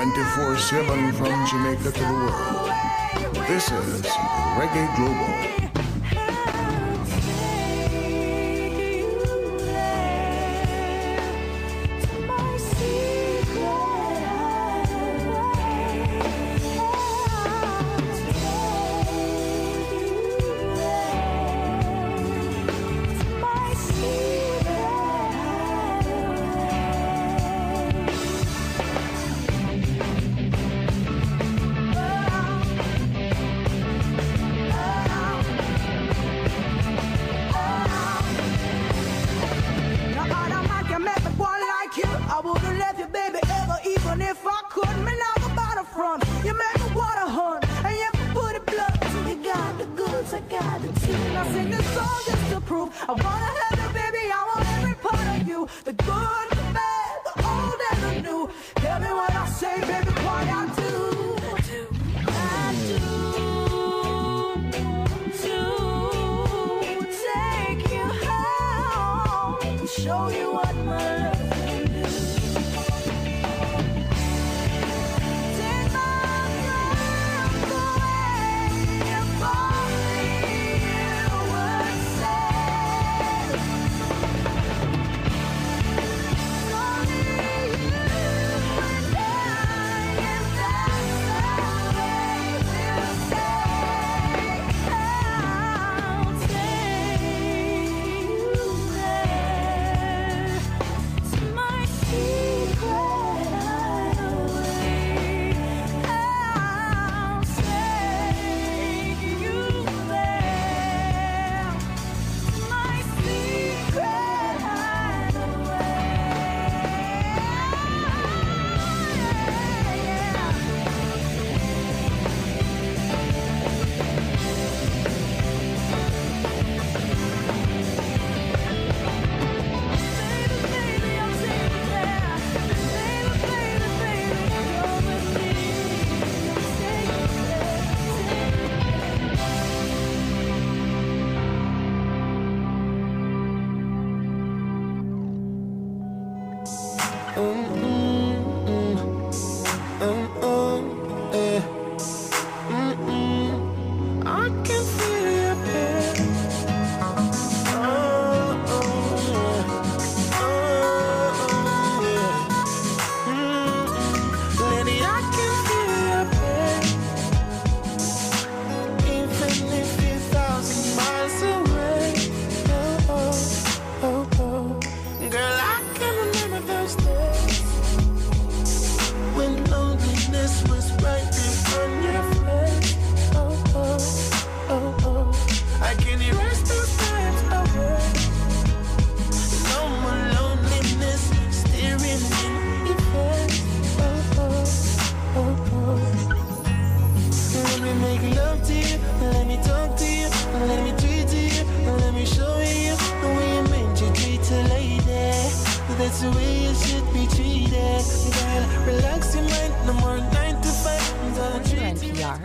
24/7 from Jamaica to the world. This is Reggae Global.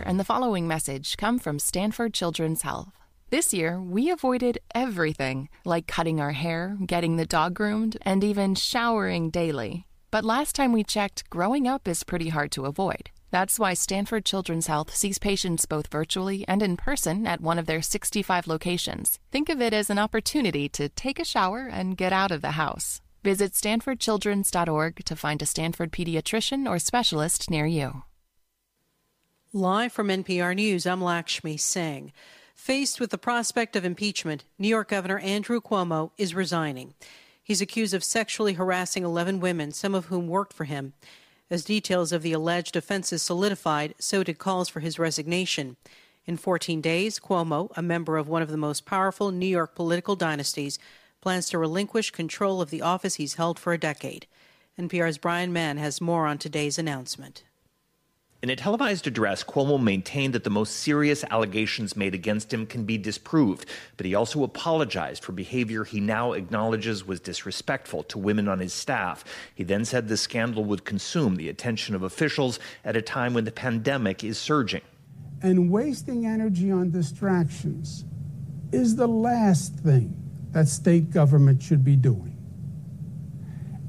And the following message come from Stanford Children's Health. This year, we avoided everything, like cutting our hair, getting the dog groomed, and even showering daily. But last time we checked, growing up is pretty hard to avoid. That's why Stanford Children's Health sees patients both virtually and in person at one of their 65 locations. Think of it as an opportunity to take a shower and get out of the house. Visit StanfordChildren's.org to find a Stanford pediatrician or specialist near you. Live from NPR News, I'm Lakshmi Singh. Faced with the prospect of impeachment, New York Governor Andrew Cuomo is resigning. He's accused of sexually harassing 11 women, some of whom worked for him. As details of the alleged offenses solidified, so did calls for his resignation. In 14 days, Cuomo, a member of one of the most powerful New York political dynasties, plans to relinquish control of the office he's held for a decade. NPR's Brian Mann has more on today's announcement. In a televised address, Cuomo maintained that the most serious allegations made against him can be disproved, but he also apologized for behavior he now acknowledges was disrespectful to women on his staff. He then said the scandal would consume the attention of officials at a time when the pandemic is surging. And wasting energy on distractions is the last thing that state government should be doing.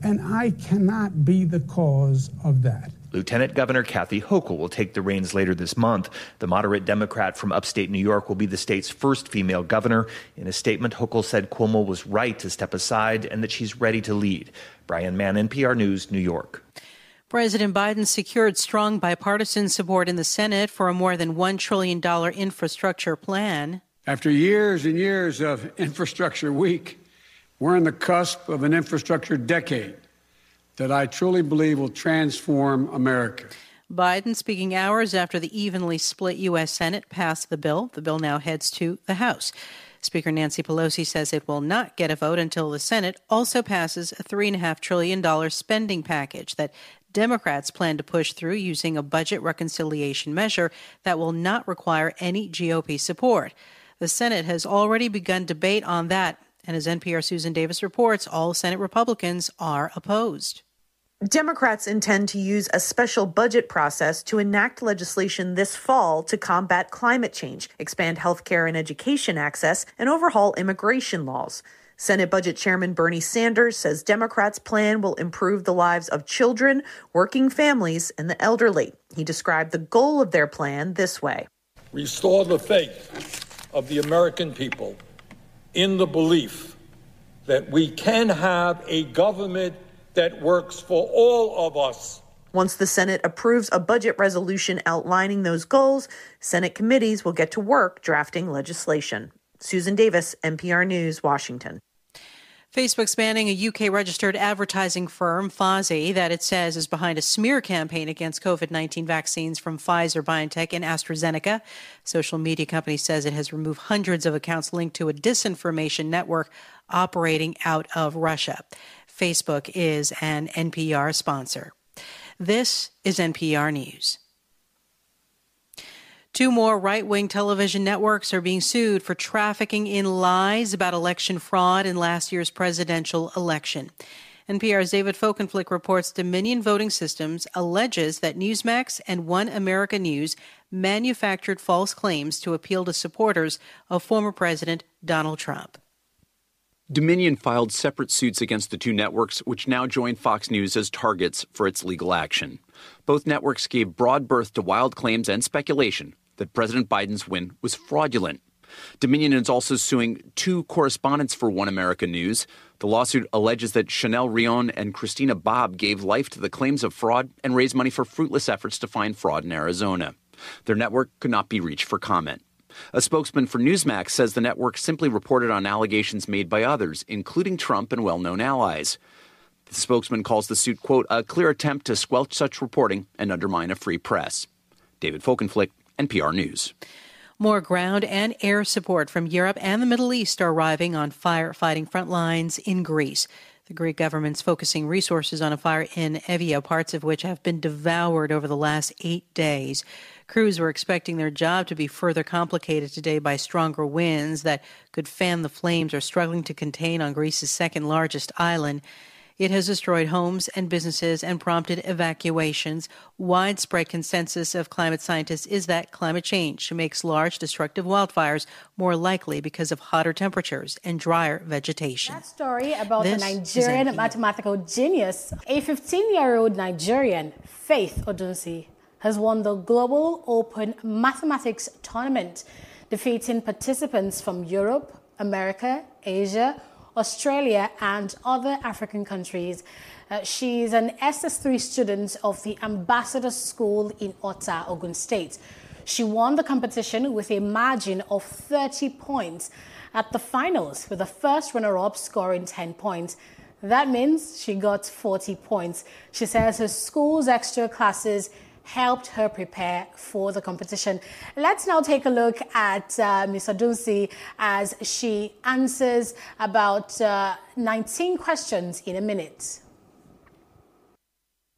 And I cannot be the cause of that. Lieutenant Governor Kathy Hochul will take the reins later this month. The moderate Democrat from upstate New York will be the state's first female governor. In a statement, Hochul said Cuomo was right to step aside and that she's ready to lead. Brian Mann, NPR News, New York. President Biden secured strong bipartisan support in the Senate for a more than $1 trillion infrastructure plan. After years and years of infrastructure week, we're on the cusp of an infrastructure decade that I truly believe will transform America. Biden speaking hours after the evenly split U.S. Senate passed the bill. The bill now heads to the House. Speaker Nancy Pelosi says it will not get a vote until the Senate also passes a $3.5 trillion spending package that Democrats plan to push through using a budget reconciliation measure that will not require any GOP support. The Senate has already begun debate on that, and as NPR Susan Davis reports, all Senate Republicans are opposed. Democrats intend to use a special budget process to enact legislation this fall to combat climate change, expand health care and education access, and overhaul immigration laws. Senate Budget Chairman Bernie Sanders says Democrats' plan will improve the lives of children, working families, and the elderly. He described the goal of their plan this way. Restore the faith of the American people in the belief that we can have a government that works for all of us. Once the Senate approves a budget resolution outlining those goals, Senate committees will get to work drafting legislation. Susan Davis, NPR News, Washington. Facebook's banning a UK-registered advertising firm, Fosse, that it says is behind a smear campaign against COVID-19 vaccines from Pfizer, BioNTech, and AstraZeneca. Social media company says it has removed hundreds of accounts linked to a disinformation network operating out of Russia. Facebook is an NPR sponsor. This is NPR News. Two more right-wing television networks are being sued for trafficking in lies about election fraud in last year's presidential election. NPR's David Folkenflik reports Dominion Voting Systems alleges that Newsmax and One America News manufactured false claims to appeal to supporters of former President Donald Trump. Dominion filed separate suits against the two networks, which now join Fox News as targets for its legal action. Both networks gave broad birth to wild claims and speculation that President Biden's win was fraudulent. Dominion is also suing two correspondents for One America News. The lawsuit alleges that Chanel Rion and Christina Bobb gave life to the claims of fraud and raised money for fruitless efforts to find fraud in Arizona. Their network could not be reached for comment. A spokesman for Newsmax says the network simply reported on allegations made by others, including Trump and well-known allies. The spokesman calls the suit, quote, a clear attempt to squelch such reporting and undermine a free press. David Folkenflik, NPR News. More ground and air support from Europe and the Middle East are arriving on firefighting front lines in Greece. The Greek government's focusing resources on a fire in Evia, parts of which have been devoured over the last 8 days. Crews were expecting their job to be further complicated today by stronger winds that could fan the flames or struggling to contain on Greece's second largest island. It has destroyed homes and businesses and prompted evacuations. Widespread consensus of climate scientists is that climate change makes large destructive wildfires more likely because of hotter temperatures and drier vegetation. That story about the Nigerian mathematical genius, a 15-year-old Nigerian, Faith Odunsi, has won the Global Open Mathematics Tournament, defeating participants from Europe, America, Asia, Australia and other African countries. She is an SS3 student of the Ambassador School in Ota, Ogun State. She won the competition with a margin of 30 points at the finals, with the first runner-up scoring 10 points. That means she got 40 points. She says her school's extra classes helped her prepare for the competition. Let's now take a look at Ms. Odunsi as she answers about 19 questions in a minute.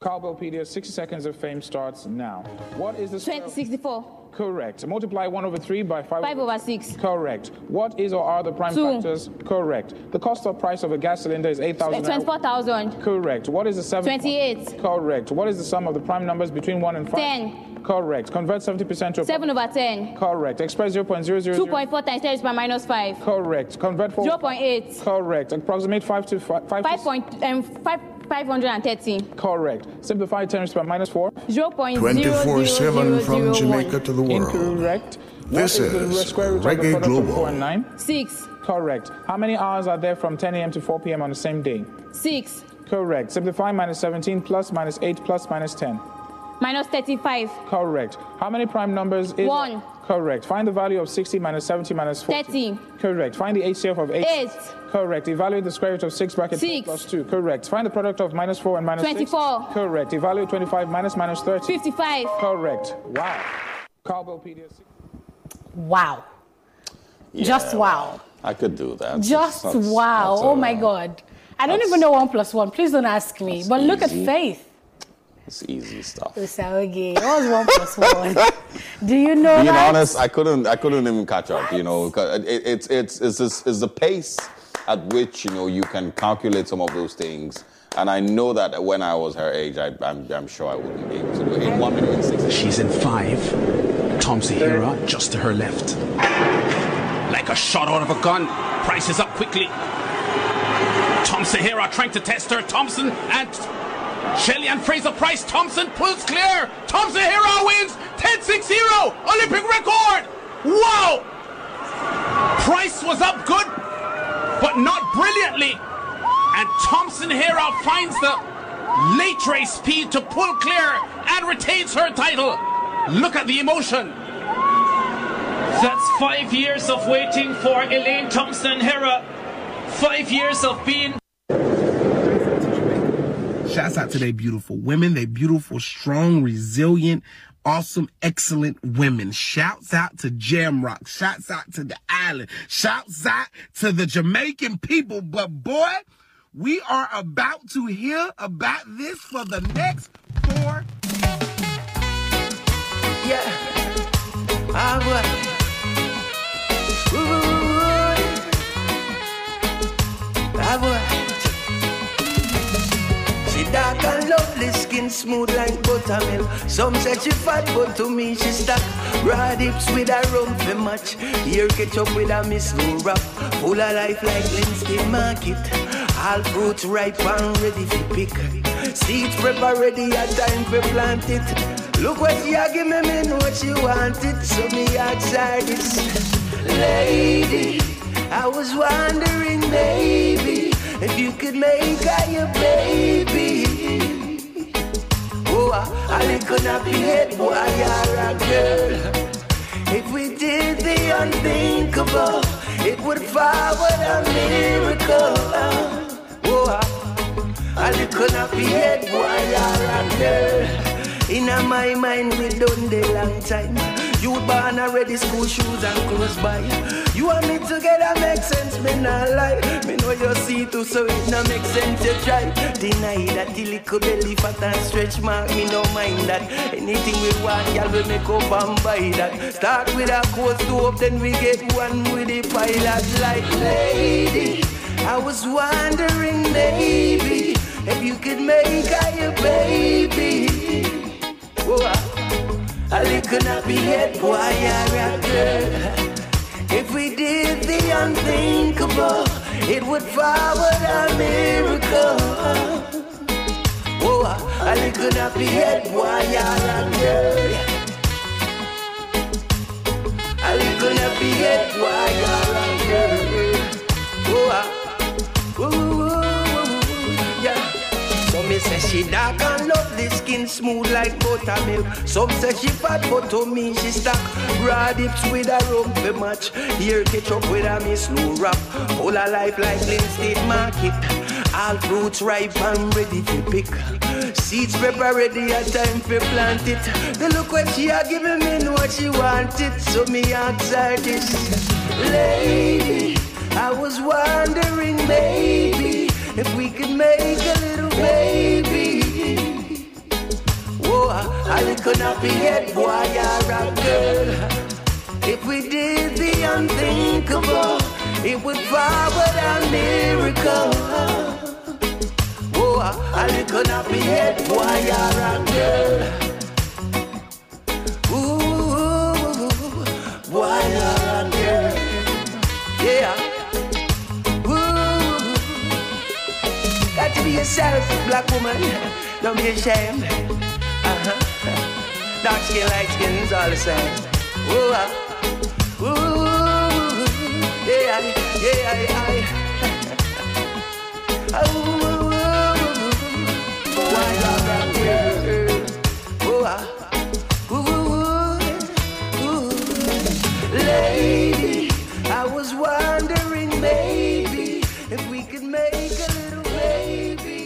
Carbopedia, 60 seconds of fame starts now. What is the square? 64. Correct. Multiply 1 over 3 by 5. 5 over 6. Correct. What is or are the prime factors? Correct. The cost or price of a gas cylinder is 8,000. 24,000. Correct. What is the 7? 28. Correct. What is the sum of the prime numbers between 1 and 5? 10. Correct. Convert 70% to 7 over 10. Correct. Express 0.00. 2.4 times 10 by minus 5. Correct. Convert 4. 0.8. Correct. Approximate 5 to 5. 5.5. 530. Correct. Simplify terms by -4. 0.00001. 24/7 from Jamaica to the world. Incorrect. This is Reggae Global. 6. Correct. How many hours are there from 10 a.m. to 4 p.m. on the same day? 6. Correct. Simplify -17 plus -8 plus -10. -35. Correct. How many prime numbers is 1? Correct. Find the value of 60 -70 -40. 30. Correct. Find the HCF of 8. 8. Correct. Evaluate the square root of 6 bracket 6. 4 plus 2. Correct. Find the product of -4 and -24. 6. Correct. Evaluate 25 -30. 55. Correct. Wow. Cowbell PDS. Wow. Yeah, just wow. I could do that. Just wow. That's my God. I don't even know 1 + 1. Please don't ask me. But look at Faith. It's easy stuff. Usagi, what was 1 + 1? Do you know that? Being honest, I couldn't even catch up. You know, it's the pace at which you can calculate some of those things. And I know that when I was her age, I'm sure I wouldn't be able to do it. In 1 minute and 6 seconds. She's in 5. Thompson-Herah just to her left, like a shot out of a gun. Price is up quickly. Thompson-Herah trying to test her. Thompson and Shelly-Ann Fraser-Pryce. Thompson pulls clear. Thompson-Herah wins 10-6-0. Olympic record. Wow. Price was up good, but not brilliantly. And Thompson-Herah finds the late race speed to pull clear and retains her title. Look at the emotion. That's 5 years of waiting for Elaine Thompson-Herah. 5 years of being. Shouts out to their beautiful women. They're beautiful, strong, resilient, awesome, excellent women. Shouts out to Jamrock. Shouts out to the island. Shouts out to the Jamaican people. But boy, we are about to hear about this for the next 4 years. Yeah. All right. She dark and lovely skin, smooth like buttermilk. Some say she fat, but to me she stuck. Raw dips with a rump for much. Here ketchup with a mismo wrap. Full of life like Linsky Market. All fruits ripe and ready for pick. Seeds prepare ready and time for plant it. Look what she a give me, me know what she wanted. So me outside this lady. I was wondering, maybe, if you could make her your baby. Oh, I could not be it, boy, you're a girl. If we did the unthinkable, it would forward a miracle. Oh, I could not be it, boy, you're a girl. In my mind, we done the long time. You born already, school shoes and clothes by. You and me together make sense, me not lie. Me know you see too, so it not make sense to try. Deny that the little belly fat and stretch mark, me no mind that. Anything we want, y'all will make up and buy that. Start with a course to up, then we get one with the pilot like. Lady, I was wondering, maybe, if you could make her your baby. I could not be it, boy, you're a girl. If we did the unthinkable, it would forward a miracle. Oh, I could not be it, boy, you're a girl. I could not be it, boy, you're a girl. Say she dark and lovely skin, smooth like buttermilk. Some say she fat, but to me she stuck. Raw dips with a rump for much. Here ketchup with a miss no wrap. All her life like Linstead Market. All fruits ripe and ready to pick. Seeds prepare ready at time for plant it. The look what she a giving me, know what she wanted. So me outside this lady. I was wondering maybe if we could make a little baby. Oh, I could not be it, boy, you're a girl. If we did the unthinkable, it would forward a miracle. Oh, I could not be it, boy, you're a girl. Ooh, boy, you're a girl. Yeah. Got to be a yourself, black woman. Don't be ashamed. Uh-huh. Dark skin, light skin's all the same. Ooh, ooh, yeah, yeah, yeah. Ooh, I love that word. Ooh, ooh, ooh. Lady, I was wondering, maybe if we could make a little baby.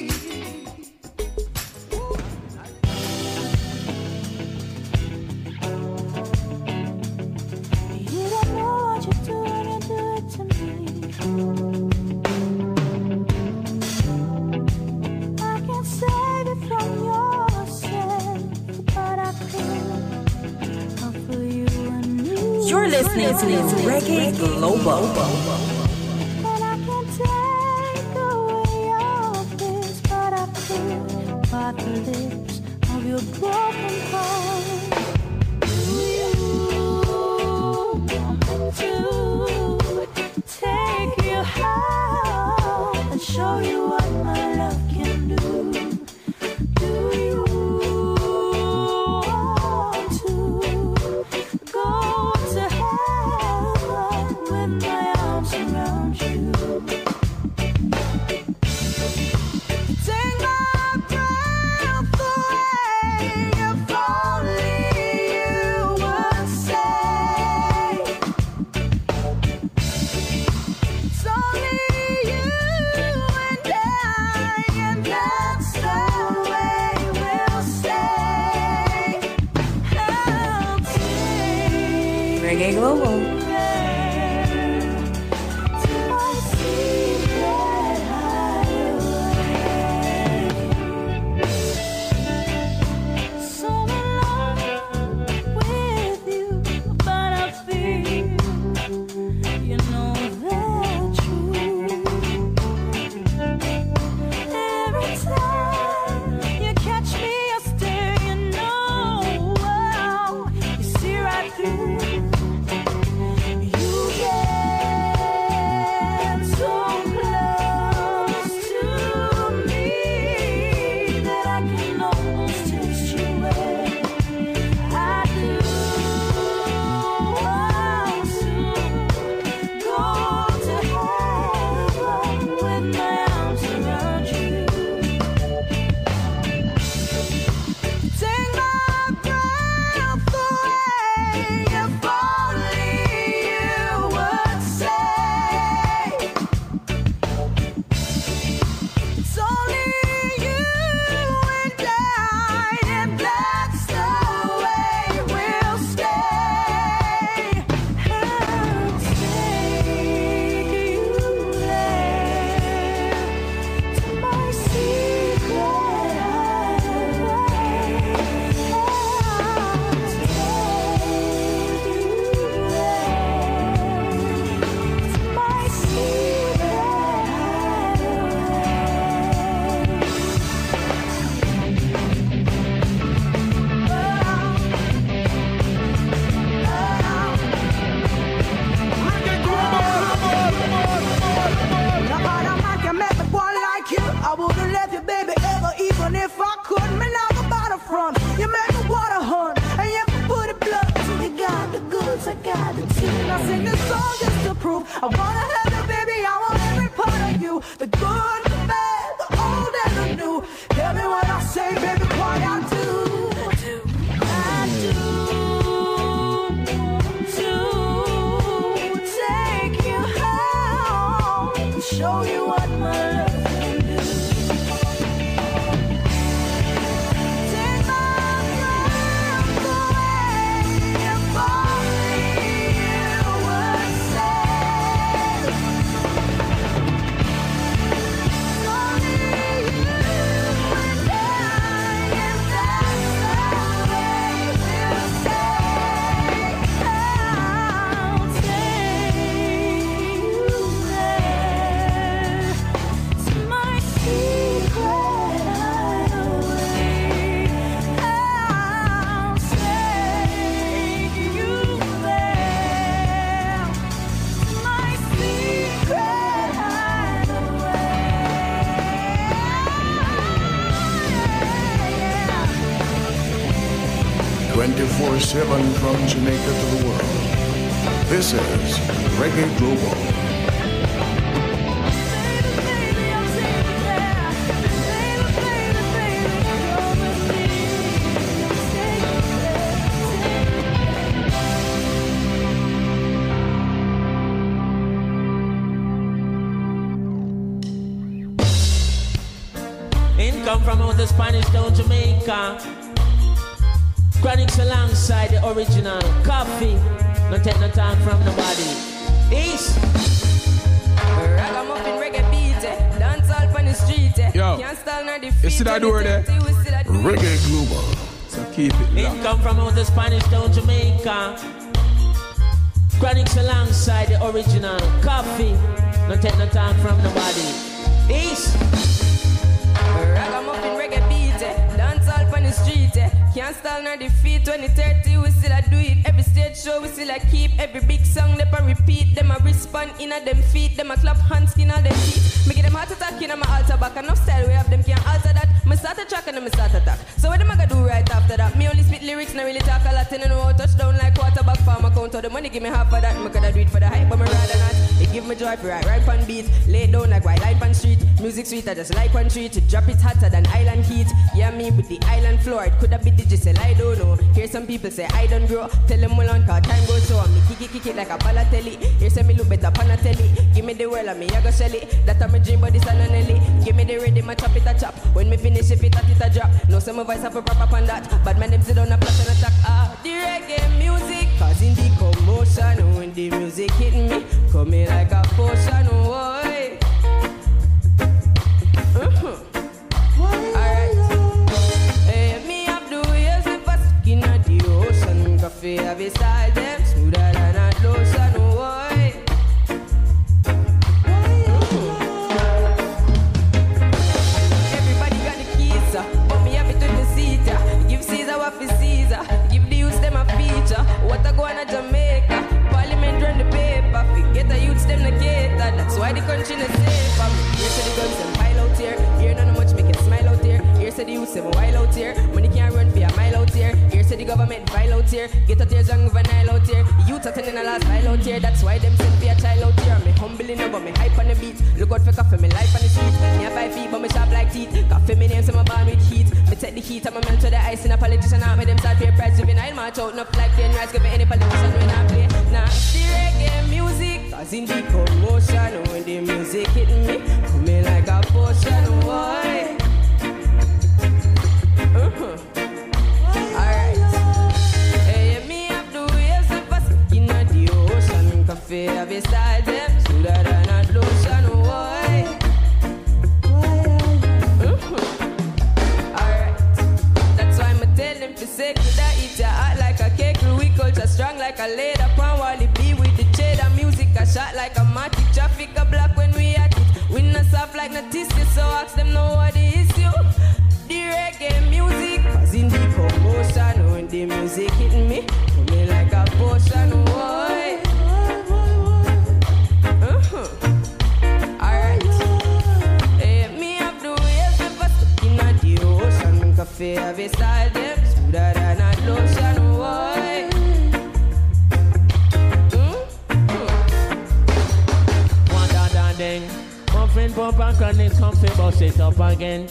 You don't know what you're doing, you do it to me. I can't save it from yourself, but I could offer you a new. You're listening to Reggae Global. 24/7 from Jamaica to the world. This is Reggae Global. From out the Spanish down Jamaica, chronics alongside the original coffee. No take no time from nobody. East ragamuffin reggae beat, dance all on the street. Yo, can't stall nor defeat. You see that door there? Reggae Global. So keep it locked. Income from out the Spanish down Jamaica, chronics alongside the original coffee. No take no time from nobody. East. Ragamuffin reggae beat, dance all on the street. Can't stall nor defeat. 2030 we still a do it. Every stage show we still a keep. Every big song they a repeat. Them a respond in a them feet. Them a clap hands skin all them teeth. Me give them heart attack in a my altar back. Enough style we have them can't alter that. Me start a track and then me start attack. So what am I gonna do right after that? Me only spit lyrics, not really talk a lot. And I know how touchdown like quarterback farm account. All the money give me half of that. Me coulda do it for the hype but me rather not. It give me joy for right on beat. Lay down like white light on street. Music sweet I just like on treat. Drop it hotter than island heat. Yeah, me with the island floor. It coulda be digital, I don't know. Hear some people say I don't grow. Tell them well on cause time goes so. Me kick it like a palatelli. Here say me look better panatelli. Give me the world and me I go sell it. That a me dream but this a no nelly. Give me the ready my chop it a chop. When me finish if it a tit a drop. No say my voice have a prop up on that. But my name sit down a plot and attack. Ah, the reggae music causing the commotion. When the music hit me, coming like a potion. Oh, hey. Coffee have a side them, smoother than a lotion, boy. Everybody got the keys, but me have it to the seat. Give Caesar what for Caesar, give the youths them a feature. What I go on a Jamaica, Parliament run the paper. Forget the youths them the cater, that's why the country no safer. Here to the guns and pile out here, here don't know much make it smile out here. Here to the youths them a while out here, money can't run for a mile out here. The government vile out here, get out here, young vinyl out here. Youth attending a last vile out here, that's why them send me a child out here. Me humbling up, but me hype on the beat. Look out for coffee, me life on the street. Me have 5 feet, but me sharp like teeth. Coffee, me name, so me born with heat. Me take the heat, and me melt to the ice. In a politician, out me them start pay price. Even I march out, not like plain rice. Give any politician when I play. Now, the reggae music, causing the commotion. When the music hit me, coming like a potion, boy. Coffee have a side them, sooner than a lotion, boy. Alright, that's why I'ma tell them to say that eat your heart like a cake. We culture strong like a leather pan while it be with the cheddar. Music a shot like a matic, traffic a block when we at it. We not soft like no tissue, so ask them no what the issue. The reggae music causing the commotion. When the music hit me, coming like a potion, boy. Coffee have a side them, smoother than a lotion, boy. One da da ding, muffin pop and chronics, comfy bust it up again.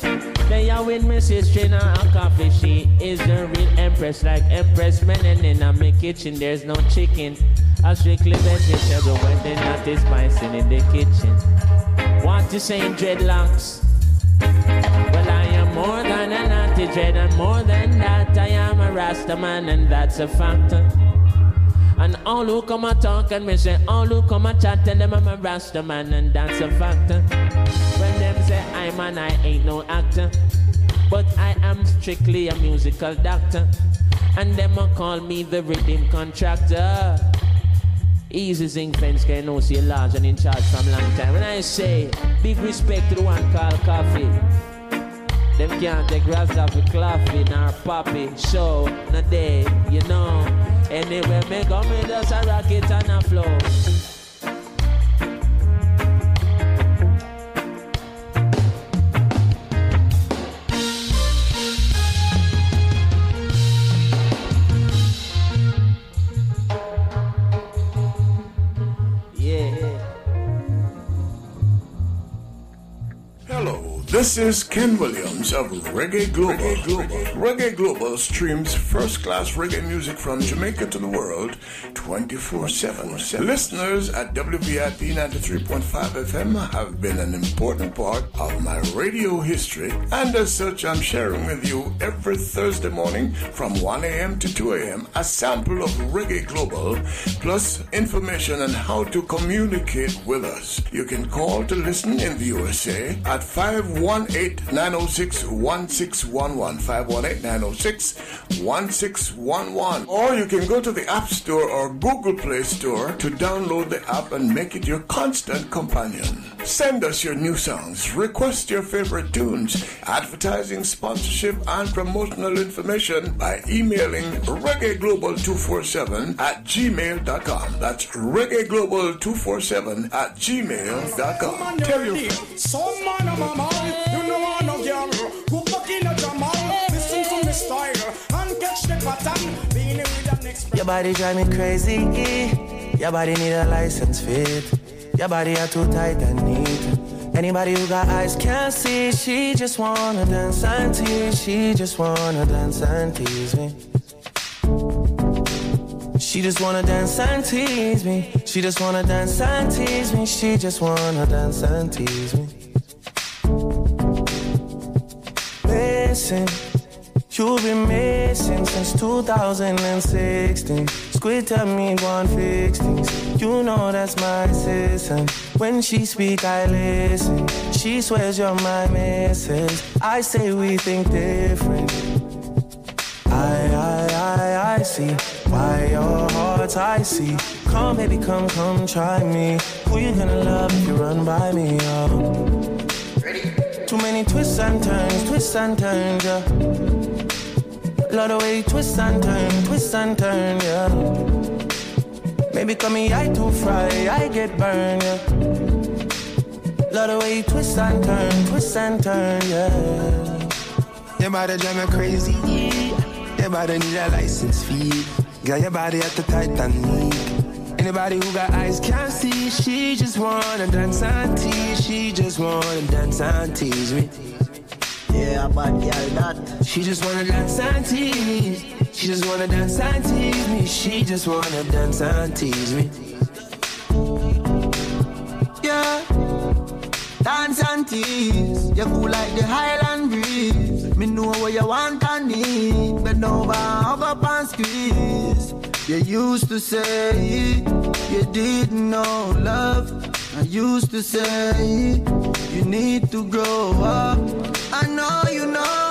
They are with Mrs. Trina and coffee, she is the real empress, like Empress Menenin. In my kitchen there's no chicken, I strictly vegetable when they're not spicing in the kitchen. What you saying, dreadlocks? Well, I am more than an anti-dread, and more than that, I am a Rasta man, and that's a factor. And all who come a talk and me say, all who come a chat, tell them I'm a Rasta man, and that's a factor. When them say I'm an, I ain't no actor, but I am strictly a musical doctor. And them a call me the rhythm contractor. Easy zinc fence can no see large and in charge from long time. When I say big respect to the one called coffee, them can't take grass off with coffee nor poppy. So no day, you know. Anyway, me go me just a rocket and a flow. Hello, this is Ken Williams of Reggae Global. Reggae Global streams first-class reggae music from Jamaica to the world 24/7. Listeners at WVIP 93.5 FM have been an important part of my radio history, and as such, I'm sharing with you every Thursday morning from 1 a.m. to 2 a.m. a sample of Reggae Global, plus information on how to communicate with us. You can call to listen in the USA at 518-906-1611, 518-906-1611. Or you can go to the App Store or Google Play Store to download the app and make it your constant companion. Send us your new songs, request your favorite tunes, advertising, sponsorship, and promotional information by emailing reggaeglobal247@gmail.com. That's reggaeglobal247@gmail.com. Tell your friends. You know I'm no girl who fuck in a Jamal. Listen to me style and catch the pattern. Being with the next. Your body drive me crazy. Your body need a license fit. Your body are too tight and neat. Anybody who got eyes can see. She just wanna dance and tease. She just wanna dance and tease me. She just wanna dance and tease me. She just wanna dance and tease me. She just wanna dance and tease me. Listen, you've been missing since 2016. Squid tell me one fix things. You know that's my sis, and when she speak I listen. She swears you're my missus. I say we think different. I see why your heart's icy. Come baby, come try me. Who you gonna love if you run by me? Oh. Too many twists and turns, yeah. Lot of way, twists and turns, yeah. Maybe call me I too fry, I get burned, yeah. Lot of way, twists and turns, yeah. Your body drive me crazy, yeah. Your body need a license fee. Got your body at the Titanic. Anybody who got eyes can't see. She just wanna dance and tease. She just wanna dance and tease me. Yeah, bad girl that. She just wanna dance and tease. She just wanna dance and tease me. She just wanna dance and tease me. Yeah, dance and tease. You're cool like the Highland breeze. Me know what you want and need. Bend over, hug up and squeeze. You used to say you didn't know love. I used to say you need to grow up. I know you know.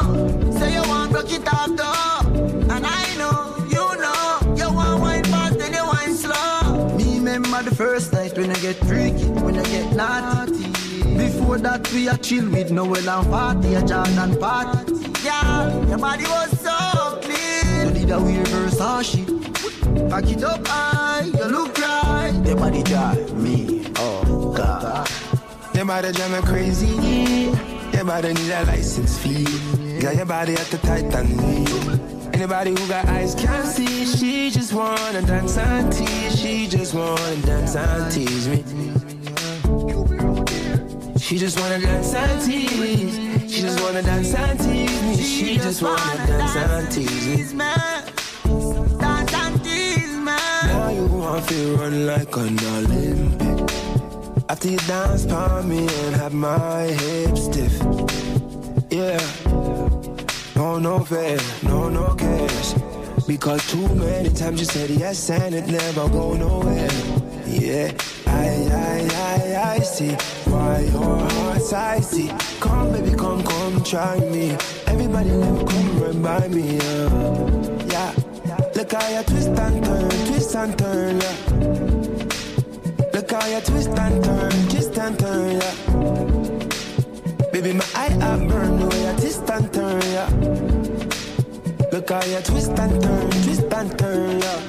Say you want broke it off though. And I know you know. You want wine fast and you wine slow. Me remember the first night when I get freaky, when I get naughty. Before that we are chill with Noel and Party, a Jordan Party. Yeah, your body was so clean. You did a weird Versace. Pack it up high, you look right. They body drive me, oh God. They body drive me crazy. They body need a license fee. Got your body at the Titanic. Anybody who got eyes can see. She just wanna dance and tease. She just wanna dance and tease me. She just wanna dance and tease. She just wanna dance and tease me. She just wanna dance and tease me. You want to run like an Olympic. After you dance palm me and have my hips stiff. Yeah. No, no fear, no, no cares. Because too many times you said yes and it never go nowhere. Yeah. I see why your heart's icy. Come baby, come try me. Everybody never come run by me, yeah. Look how you twist and turn, yeah. Look how you twist and turn, yeah. Baby, my eye are burned, the way you twist and turn, yeah. Look how you twist and turn, yeah.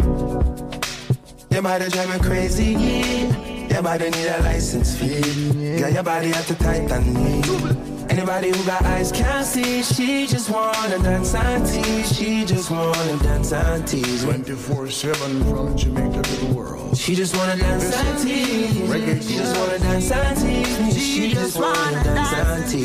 Your body drive me crazy, yeah. Your body need a license fee. Got your body at the Titanic. Anybody who got eyes can see. She just wanna dance and tease. She just wanna dance and tease. 24/7 from Jamaica to the world. She just wanna dance and tease. She just wanna dance and tease. She just wanna dance and tease.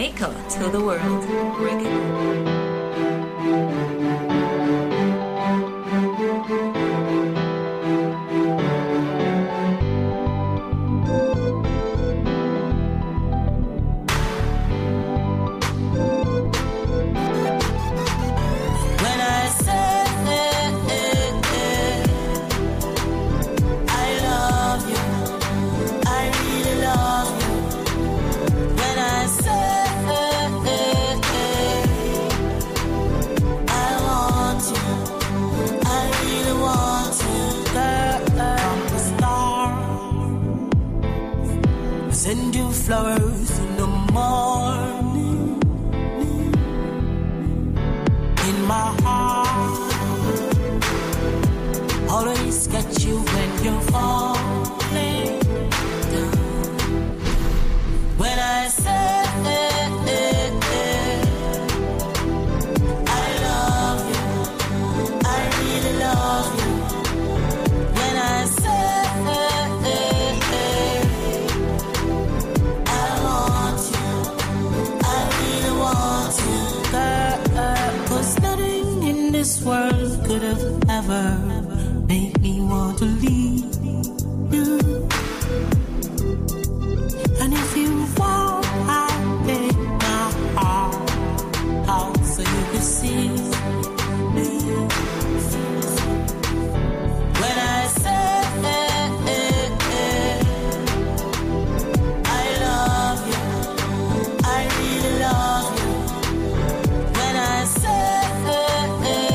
Jamaica to the world. Reggae. Flowers in the morning, in my heart, always catch you when you're falling down. When I say this world could have ever made me want to leave you. And if you want, I'll take my heart out so you can see me. When I say I love you, I really love you. I will always be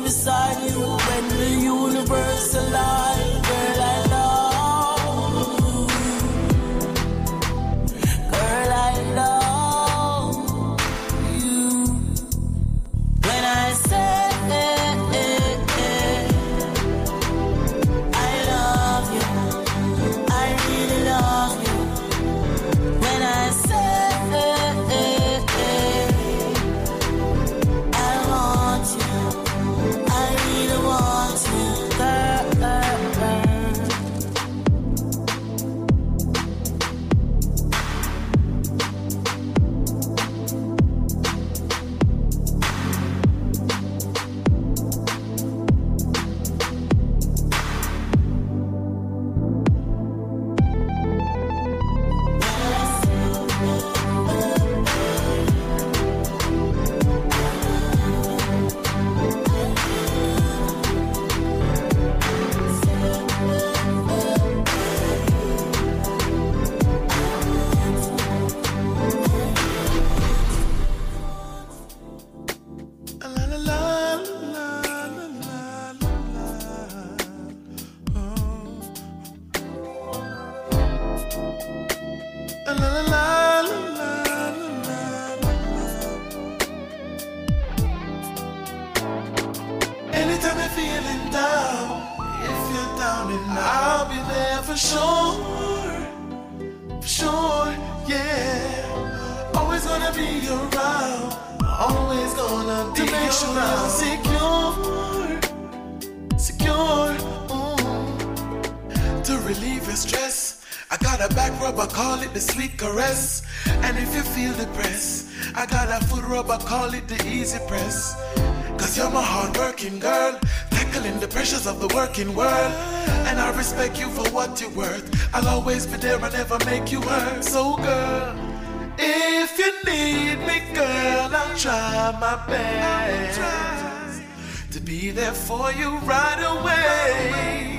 beside you when the universe alive. Girl, I love you. Girl, I love you. When I say I love you, I really love you. When I say world, and I respect you for what you're worth. I'll always be there, I'll never make you hurt. So girl, if you need me, girl, I'll try my best to be there for you right away,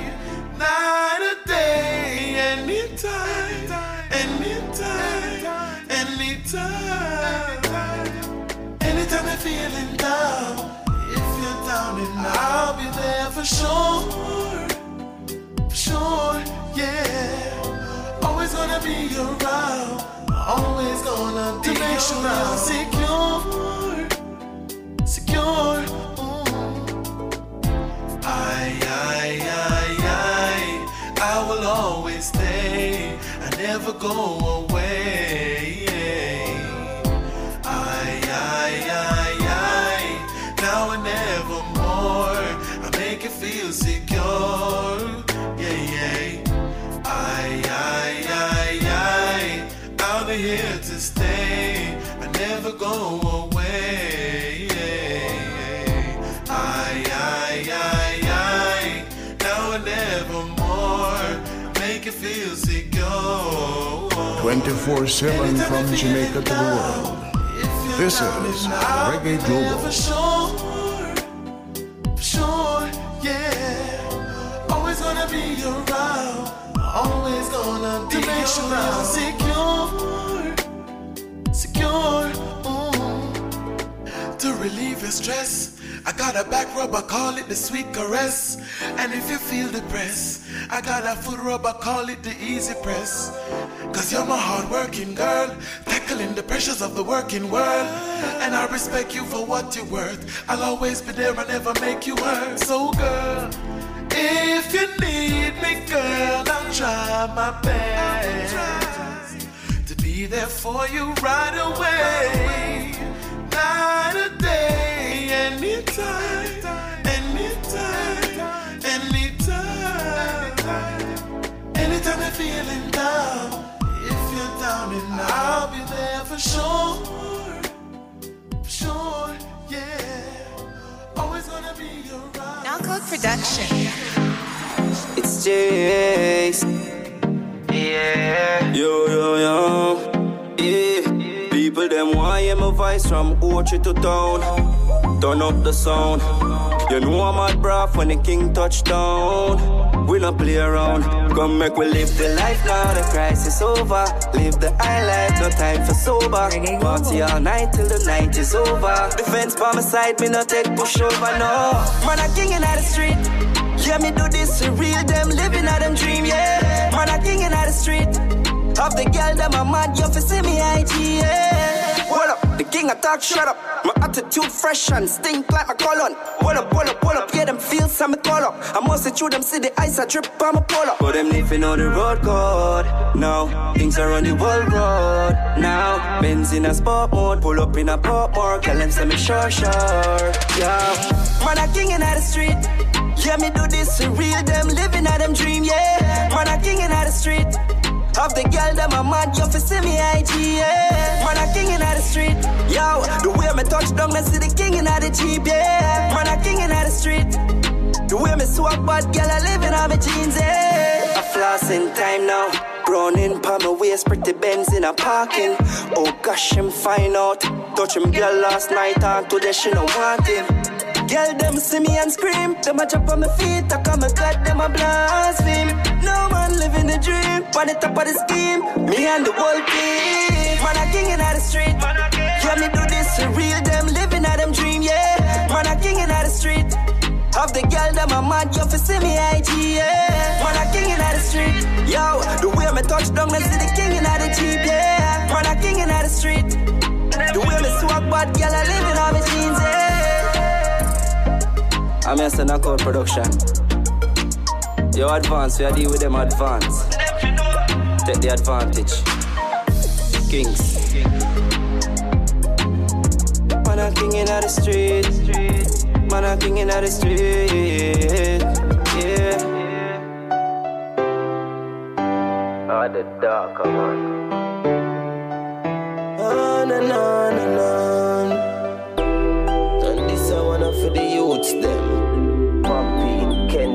night or day, anytime, anytime, anytime, anytime you're feeling down. And I'll be there for sure, for sure, yeah. Always gonna be around, always gonna be around. Secure, secure, mm. I will always stay, I never go away. you feel sick, go. 24/7 from Jamaica to the world. This is Reggae Global. For sure, yeah. Always gonna be around. Always gonna be around. Secure, to relieve your stress. I got a back rub, I call it the sweet caress. And if you feel depressed, I got a foot rub, I call it the easy press. Cause you're my hard-working girl, tackling the pressures of the working world. And I respect you for what you're worth. I'll always be there, I never make you hurt. So girl, if you need me, girl, I'll try my best to be there for you right away, night or day. Anytime you're feeling down, if you're down and I'll be there for sure, yeah. Always gonna be around. Now Code Production. It's Jace. Yeah. Yo. Yeah. People them want hear my voice from Ochi to town. Turn up the sound. You know I'm at brav when the king touch down. We not play around. Come make we live the life now. The crisis over. Live the high life. No time for sober. Party all night till the night is over. Defense by my side. Me not take pushover, no. Man a king in the street. Yeah, me do this for real. Them living out them dream, yeah. Man a king in the street. Of the girl that my mad. You fi see me IG, yeah. What up? The king attack, shut up. My attitude fresh and stink like my colon. Pull up, yeah, them feels and me call up. I must see through them, see the ice, I drip on my pull up. But them living on the road code. Now, things are on the world road. Now, Benz in a sport mode, pull up in a pop mark. Tell them, say me sure, yeah. Man, a king in the street. Yeah, me do this for real, them living out them dream, yeah. Man, a king in the street. Of the girl that my mad, you fi see me IG, yeah. Man a king in the street, yo. The way me touch down, I see the king in the Jeep, yeah. Man a king in the street. The way me swap bad, girl I live in all my jeans, yeah. I floss in time now. Brown in pa my waist, pretty Benz in a parking. Oh gosh, him fine out. Touch him girl last night and today she no want him. Girl, them see me and scream. Them a jump on my feet, I come a god, them a blaspheme. No man living the dream, on the top of the scheme. Me and the whole team. Man a king in the street. Yeah, me do this for real, them living out them dream, yeah. Man a king in the street. Of the girl that my mad, you fi see me IG, yeah. Man a king in the street. Yo, the way me touch down, I see the king in the Jeep, yeah. Man a king in the street. The way me swag bad, girl I live in all my jeans, yeah. I'm a Senacor production. Yo, advance, we are deal with them advance. Take the advantage. Kings. Man a king in the street. Man a king in the street. Yeah. Oh, the dark, come on. Oh, no. Done this, I wanna for the youths, them.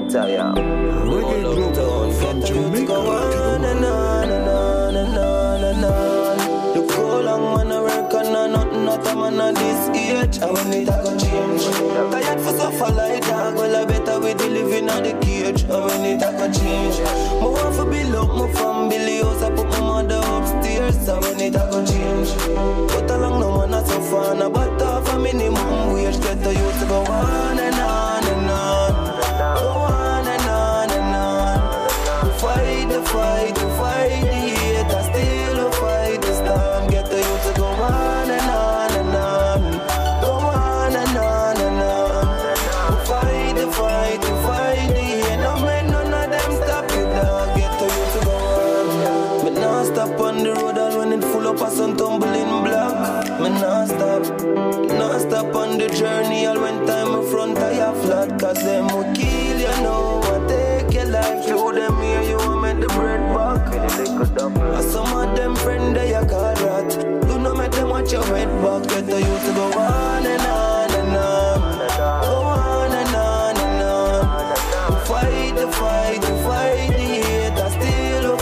Yeah. Reggae Global from Jamaica to the world. Look how long man I reckon on nothing, not a man at this age. I want it to go change. Tired for suffer like dog, well I better we the living on the cage. I want it to go change. I want to build up my family house, I put my mother upstairs. I want it to go change. But how long no man I suffer, and I bought off a minimum wage. Get the youth to go on and on and on. Fight the hate, I still fight the storm. Get the youth to go on and on and on. Go on and on and on. Fight the hate. No man, none of them stop it now. Get the youth to go on. Me nah stop on the road all when it full up of some tumbling block. Me nah stop on the journey all when time in front I have flat. Cause them will kill you now. Show them here, you want make the bread back. Some of them friend they a call rat. Do not make them watch your head back. Get the youth to go on and on and on. Go on and on and on. Fight the hate, I still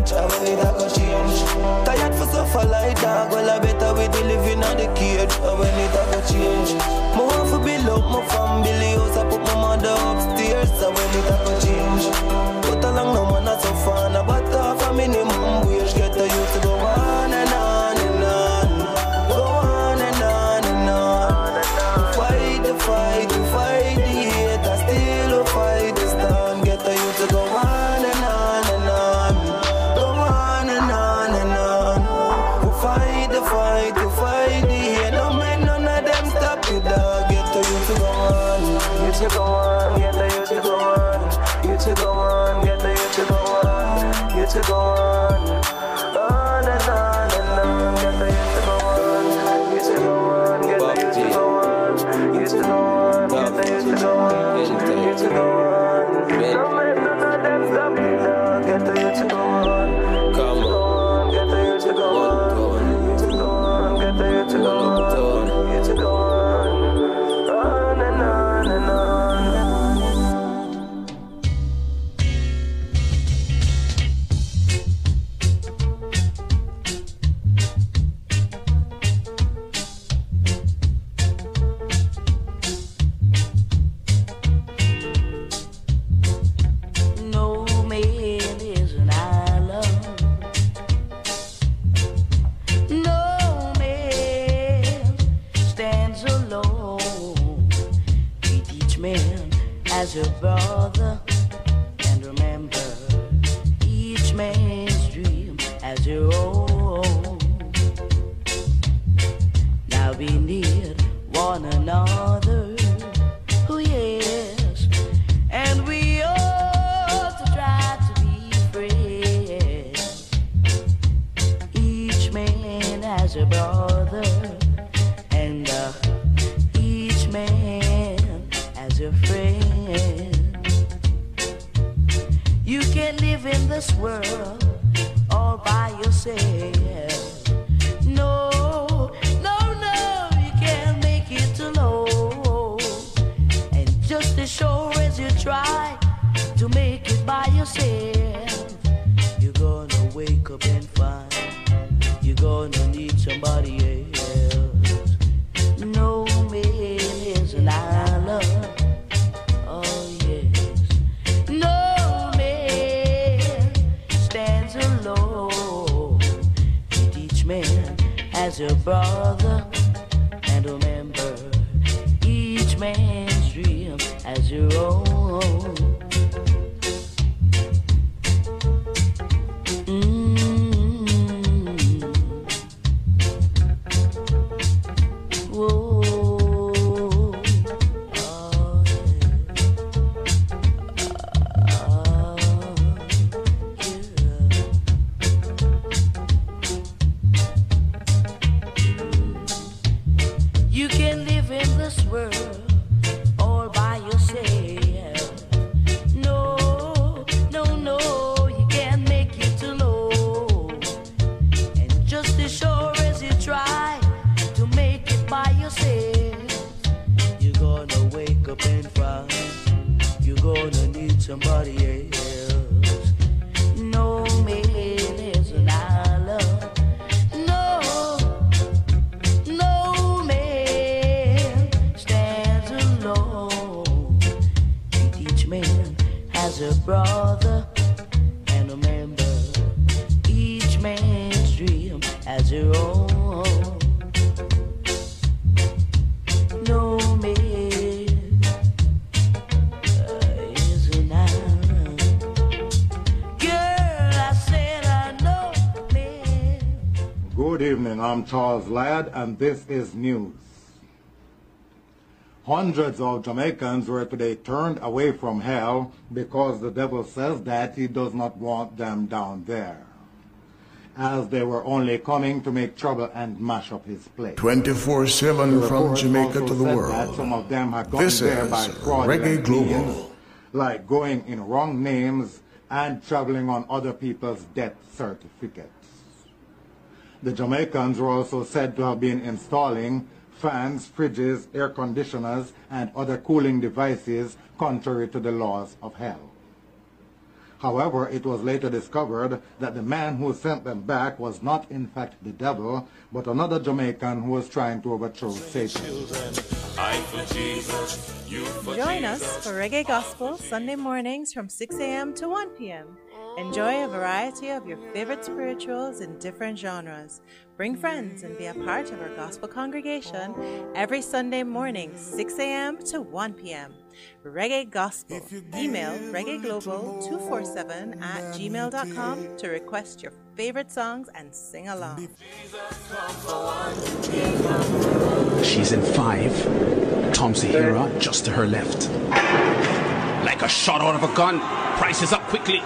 I travel, it a go change. Tired for suffer like dog, well I better we the living on the cage. And when it a go change, my wife will be love, my family house, I put my mother upstairs. And when it a go change, but along no man a suffer, and a better for minimum wage, get a youth to go on and on. You to go on, get the you to go on. You to go on, get the you to go on. You to go on and on, get the you to go on. You to go on, get the you to go on. You to go on, get the you to go on. You to go on. Don't let none of them stop you now. Get the you to go on. Come on, get the you to go on. You to go on, get the you to go on. You to go on. I'm Charles Ladd, and this is news. Hundreds of Jamaicans were today turned away from hell because the devil says that he does not want them down there, as they were only coming to make trouble and mash up his place. 24/7 from Jamaica to the world. Some of them had gotten there by fraudulent means, like going in wrong names and traveling on other people's death certificates. The Jamaicans were also said to have been installing fans, fridges, air conditioners, and other cooling devices contrary to the laws of hell. However, it was later discovered that the man who sent them back was not in fact the devil, but another Jamaican who was trying to overthrow Satan. Join us for Reggae Gospel Sunday mornings from 6 a.m. to 1 p.m. Enjoy a variety of your favorite spirituals in different genres. Bring friends and be a part of our gospel congregation every Sunday morning, 6 a.m. to 1 p.m. Reggae Gospel. Email reggaeglobal247@gmail.com to request your favorite songs and sing along. She's in 5. Thompson-Herah just to her left. Like a shot out of a gun, Price is up quickly.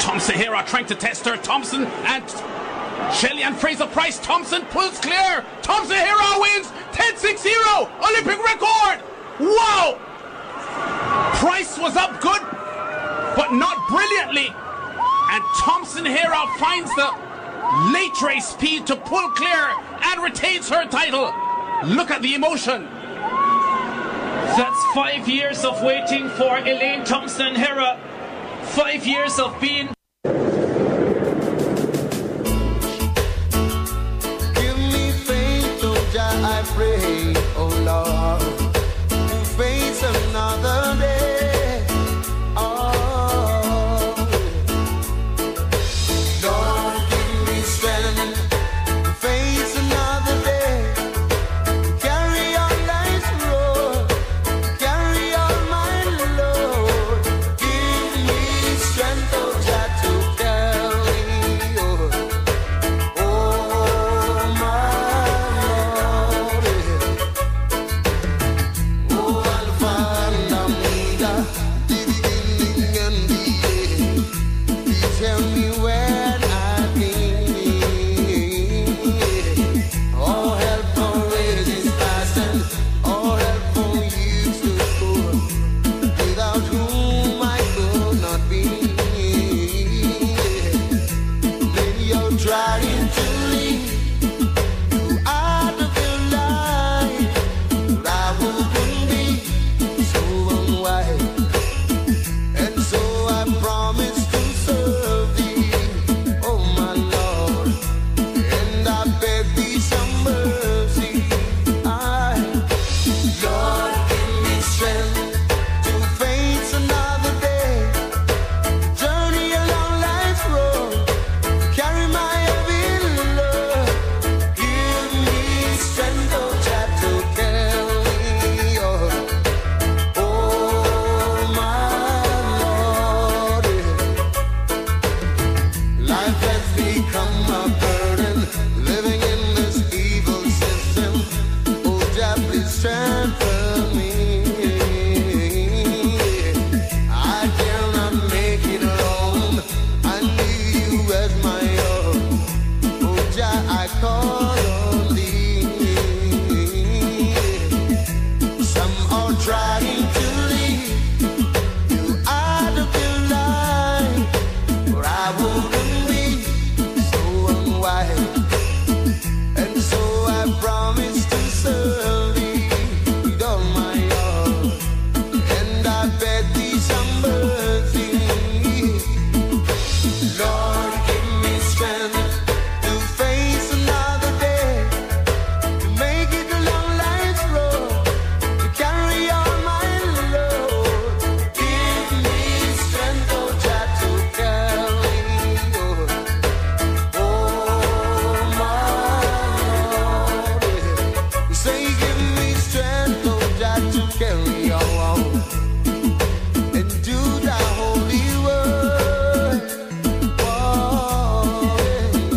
Thompson-Herah trying to test her. Thompson and Shelly-Ann Fraser-Pryce. Thompson pulls clear. Thompson-Herah wins 10-6-0. Olympic record. Wow. Price was up good, but not brilliantly. And Thompson-Herah finds the late race speed to pull clear and retains her title. Look at the emotion. That's 5 years of waiting for Elaine Thompson-Herah. 5 years of being... Give me faith, oh Jah, I pray, oh Lord, to face another day. Oh, Lord, give me strength to face another day. Carry on life's road, carry on my load. Give me strength, oh Jah, to carry on. Oh, my Lord, oh, Alpha and Omega, the beginning and the end. Please help me where I've been. All help for it is past, and all help for you to go, without whom I could not be. When you're trying to leave, you out of your life, but I wouldn't be so unwise. And so I promise to serve thee, oh my Lord, and I beg thee some mercy. I, Lord, give me strength to face another day. Journey along life's road, carry my heavy load. Give me strength, oh Jah, to carry on. Oh, my Lord. Life has become a burden, living in this evil system. Oh, Jah, please strengthen me. I cannot make it alone. I need you as my own. Oh, Jah, I call on thee. Some are trying to lead you out of your life, for I wouldn't be so unwise. And so I promise to serve thee with all my heart, and I beg thee some mercy. Lord, give me strength to face another day, to make it along life's road, to carry on my load. Give me strength, oh Jah, to carry on. Oh, my Lord. You say, give me strength, oh Jah, to carry on, and do thy holy word. Oh, yeah. Give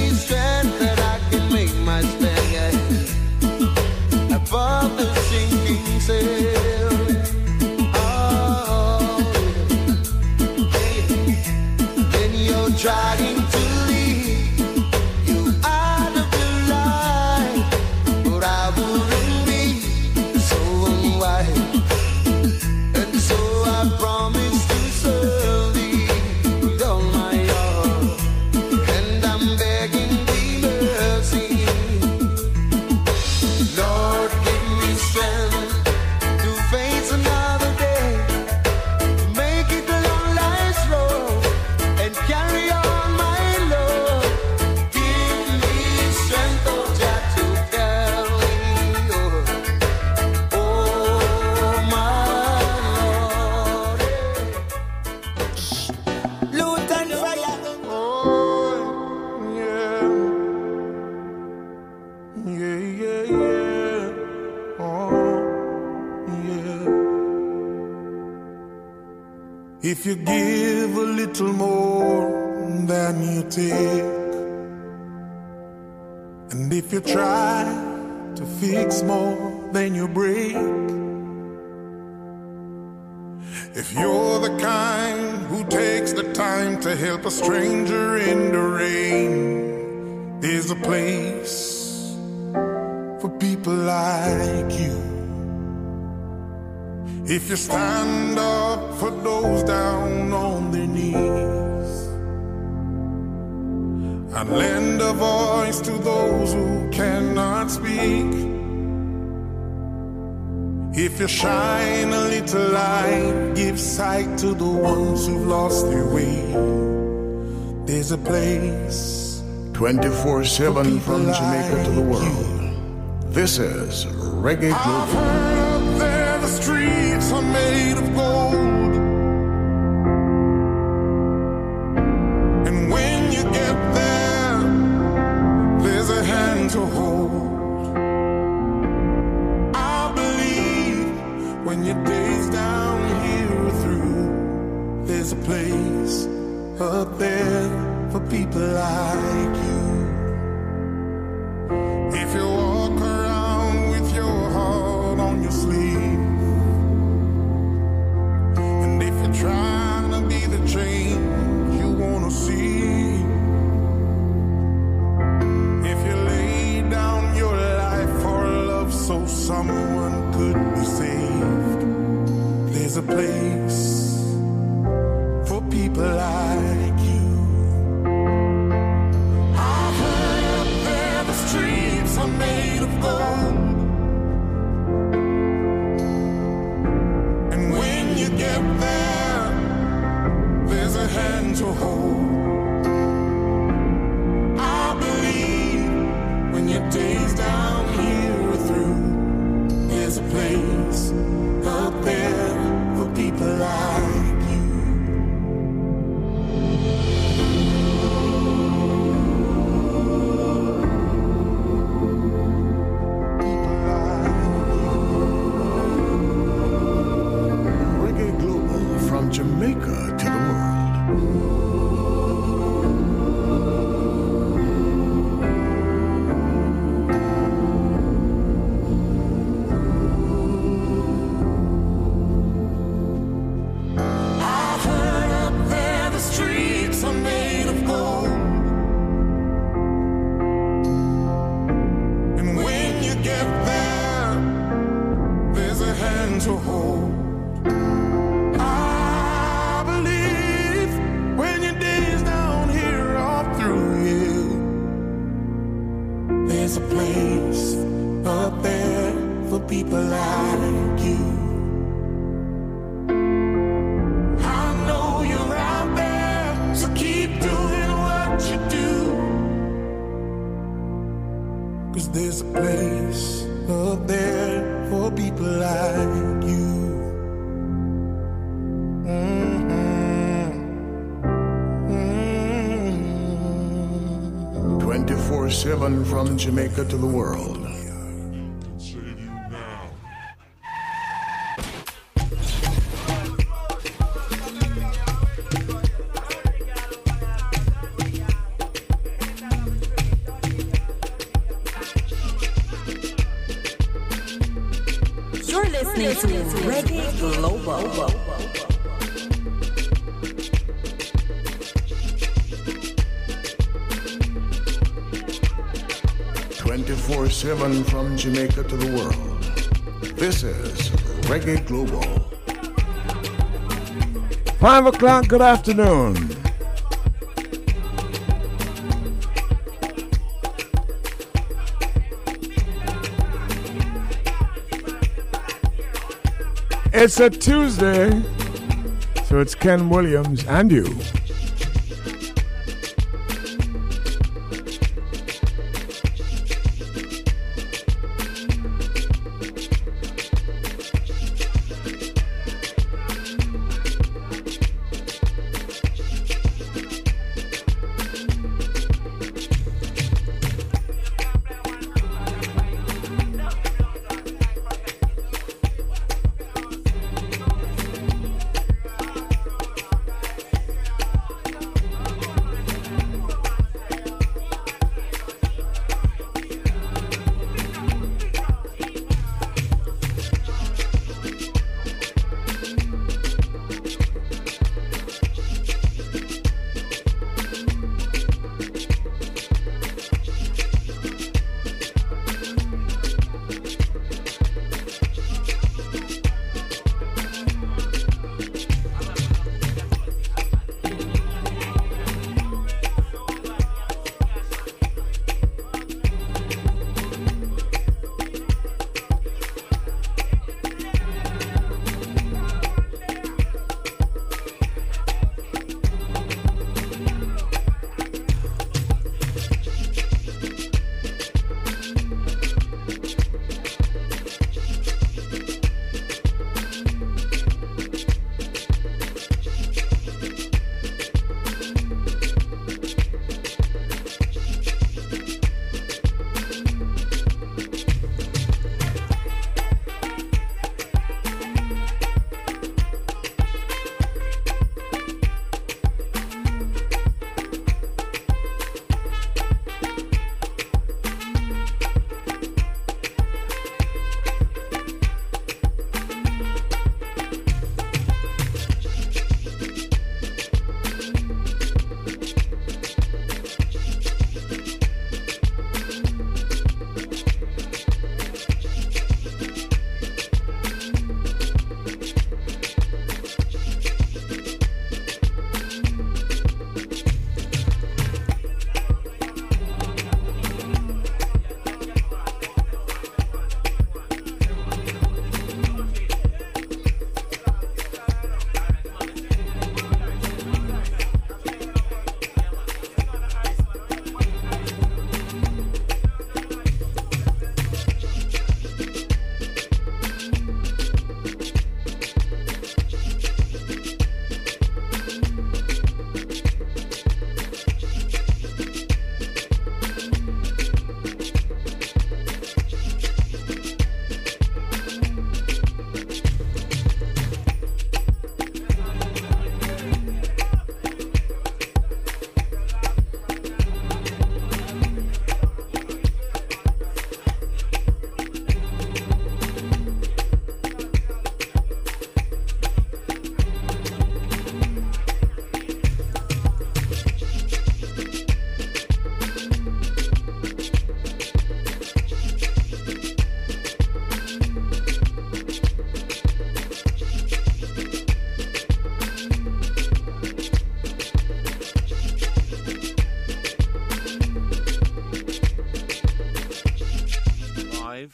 me strength that I can make my stand, yeah, above the sinking sail. Oh, yeah. When you're trying to lead you out of your life, but I wouldn't be so unwise. And so I promise to serve thee with all my heart, and I'm begging thee mercy. Lord, give me strength to face another day, to make it If you give a little more than you take, and if you try to fix more than you break, if you're the kind who takes the time to help a stranger in the rain, there's a place for people like you. If you stand up for those down on their knees, and lend a voice to those who cannot speak, if you shine a little light, give sight to the ones who've lost their way, there's a place 24/7 from Jamaica like to the world. You. This is Reggae Global. The streets are made of gold, and when you get there, there's a hand to hold. I believe when your days down here are through, there's a place up there for people like you. If you walk around with your heart on your sleeve, trying to be the change you wanna see, if you lay down your life for love so someone could be saved, there's a place for people like you. I've heard up there the streets are made of gold, and when you get there, there's a hand to hold. I believe when your days down here are through, there's a place up there for people like you. From Jamaica to the world. You're listening to Reggae Global. From Jamaica to the world. This is Reggae Global. 5 o'clock, good afternoon. It's a Tuesday, so it's Ken Williams and you.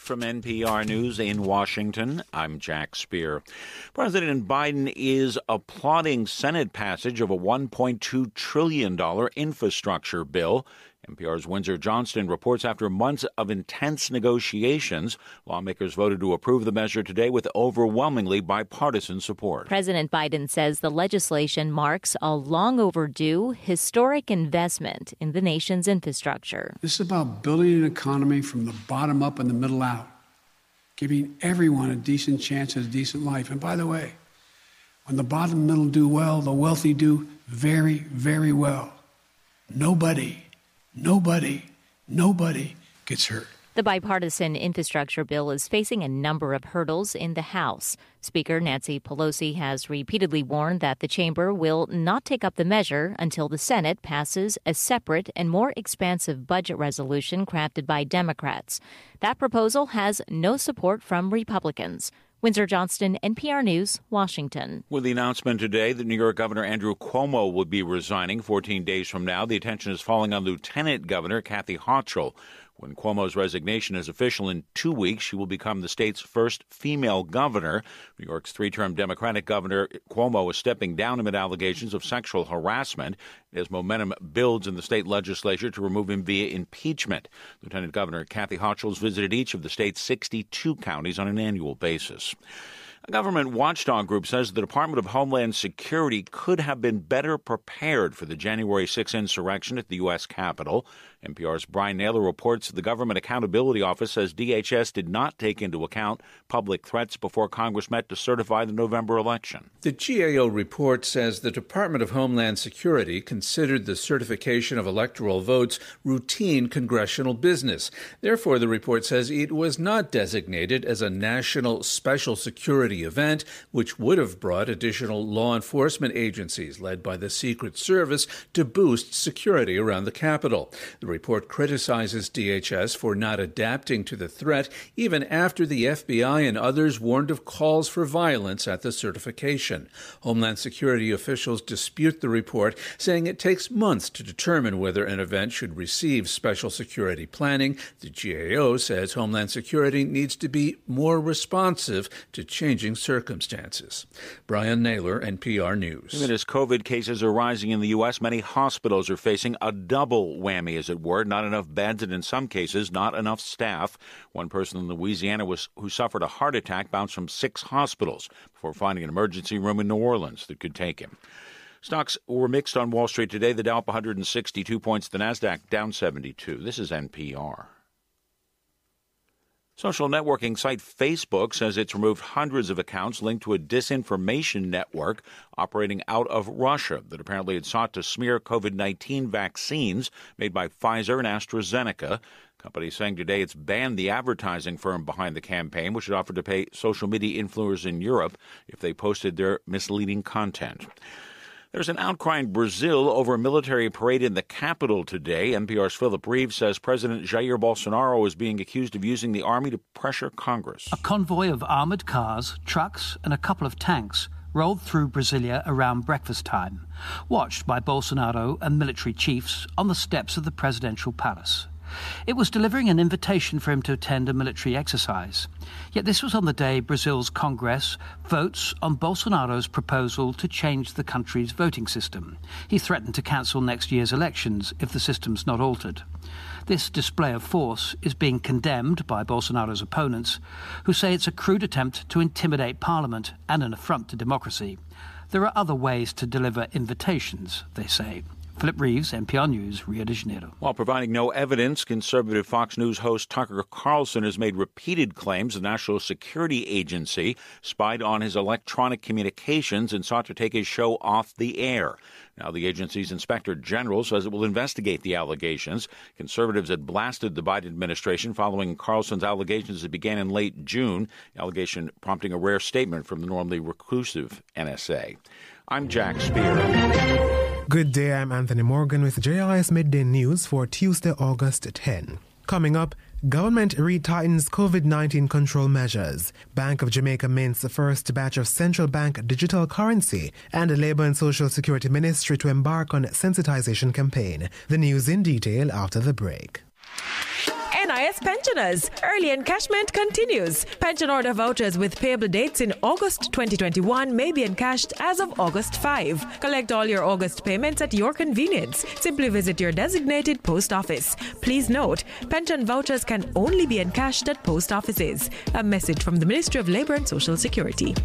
from NPR News in Washington. I'm Jack Speer. President Biden is applauding Senate passage of a $1.2 trillion infrastructure bill. NPR's Windsor Johnston reports after months of intense negotiations, lawmakers voted to approve the measure today with overwhelmingly bipartisan support. President Biden says the legislation marks a long overdue historic investment in the nation's infrastructure. This is about building an economy from the bottom up and the middle out, giving everyone a decent chance at a decent life. And by the way, when the bottom middle do well, the wealthy do very, very well. Nobody gets hurt. The bipartisan infrastructure bill is facing a number of hurdles in the House. Speaker Nancy Pelosi has repeatedly warned that the chamber will not take up the measure until the Senate passes a separate and more expansive budget resolution crafted by Democrats. That proposal has no support from Republicans. Windsor Johnston, NPR News, Washington. With the announcement today that New York Governor Andrew Cuomo will be resigning 14 days from now, the attention is falling on Lieutenant Governor Kathy Hochul. When Cuomo's resignation is official in 2 weeks, she will become the state's first female governor. New York's three-term Democratic Governor Cuomo is stepping down amid allegations of sexual harassment as momentum builds in the state legislature to remove him via impeachment. Lieutenant Governor Kathy Hochul's visited each of the state's 62 counties on an annual basis. A government watchdog group says the Department of Homeland Security could have been better prepared for the January 6 insurrection at the U.S. Capitol. NPR's Brian Naylor reports the Government Accountability Office says DHS did not take into account public threats before Congress met to certify the November election. The GAO report says the Department of Homeland Security considered the certification of electoral votes routine congressional business. Therefore, the report says it was not designated as a national special security event, which would have brought additional law enforcement agencies led by the Secret Service to boost security around the Capitol. The report criticizes DHS for not adapting to the threat, even after the FBI and others warned of calls for violence at the certification. Homeland Security officials dispute the report, saying it takes months to determine whether an event should receive special security planning. The GAO says Homeland Security needs to be more responsive to changing circumstances. Brian Naylor, NPR News. Even as COVID cases are rising in the U.S., many hospitals are facing a double whammy, as it were. Not enough beds and, in some cases, not enough staff. One person in Louisiana who suffered a heart attack bounced from 6 hospitals before finding an emergency room in New Orleans that could take him. Stocks were mixed on Wall Street today. The Dow up 162 points. The Nasdaq down 72. This is NPR. Social networking site Facebook says it's removed hundreds of accounts linked to a disinformation network operating out of Russia that apparently had sought to smear COVID-19 vaccines made by Pfizer and AstraZeneca. The company saying today it's banned the advertising firm behind the campaign, which it offered to pay social media influencers in Europe if they posted their misleading content. There's an outcry in Brazil over a military parade in the capital today. NPR's Philip Reeves says President Jair Bolsonaro is being accused of using the army to pressure Congress. A convoy of armored cars, trucks, and a couple of tanks rolled through Brasilia around breakfast time, watched by Bolsonaro and military chiefs on the steps of the presidential palace. It was delivering an invitation for him to attend a military exercise. Yet this was on the day Brazil's Congress votes on Bolsonaro's proposal to change the country's voting system. He threatened to cancel next year's elections if the system's not altered. This display of force is being condemned by Bolsonaro's opponents, who say it's a crude attempt to intimidate Parliament and an affront to democracy. There are other ways to deliver invitations, they say. Philip Reeves, NPR News, Rio de Janeiro. While providing no evidence, conservative Fox News host Tucker Carlson has made repeated claims the National Security Agency spied on his electronic communications and sought to take his show off the air. Now the agency's inspector general says it will investigate the allegations. Conservatives had blasted the Biden administration following Carlson's allegations that began in late June, allegation prompting a rare statement from the normally reclusive NSA. I'm Jack Speer. Good day, I'm Anthony Morgan with JRS Midday News for Tuesday, August 10. Coming up, government retightens COVID-19 control measures. Bank of Jamaica mints the first batch of central bank digital currency, and the Labour and Social Security Ministry to embark on sensitization campaign. The news in detail after the break. NHIS pensioners. Early encashment continues. Pension order vouchers with payable dates in August 2021 may be encashed as of August 5. Collect all your August payments at your convenience. Simply visit your designated post office. Please note, pension vouchers can only be encashed at post offices. A message from the Ministry of Labour and Social Security.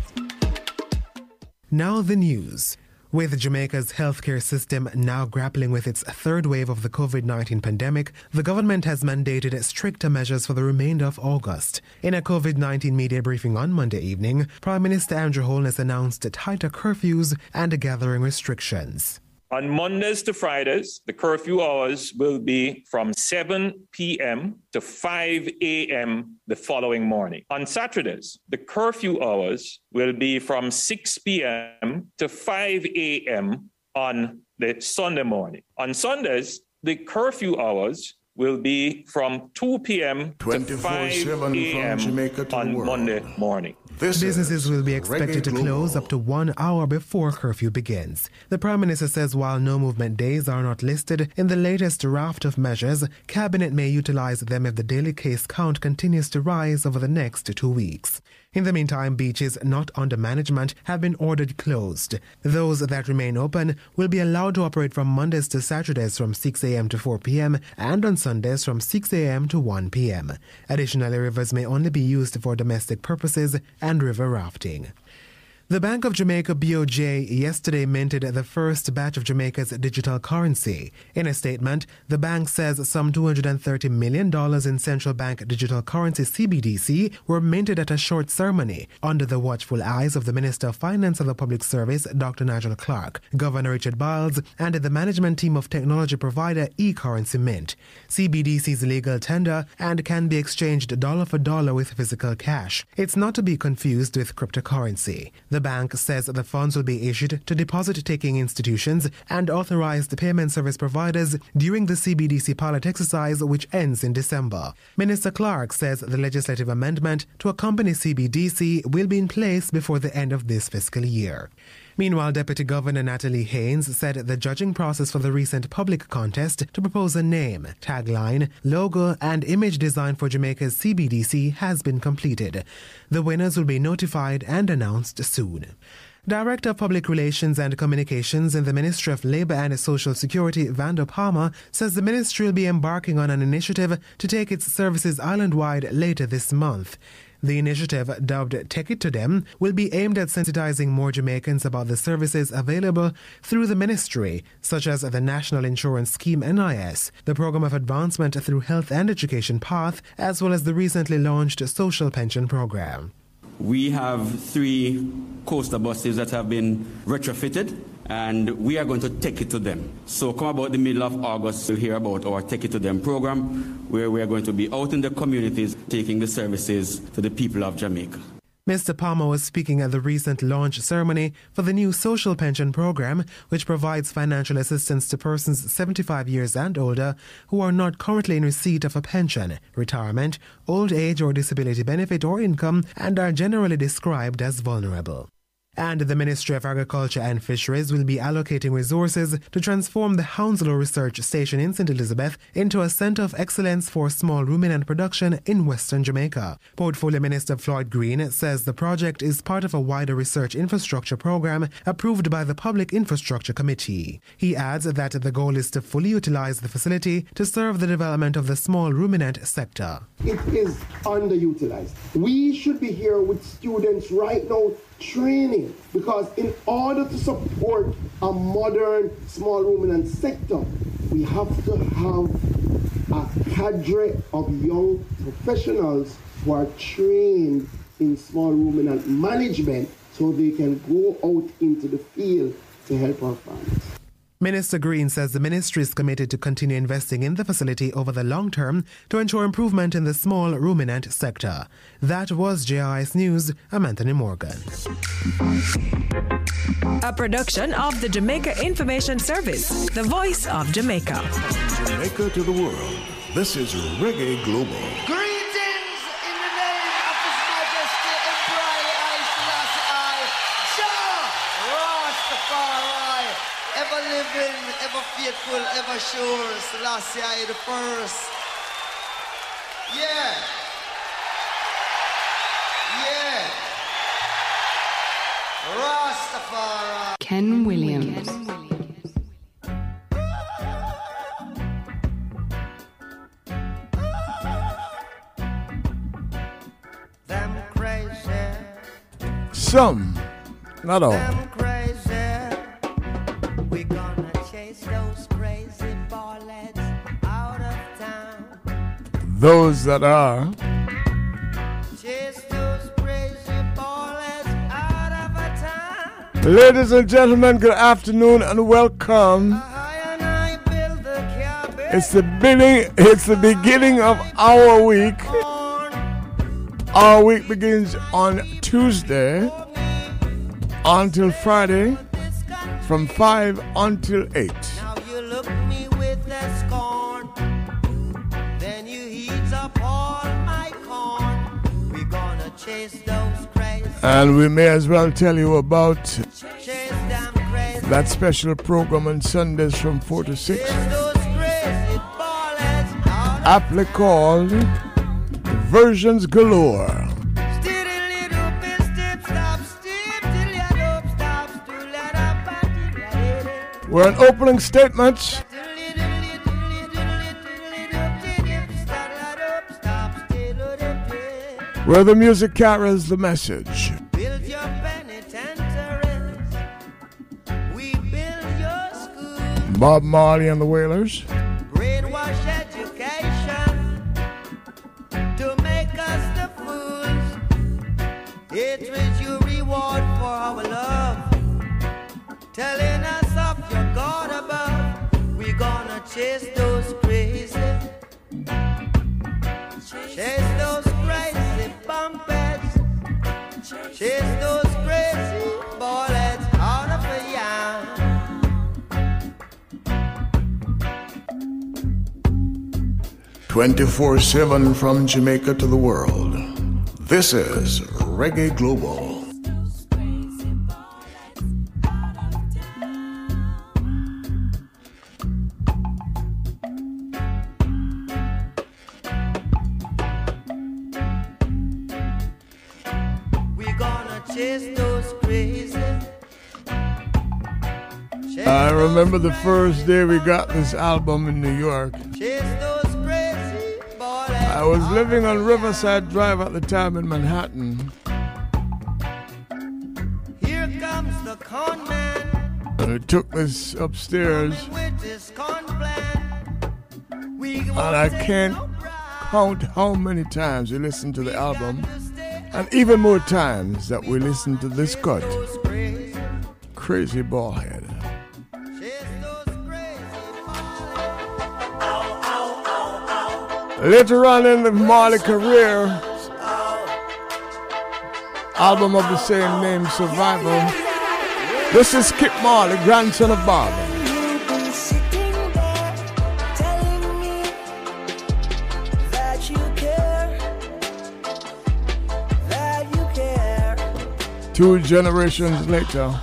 Now the news. With Jamaica's healthcare system now grappling with its third wave of the COVID-19 pandemic, the government has mandated stricter measures for the remainder of August. In a COVID-19 media briefing on Monday evening, Prime Minister Andrew Holness announced tighter curfews and gathering restrictions. On Mondays to Fridays, the curfew hours will be from 7 p.m. to 5 a.m. the following morning. On Saturdays, the curfew hours will be from 6 p.m. to 5 a.m. on the Sunday morning. On Sundays, the curfew hours will be from 2 p.m. to 5 a.m. on Monday morning. Businesses will be expected to close up to 1 hour before curfew begins. The Prime Minister says while no movement days are not listed in the latest draft of measures, Cabinet may utilise them if the daily case count continues to rise over the next 2 weeks. In the meantime, beaches not under management have been ordered closed. Those that remain open will be allowed to operate from Mondays to Saturdays from 6 a.m. to 4 p.m. and on Sundays from 6 a.m. to 1 p.m. Additionally, rivers may only be used for domestic purposes and river rafting. The Bank of Jamaica (BOJ) yesterday minted the first batch of Jamaica's digital currency. In a statement, the bank says some $230 million in central bank digital currency (CBDC) were minted at a short ceremony under the watchful eyes of the Minister of Finance and the Public Service, Dr. Nigel Clark, Governor Richard Biles, and the management team of technology provider eCurrency Mint. CBDCs legal tender and can be exchanged dollar for dollar with physical cash. It's not to be confused with cryptocurrency. The bank says the funds will be issued to deposit-taking institutions and authorized payment service providers during the CBDC pilot exercise, which ends in December. Minister Clark says the legislative amendment to accompany CBDC will be in place before the end of this fiscal year. Meanwhile, Deputy Governor Natalie Haynes said the judging process for the recent public contest to propose a name, tagline, logo and image design for Jamaica's CBDC has been completed. The winners will be notified and announced soon. Director of Public Relations and Communications in the Ministry of Labour and Social Security, Vanda Palmer, says the ministry will be embarking on an initiative to take its services island-wide later this month. The initiative, dubbed Take It To Them, will be aimed at sensitizing more Jamaicans about the services available through the ministry, such as the National Insurance Scheme NIS, the Program of Advancement through Health and Education Path, as well as the recently launched Social Pension Program. We have 3 coaster buses that have been retrofitted, and we are going to take it to them. So come about the middle of August, you'll hear about our Take It To Them program, where we are going to be out in the communities taking the services to the people of Jamaica. Mr. Palmer was speaking at the recent launch ceremony for the new Social Pension Program, which provides financial assistance to persons 75 years and older who are not currently in receipt of a pension, retirement, old age or disability benefit or income, and are generally described as vulnerable. And the Ministry of Agriculture and Fisheries will be allocating resources to transform the Hounslow Research Station in St. Elizabeth into a centre of excellence for small ruminant production in Western Jamaica. Portfolio Minister Floyd Green says the project is part of a wider research infrastructure programme approved by the Public Infrastructure Committee. He adds that the goal is to fully utilise the facility to serve the development of the small ruminant sector. It is underutilised. We should be here with students right now training, because in order to support a modern small ruminant sector, we have to have a cadre of young professionals who are trained in small ruminant management so they can go out into the field to help our farmers. Minister Green says the ministry is committed to continue investing in the facility over the long term to ensure improvement in the small ruminant sector. That was JIS News. I'm Anthony Morgan. A production of the Jamaica Information Service, the voice of Jamaica. Jamaica to the world. This is Reggae Global. Greetings in the name of His Majesty Emperor I, Jah Rastafari. Ever living, ever faithful, ever sure, Selassie I the first. Yeah. Yeah. Rastafari. Ken Williams. Them crazy. Some, not all. Them crazy. We're gonna chase those crazy ballets out of town. Those that are. Ladies and gentlemen, good afternoon and welcome. It's the beginning of our week. Our week begins on Tuesday until Friday from 5 until 8. Now you look me with that scorn. Then you heat up all my corn. We're gonna chase those crazy. And we may as well tell you about that special program on Sundays from 4 to 6. Aptly called Versions Galore. We're in opening statements. Where the music carries the message. Bob Marley and the Wailers. Brainwash education to make us the fools. It was your reward for our love. Telling us of your God above. We're gonna chase those crazy. Chase those crazy bumpets. Chase those crazy bullets out of a yard. ...24/7 from Jamaica to the world. This is Reggae Global. We're gonna chase those crazy. I remember the first day we got this album in New York. I was living on Riverside Drive at the time in Manhattan. Here comes the con man. And I took this upstairs. And I can't count how many times we listened to the album. And even more times that we listened to this cut. Crazy Ballhead. Later on in the Marley career, album of the same name, Survival. This is Skip Marley, grandson of Bob. Two generations later.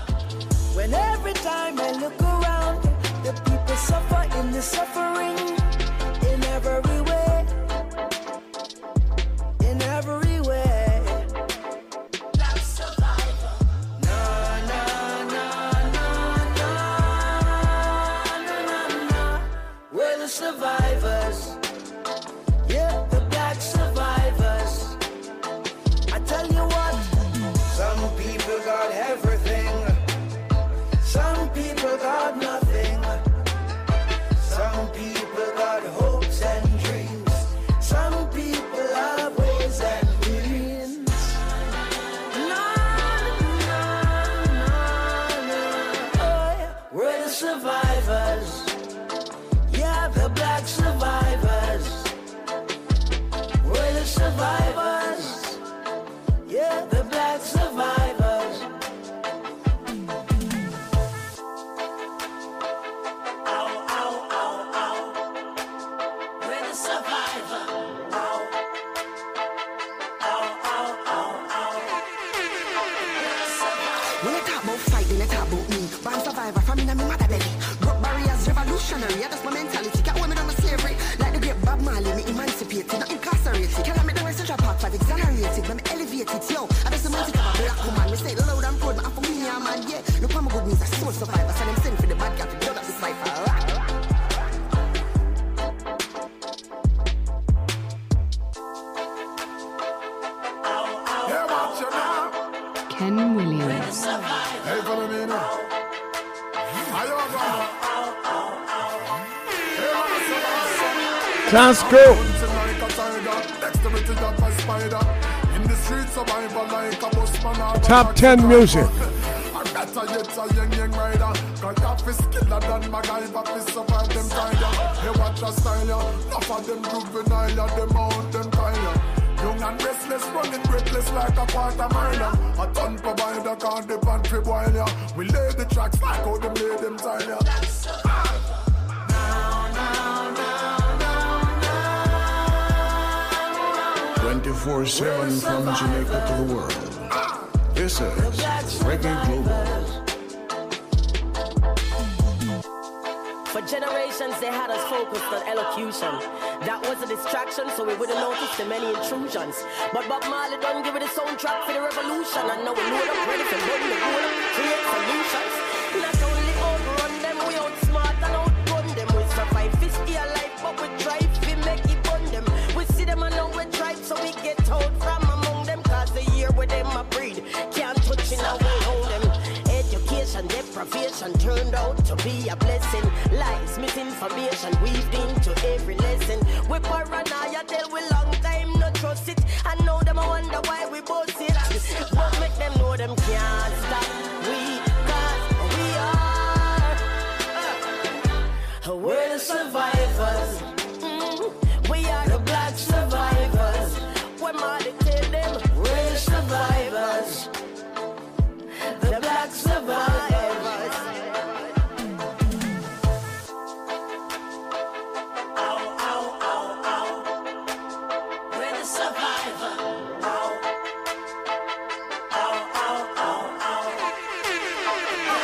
Revolutionary, yeah, that's my mentality. Can't hold me down to slavery. Like the great Bob Marley, me emancipated, not incarcerated. exasperate it. Can I make the rest of your part but exonerated? When I elevate it, yo, I just want to have a black woman. We say loud and proud, but I'm for me, I'm man, yeah. Look how my good means I soul survivor. So I'm sending for the bad guy to judge up this life. Ken Williams. Hey, Palomino. Transco. Top 10 music. Young and restless, running breathless like a quarter mile. A ton provider can't dip and trip while ya. We lay the tracks like how them lay them tile ya. Ah. 24/7 from Jamaica to the world. This is Reggae Global. For generations, they had us focused on elocution. That was a distraction, so we wouldn't notice the many intrusions. But Bob Marley done give it a soundtrack for the revolution. And now we load up, ready for building the goal, create solutions. Not only outrun them, we outsmart and outgun them. We survive this year life, but we drive, we make it on them. We see them and now we drive, so we get out from among them. Cause the year with them I breed, can't touch it, now we hold them. Education, deprivation turned out to be a blessing. Lies, misinformation weaved into every lesson. We paranoia till we long time not trust it. I know them, I wonder why we both sit. What make them know them can't stop? We are we're the survivors. We are the black survivors. We're mad to tell them we're the survivors. The black survivors. Ow, ow, ow, ow. We're the survivor. Ow, ow, ow, ow, ow. We're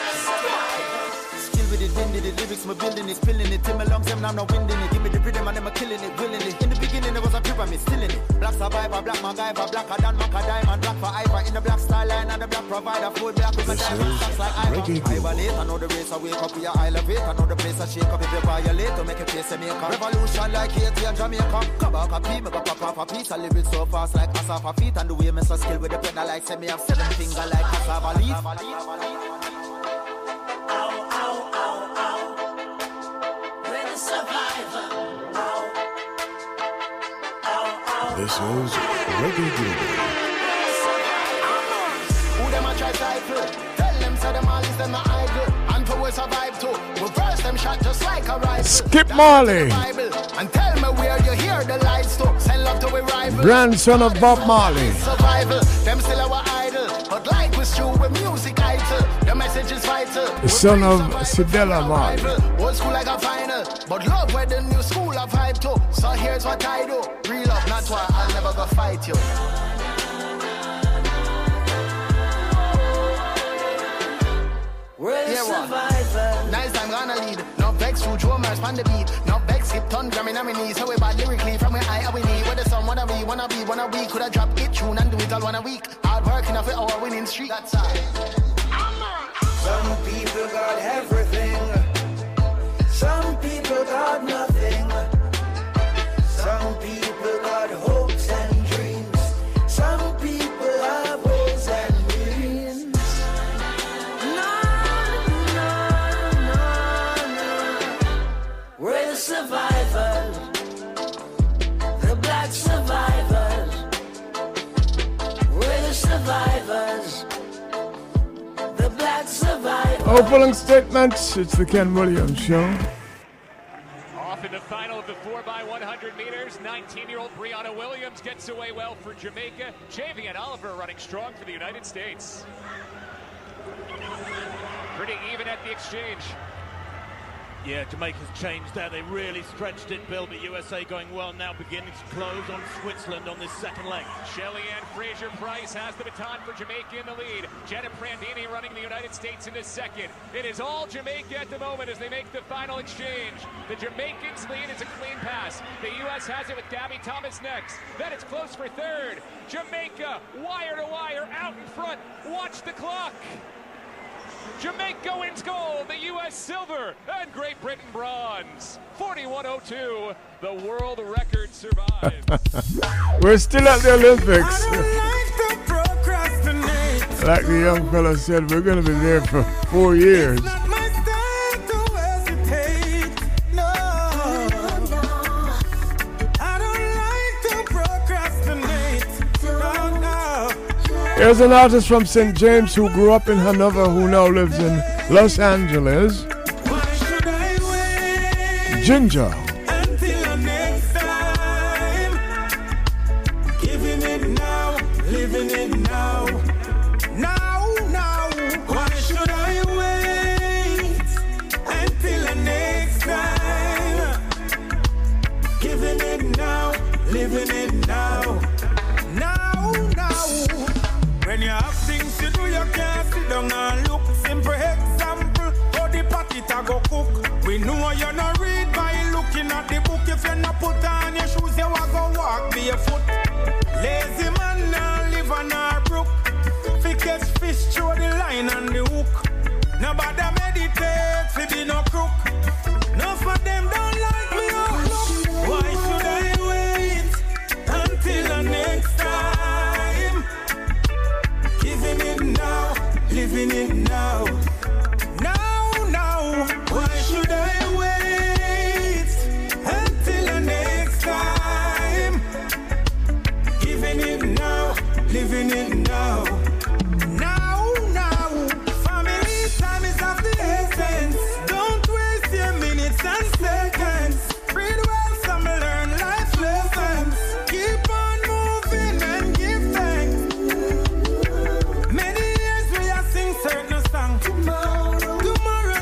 the survivors. Still with it, winding the lyrics, my building is spilling it. Till my lungs, I'm not winding it. Give me the rhythm and I'm killing it, willingly. In the beginning, there was a pyramid, still in it. Black survivor, black MacGyver, black Adan, Mac a diamond, black for Iver. In the black style line and the black provider, food black with my diamond stacks like Iver. Iver late, I know the race, I wake up with I elevate. I know the place I shake up if you violate. To make a face and make a revolution like Haiti and Jamaica. Come back a pee, make a pop off a piece. I live it so fast like cassava feet. And the way me so skilled with the pedal like semi have seven finger like cassava leaf. Ow, ow, ow, ow. We're the survivor. This is Reggae Global. Who them a try cycle? Tell them say them all is them a idol. And for we survive too. We burst them shot just like a rifle. Skip Marley. And tell me where you hear the lights to. Send love to a rival. Grandson of Bob Marley. Survival. Them still our idol. But like we true with music idol. The message is vital. The son of Sidella Marley. Old school like a final. But love where the new school of vibe to. So here's what I do. Real up, not why I'll never go fight you. We're the survivors. Nice time gonna lead. No vex through drummers on the beat. No vex hip ton drumming on my knees. How we bad lyrically from where I we need. Whether some wanna be, coulda dropped it tune and do it all one a week. Hard working off it our winning streak. That's all. Some people got everything. Some people got nothing. Some people got hopes and dreams. Some people have hopes and dreams. No, no, no, no. We're the survivors. The black survivors. We're the survivors. The black survivors. Opening statements. It's the Ken Williams Show. In the final of the 4x100 meters, 19-year-old Brianna Williams gets away well for Jamaica. Javian Oliver running strong for the United States. Pretty even at the exchange. Yeah, Jamaica's changed there. They really stretched it, Bill, but USA going well now, beginning to close on Switzerland on this second leg. Shelly-Ann Fraser-Pryce has the baton for Jamaica in the lead. Jenna Prandini running the United States into second. It is all Jamaica at the moment as they make the final exchange. The Jamaicans lead. It's a clean pass. The U.S. has it with Gabby Thomas next. Then it's close for third. Jamaica, wire to wire, out in front. Watch the clock. Jamaica wins gold, the U.S. silver, and Great Britain bronze. 41:02, the world record survives. We're still at the Olympics. Like the young fellow said, we're going to be there for 4 years. There's an artist from St. James who grew up in Hanover who now lives in Los Angeles. Ginger. Until next time. Living it now. Now. Why should I wait until next time? Giving it now, living it now. Now. When you have things to do, you can't sit down and look. Simple example, how the pocket a go cook. We know you no read by looking at the book. If you no put on your shoes, you a go walk barefoot. Lazy man now live on our brook. Fi catch fish throw the line and the hook. Nobody meditate, fi be no crook. No for them don't like me. Why should I wait until the next time? Living it now, now. Why should I wait until the next time? Giving it now, living it now, now. Family time is of the essence. Don't waste your minutes and seconds. Read well, some learn life lessons. Keep on moving and give thanks. Many certain song. Tomorrow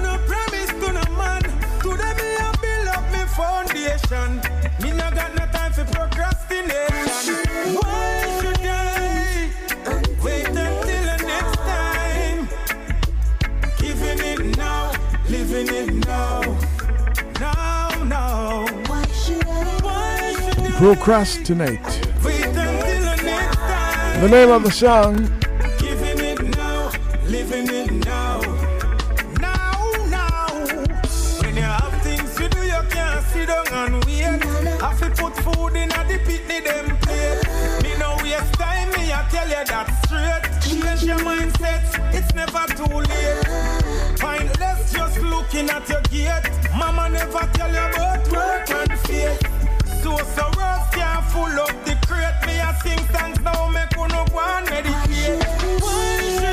no promise to no man. Today me a build up me foundation. Me no got no time for procrastination. Why should I wait until the next time? Giving it now, living it now. Now. Why should I procrastinate? Wait until the next time. The name of the song. Living it now, now. When you have things to do, you can't sit down and wait. Have to put food in a the picnic them plate. Me no waste time, me I tell you that straight. Change your mindset, it's never too late. Mindless just looking at your gate. Mama never tell you about work and faith. So words can't full up the crate. Me I sing songs now, me could not go and meditate. Why should I?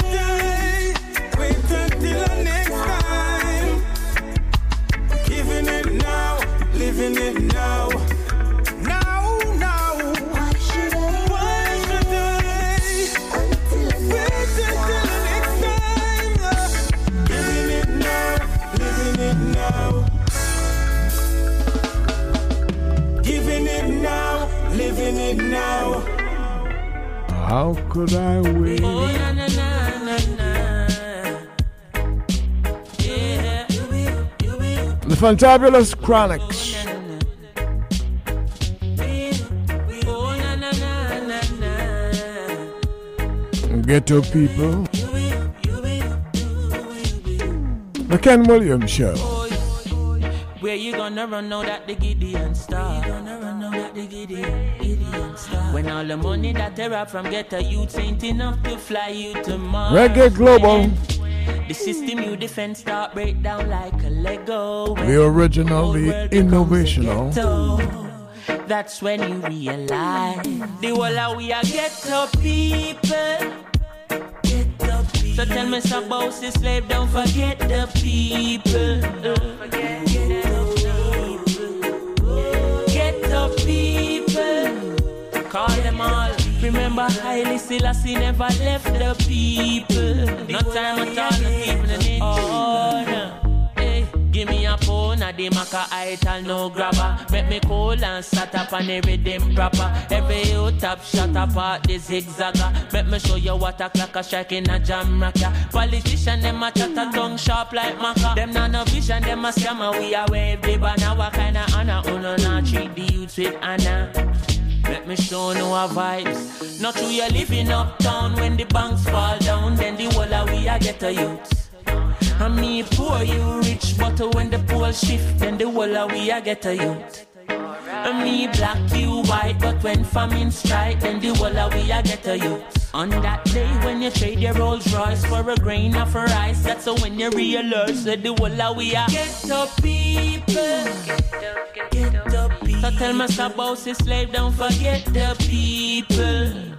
Till the next time, giving it now, living it now, now. Why should I wait till the next time? Giving it now, living it now, giving it now, living it now. How could I wait? Oh, na, na, na, na, na. The Fantabulous Chronics. Ghetto People. The Ken Williams Show. Where you gonna run out at the Gideon Star? When all the money that they rob from ghetto youths ain't enough to fly you to Mars. Reggae Global. The system you defend start break down like a Lego. The original, the innovational. Ghetto, that's when you realize the whole of we are ghetto people. Ghetto people. So tell me some boss the slave, don't forget the people. Don't forget ghetto people. Ghetto people. Call them all. Remember, Haile Selassie never left the people. No time at all, no keeping the ninja. Oh, no. Hey, give me a phone, I the maca, I tell no grabber. Make me cool and sat up on the rhythm proper. Every you tap, shut up at the zigzagger. Make me show you what a clacker striking a jam rocker. Politician, them a chat a tongue sharp like maca. Them not no vision, them a scammer. We a wave the banner. What kind of honor? Oh no, no, treat the youths with honor. Let me show no vibes. Not through your living uptown. When the banks fall down, then the wall of we a get a youth. And me poor, you rich, but when the pool shift, then the wall of we a get a youth. And me black, you white, but when famine strike, then the wall of we a get a youth. On that day when you trade your Rolls Royce for a grain of rice, that's when you realize that the wall of we a get up people. So tell Mr. Bossy slave, don't forget the people.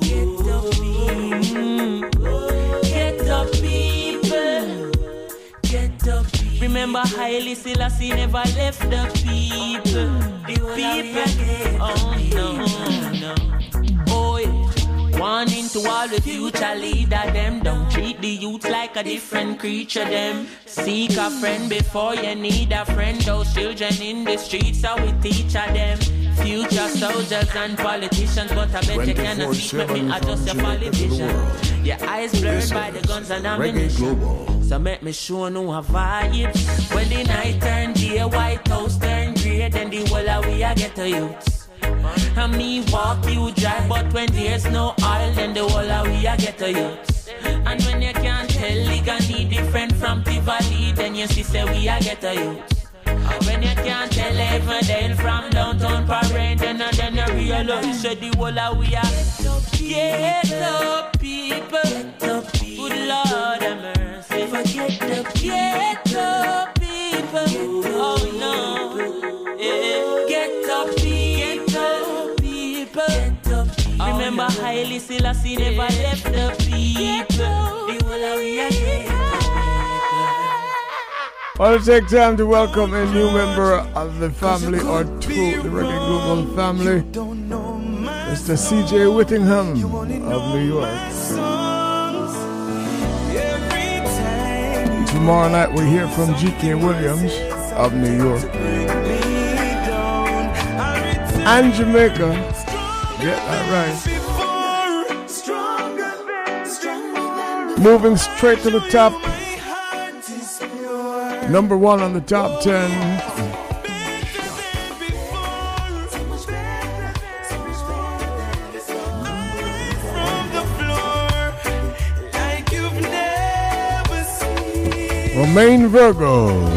Get the people. Get the people. Get the people. Remember Haile Selassie never left the people. The people. Oh no, no. Oh yeah. Warning to all the future leader them. Don't treat the youth like a different creature them. Seek a friend before you need a friend. Those children in the streets are we teach them. Future soldiers and politicians, but I bet you cannot speak me adjust your politician. Your eyes blurred by the guns and ammunition. So make me sure no have vibes. When the night turn day, White House turn grey, then the whole of we a get to youths. And me walk, you drive, but when there's no oil, then the whole of we a get to youths. And when you can't tell Ligani different from Tivoli, then you see say we a get a youth. When you can't tell Everdale from downtown Parade, then you realize the whole a we a get the people. Good Lord have mercy, get the people. Oh no, yeah. Get the people, get the people. Remember Haile Selassie never left the people. I want to take time to welcome a new member of the family or two, the Reggae Global family, Mr. C.J. Whittingham of New York. Tomorrow night we'll hear from G.K. Williams of New York. And Jamaica, get that right. Moving straight to the top. Number one on the top 10. Romain Virgo.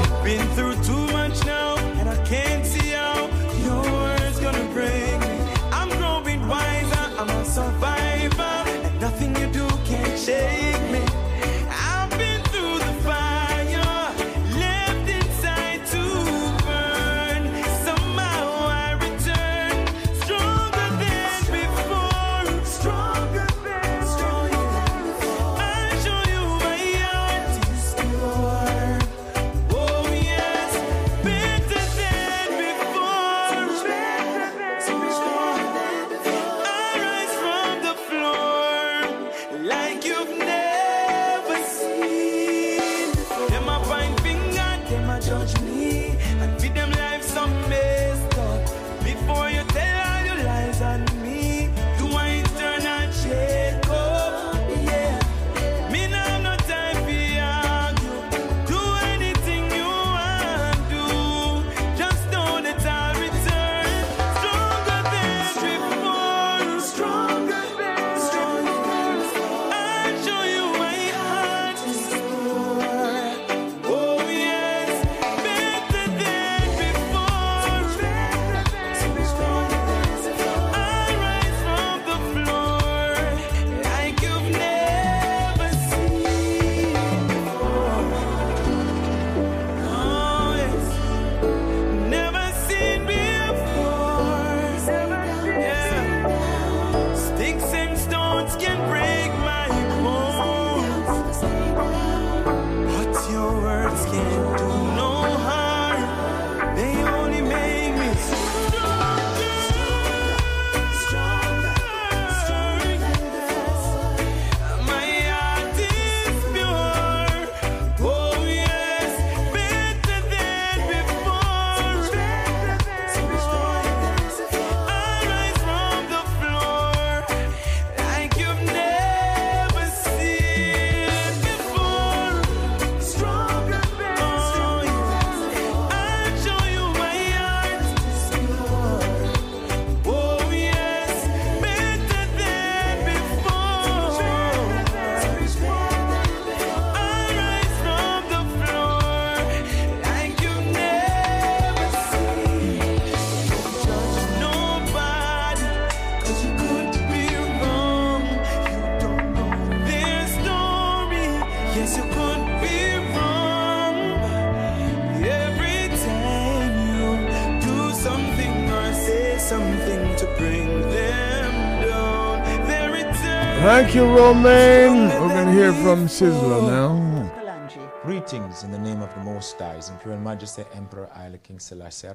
Thank you, Romaine. We're going to hear from Sizzla now. Greetings in the name of the Most High, His Imperial Majesty Emperor Haile King Selassie I,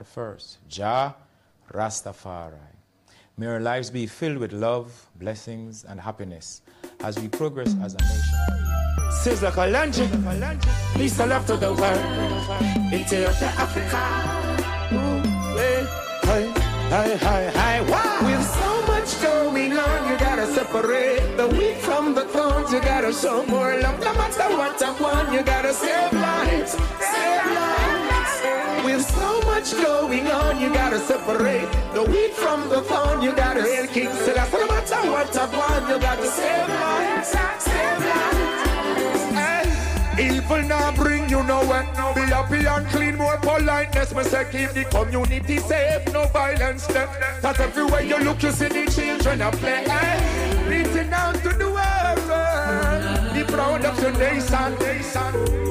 Jah Rastafari. May our lives be filled with love, blessings, and happiness as we progress as a nation. Sizzla Kalanji, peace and love to the world. It's Africa. Ooh, hey, hi, hi, hi, wow. With so much going on, you gotta separate the wheat from the thorns. You gotta show more love, no matter what I want. You gotta save lives, save lives. With so much going on, you gotta separate the wheat from the thorn. You gotta hail King Selassie, no matter what I want. You gotta save lives, save lives. Hey, evil now bring you nowhere. Be happy and clean, more politeness. Me say keep the community safe, no violence. That everywhere you look, you see the children a play. Hey, reaching out to the world. The proud of your nation,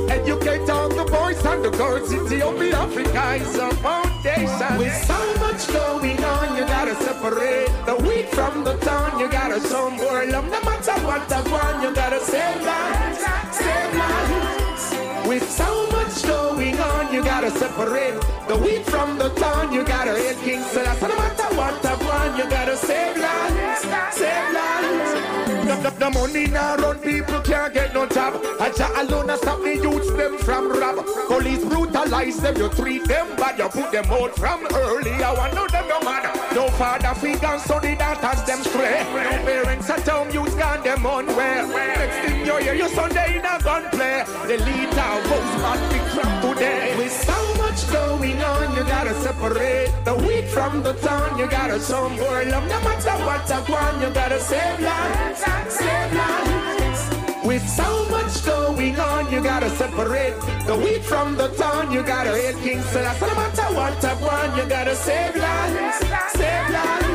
educate all the boys and the girls. Ethiopia, Africa is our foundation. With so much going on, you gotta separate the wheat from the thorn. You gotta show more love, no matter what I want. You gotta save lives, save lives. With so much going on, you gotta separate the wheat from the thorn. You gotta hate King Selassie, no matter what I want. You gotta save lives, save lives. The money now run, people can't get no job. Aja alone stop the youths them from rob. Police brutalize them, you treat them bad. You put them out from early. I want no them no mother. No father figure, so the daughters them stray. No parents at home, youths got them unwell. Next thing you hear, your son they in a gunplay. The leader votes bad big crap today. With so much going on, you gotta separate the wheat from the thorn. You gotta show more love, no matter what I want. You gotta save lives, save lives. With so much going on, you gotta separate the wheat from the thorn. You gotta hate King Selassie, no matter what I want. You gotta save lives, save lives.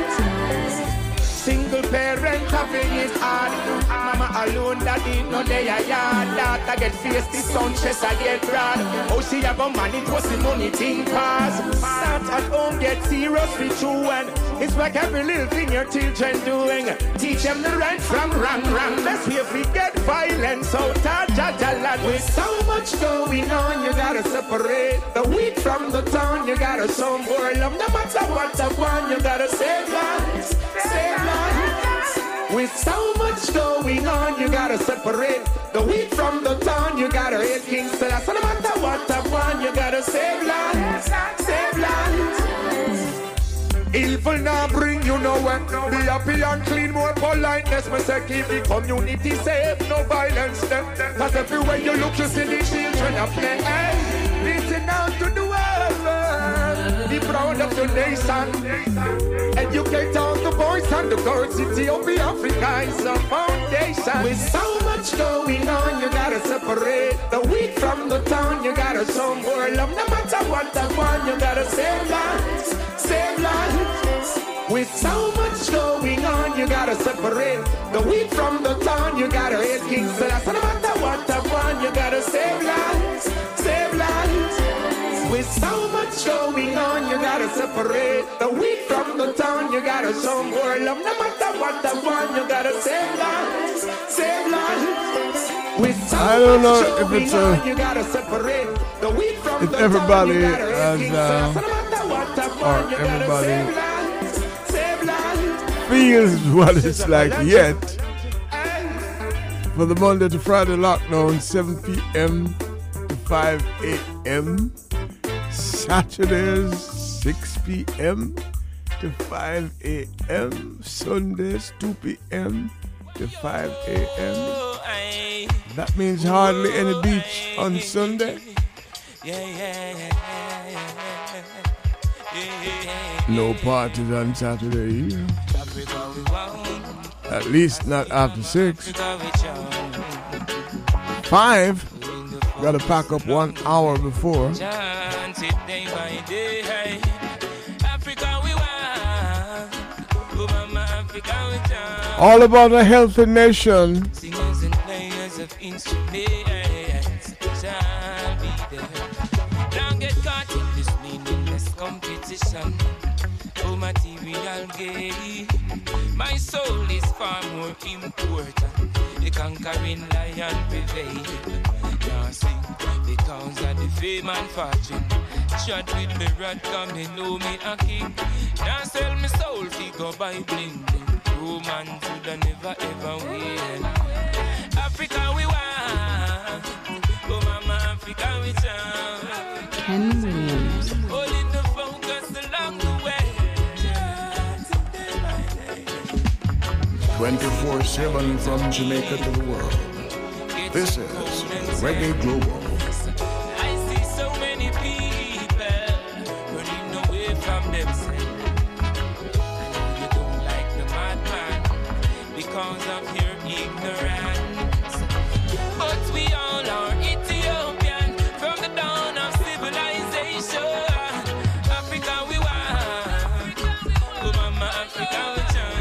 Single parent having it hard. Mama alone, daddy no day a yard. Daughter get fierce, the son chest I get rad. Oh, she a go manage, what's the money thing pass? Start at home, get serious with you and it's like every little thing your children doing. Teach them the right from wrong. Let's see if we get violence out of Jaja land. With so much going on, you gotta separate the wheat from the thorn. You gotta show more love, no matter what I want. You gotta save lives, save lives. With so much going on, you gotta separate the wheat from the thorn. You gotta hate King Selassie, no matter what I want. You gotta save lives, save lives. Evil now bring you nowhere. Be happy and clean, more politeness. Me say keep the community safe, no violence. Cause everywhere you look, you see the children a play. Listen out to the world. Be proud of your nation. Educate all the boys and the girls. Ethiopia, Africa is our foundation. With so much going on, you gotta separate the wheat from the thorn. You gotta show more love, no matter what I want. You gotta save lives, save lives. With so much going on, you gotta separate the wheat from the thorn. You gotta hate King Selassie, no matter what I want. You gotta save lives, save lives. With so much going on, you gotta separate the wheat from the thorn. You gotta show more love, no matter what I want. You gotta save lives, save lives. With so I don't know much if it's on, you gotta separate the wheat from the everybody thorn. Or everybody feels what it's like yet. For the Monday to Friday lockdown, 7 p.m. to 5 a.m. Saturdays, 6 p.m. to 5 a.m. Sundays, 2 p.m. to 5 a.m. That means hardly any beach on Sunday. No parties on Saturday either. At least not after 6. 5, gotta pack up 1 hour before. All about a healthy nation. Competition, oh material again. My soul is far more important. The conquering lion prevailed. Now sing because of the fame and fortune. Shot with the rod coming, know me a king. Now sell my soul to go by bling. Roman should I never ever win. Africa we want. Oh mama, Africa we chant. Ken Williams. Holding the focus along the way. 24/7 from Jamaica to the world. This is Reggae Global. I see so many people running away from themselves. I know you don't like the madman because of your ignorance. But we all are Ethiopian from the dawn of civilization. Africa we want. Oh mama, Africa we chant.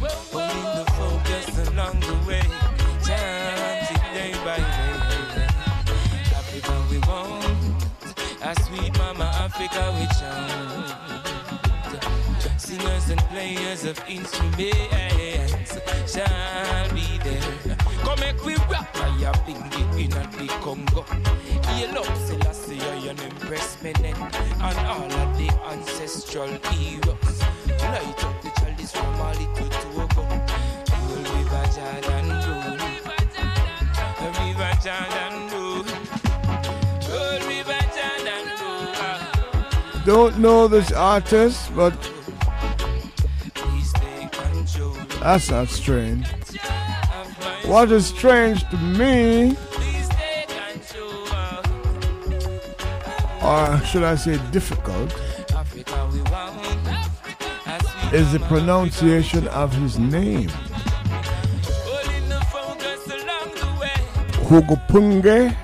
Holding the focus along the way. Africa we chant. Singers and players of instruments shall be there. Come make we rock by your pinky in the Congo. Yell up Selassie and Empress Menen and all of the ancestral heroes. Light up the chalice from Mali to Togo. The river Jordan road. The river Jordan road. The river Jordan road. Don't know this artist, but that's not strange. What is strange to me, or should I say difficult, is the pronunciation of his name. Hugupunge.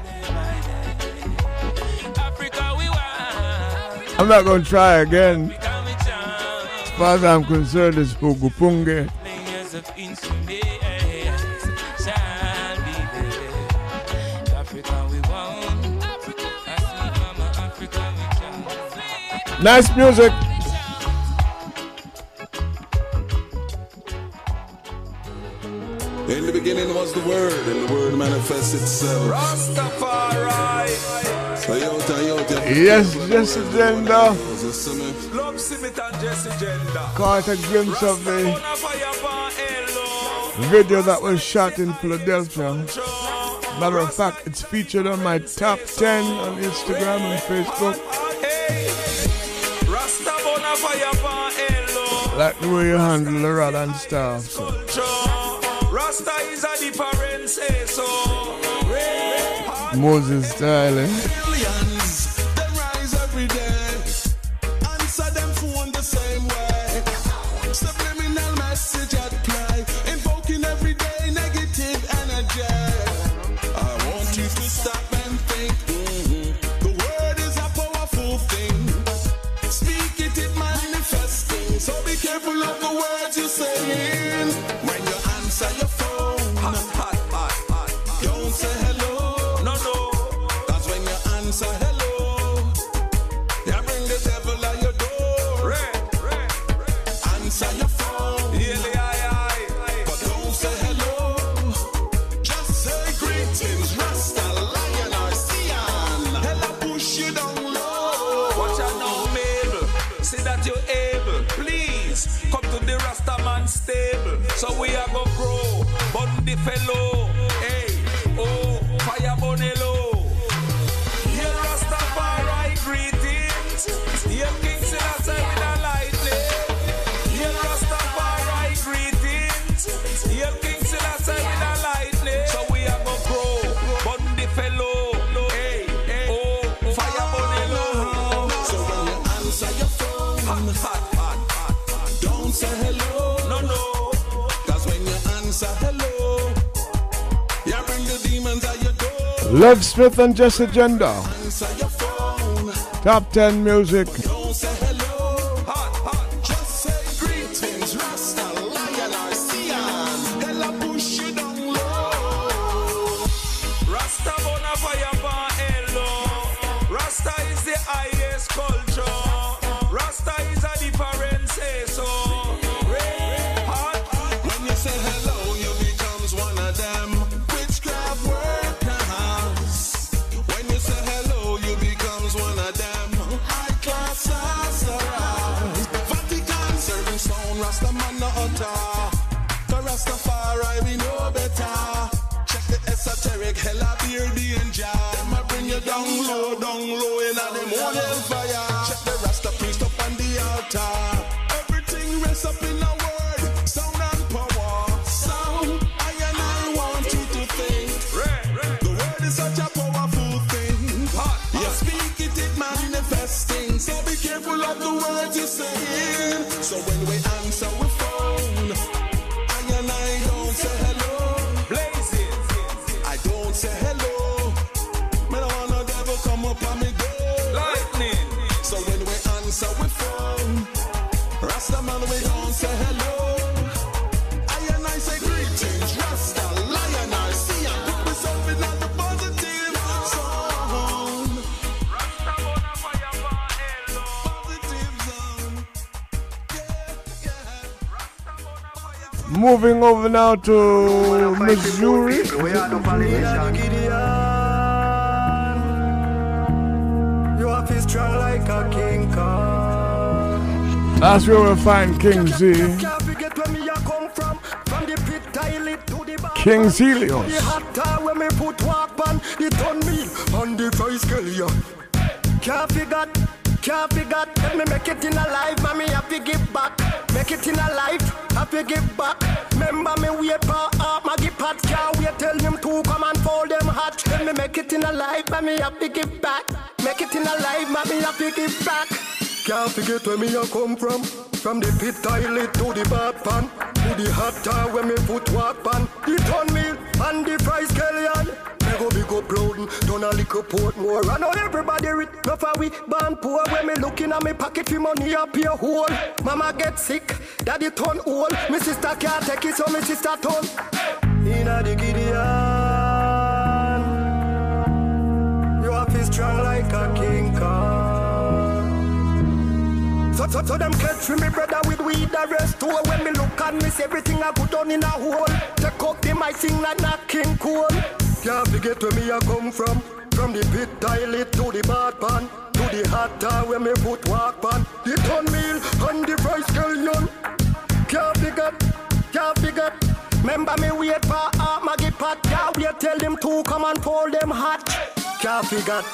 I'm not going to try again. As far as I'm concerned, it's Hugupunge. Nice music. In the beginning was the Word, and the Word manifests itself. Rastafari. Yes, Jesse Gender caught a glimpse of the video that was shot in Philadelphia. Matter of fact, it's featured on my top 10 on Instagram and Facebook. Like the way you handle the rod and staff. Rasta is a different say so. Moses style, eh? Love Smith and Jesse Gender. Top 10 music. Rasta is the highest culture. Rasta is a different. better. For Rastafari, we know better. Check the esoteric, hella beer danger. Them a bring you down low in a the morning fire. Check the Rasta priest up on the altar. Everything rests up in a word, sound and power. Sound, I and I want you to think. The word is such a powerful thing. You speak it, it manifests things. So be careful of the words you say. So when we answer we phone, I and I don't say hello. Blaze it. I don't say hello. Me don't want no devil come up on me door. Lightning. So when we answer we phone, Rasta man we don't say hello. I and I say greetings, Rasta lion I see ya. Put me something on the positive zone. Rasta on a fire for hello. Positive zone. Moving over now to Missouri. That's where we'll find King Z. King Zelios. Can't forget, let me make it in a life, mommy, happy give back. Make it in a life, happy give back. Remember me, wait for up, my give hats, can't wait, tell him to come and fold them hats. Let me make it in a life, mommy, happy give back. Make it in a life, mommy, happy give back. Can't forget where me I come from. From the pit toilet to the bad pan, to the hot towel where me put walk pan. The cornmeal and the fries scallion. We go bloodin', done a little port more. I know everybody rich, no for we born poor. When me looking at me pocket for money up your hole. Mama get sick, daddy turn old. Me sister can't take it, so me sister turn. Inna the Gideon, you have to strong like a King Kong. So them catch me brother with weed arrest. When me look and miss everything I put on in a hole. Take up the mic sing like that King Cole. Can't forget where me I come from. From the pit toilet to the bad pan, to the hot towel where me put walk pan. The cornmeal and the rice scallion. Can't forget. Remember me wait for a Maggie pot. Can't wait tell them to come and fold them hot. Can't forget.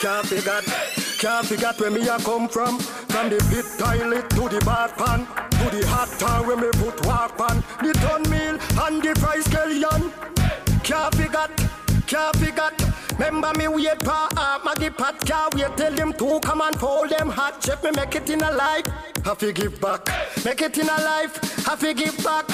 Can't forget where me I come from. From the pit toilet to the bad pan, to the hot towel where me put walk pan. The cornmeal and the rice scallion. Can't forget. Remember me wait for Maggie Pat. Can't wait tell them to come and fold them hot. Check me make it in a life, have to give back. Make it in a life, have to give back.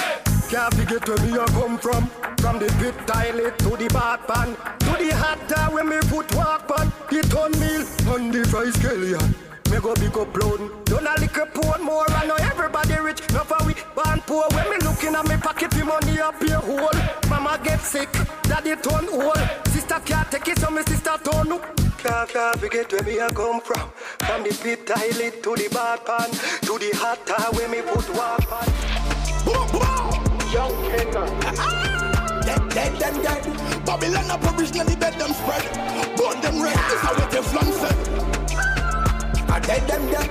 Can't forget where me I come from. From the pit toilet to the bad pan, to the hot dog where me put walk pan. The cornmeal and the rice scallion. Me go big up blown, don't a lick a poor more. I know everybody rich, no for we born poor. When me looking at me pocket, the money up your hole. Mama get sick, daddy turn old. Sister can't take it, so me sister turn up. Can't forget where me I come from. From the pit toilet to the bad pan, to the hot tub where me put water pan. Boom, boom! Young Kenner. Ah! Dead. Babylon operationally dead them spread. Burn them red, this is what Teflon said. I dead them dead.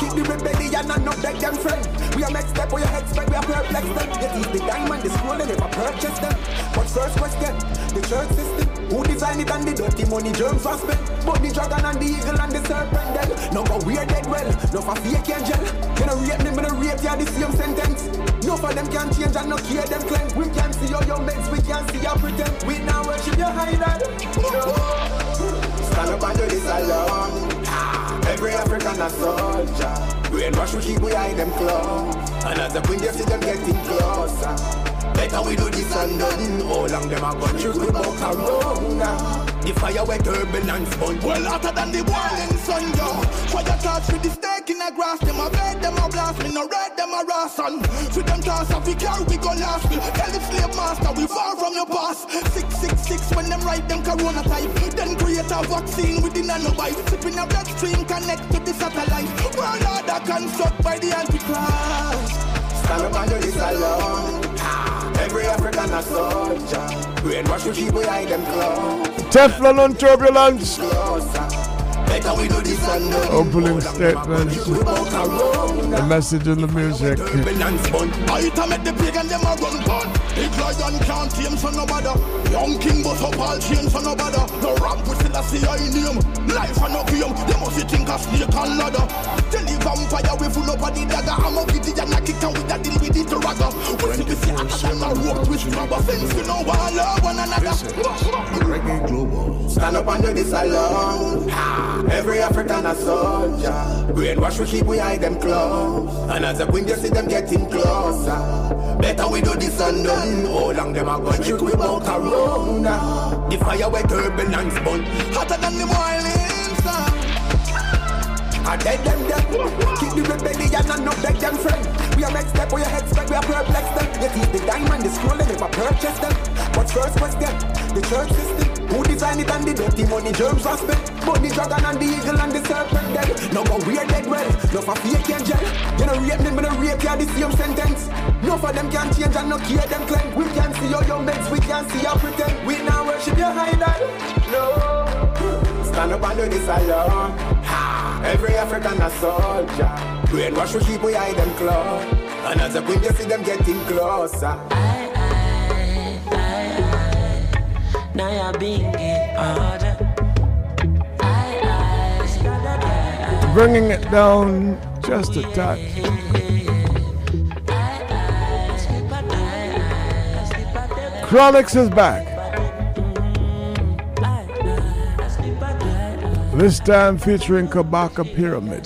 Keep the rebellion and not dead them friend. We are next step, we are expect, we are perplexed them. Yet is the diamond, the school and never purchase them. But first question, the church system. Who designed it and the dirty money germs are spent? But the dragon and the eagle and the serpent dead. No for we are dead well, no for fake angel. When I rape them, when I rape you are the same sentence. No for them can change and no care them cleanse. We can see your young legs, we can see your pretend. We now worship your high dad. Stand up and do this alone. Every African a soldier. Brainwash we keep we eye them close. And as the windows see them getting closer. Better we do this and done. All along them a gun shoot we bout corona. The fire wet urban and spun. Well hotter than the boiling sun, yo. Fire touch with the stake in the grass. Them a bed, them a blast. Me no red, them a rass. And with them toss off we carry we gon' last. Tell the slave master we far from your past. 666 when them write them corona type. Then create a vaccine with the nanobite. Sipping a red stream connect to the satellite. World order construct by the Antichrist. Stand up and do this alone. Every African a soldier. Brainwash we keep behind them clothes. Teflon on turbulence. Closer. Opening statement, the message in the music. Reggae Global. Stand up under this alone. Every African a soldier. Brainwash we keep we eye them close. And as a wind you see them getting closer. Better we do this and done. How long them a gonna trick we bout around. The fire where turbulence burn. Hotter than the boiling sun. I dead them dead. Keep the rebellion and not beg them friend. We are next step, we are head step, we are perplex them. You see the diamond is rolling if I purchase them. But first question. The church system, who designed it and the dirty money germs are spent. But the dragon and the eagle and the serpent dead. No, but we are dead well, no for fear can't jail. You know rape them, but the rape you the same sentence. No for them can't change and no care them claim. We can see your young men, we can see your pretend. We now worship your high idol. No, stand up and do this alone. Every African a soldier. Brainwash we keep we hide them claw. And as a queen you see them getting closer. Now you're being in order. Bringing it down just a touch. Chronix is back. This time featuring Kabaka Pyramid.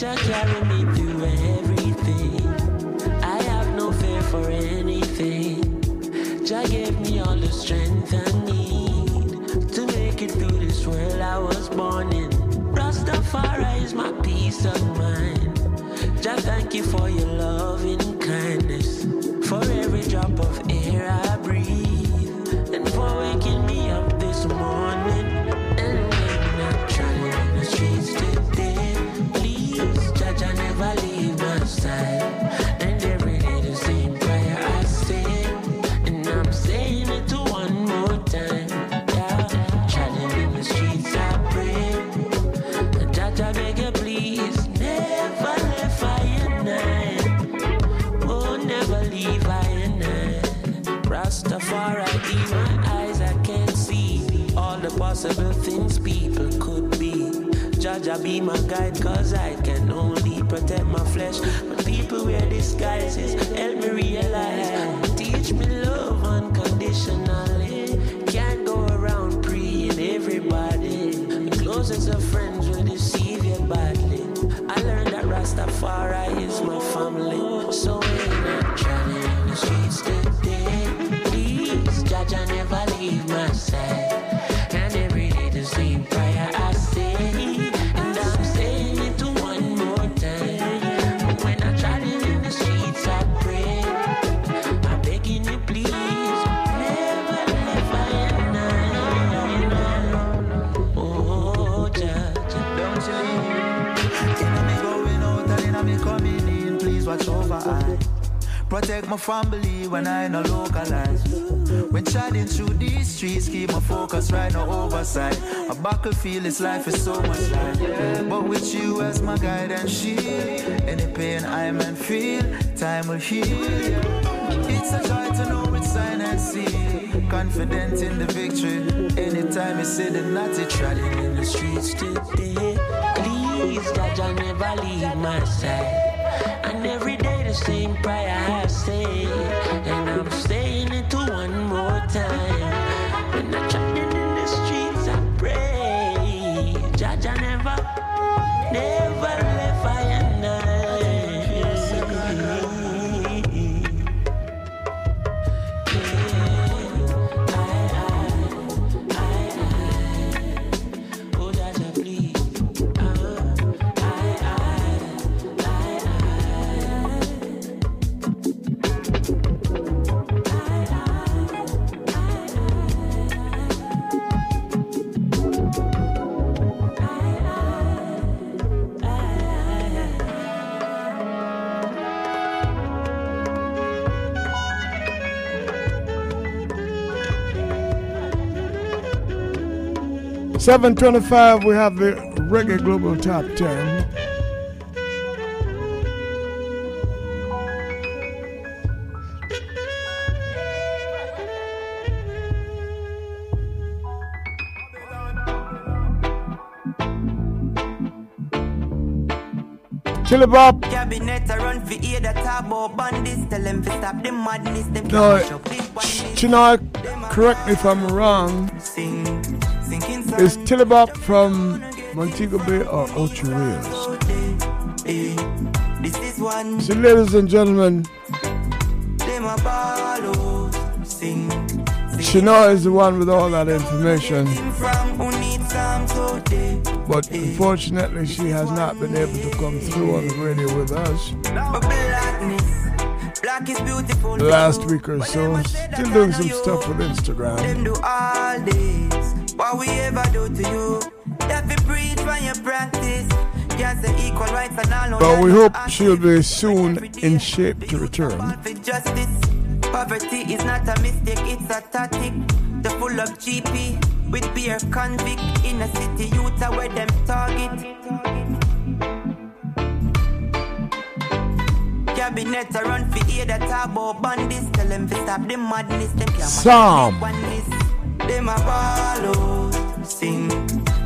Rastafari is my peace of mind. Jah, thank you for your loving kindness, for every drop of air I breathe, and for waking me up this morning. And when I'm traveling on the streets today, please, Jah, Jah, never leave my side. And every day the same prayer I say, and I'm saying it to one more time. Yeah, traveling in the streets I pray. I beg you, please, never leave I and I. Oh, never leave I and I. Rastafari, in my eyes I can't see all the possible things people could be. Jah Jah be my guide, cause I can only protect my flesh. But people wear disguises, help me realize. Teach me love unconditionally. Can't go around preying everybody. The closest of friends will deceive badly. I learned that Rastafari is my family. So when I'm traveling on the streets today, please, Jah Jah never leave my side. And every day the same prayer I say, and I'm saying it to one more time. When I'm traveling in the streets I pray, I'm begging you please, never leave I and I. Oh, Jah Jah, don't you leave. Coming in, please watch over I. Protect my family when I no localize. When chatting through these streets, keep my focus right, no oversight. A battlefield, this life is so much life. But with you as my guide and shield, any pain I may feel, time will heal. It's a joy to know it's sign and seal. Confident in the victory. Anytime you say the Nazi trotting in the streets today. Please, Jah Jah never leave my side. And every day the same prayer I say, and I'm saying it to one more time. When I'm traveling in the streets I pray, Jah Jah never, never left I and 7:25, we have the Reggae Global Top 10. Chili Bob. Cabinet I run for ear that talk about bandits. Tell them to stop the madness. Them Chinoy, correct me if I'm wrong. Is Chili Bob from Montego Bay or Ocho Rios? So, ladies and gentlemen, Chinoy is the one with all that information. But unfortunately, she has not been able to come through on the radio with us the last week or so. Still doing some stuff with Instagram. But we hope she'll be soon in shape to return. Poverty is not a mistake, it's a tactic. The full of GP. With beer convict in a city, Utah, where them target. Cabinet I run for ear that talk about bandits. Tell them to stop the madness. Them can't stop madness. Them a follow, sing,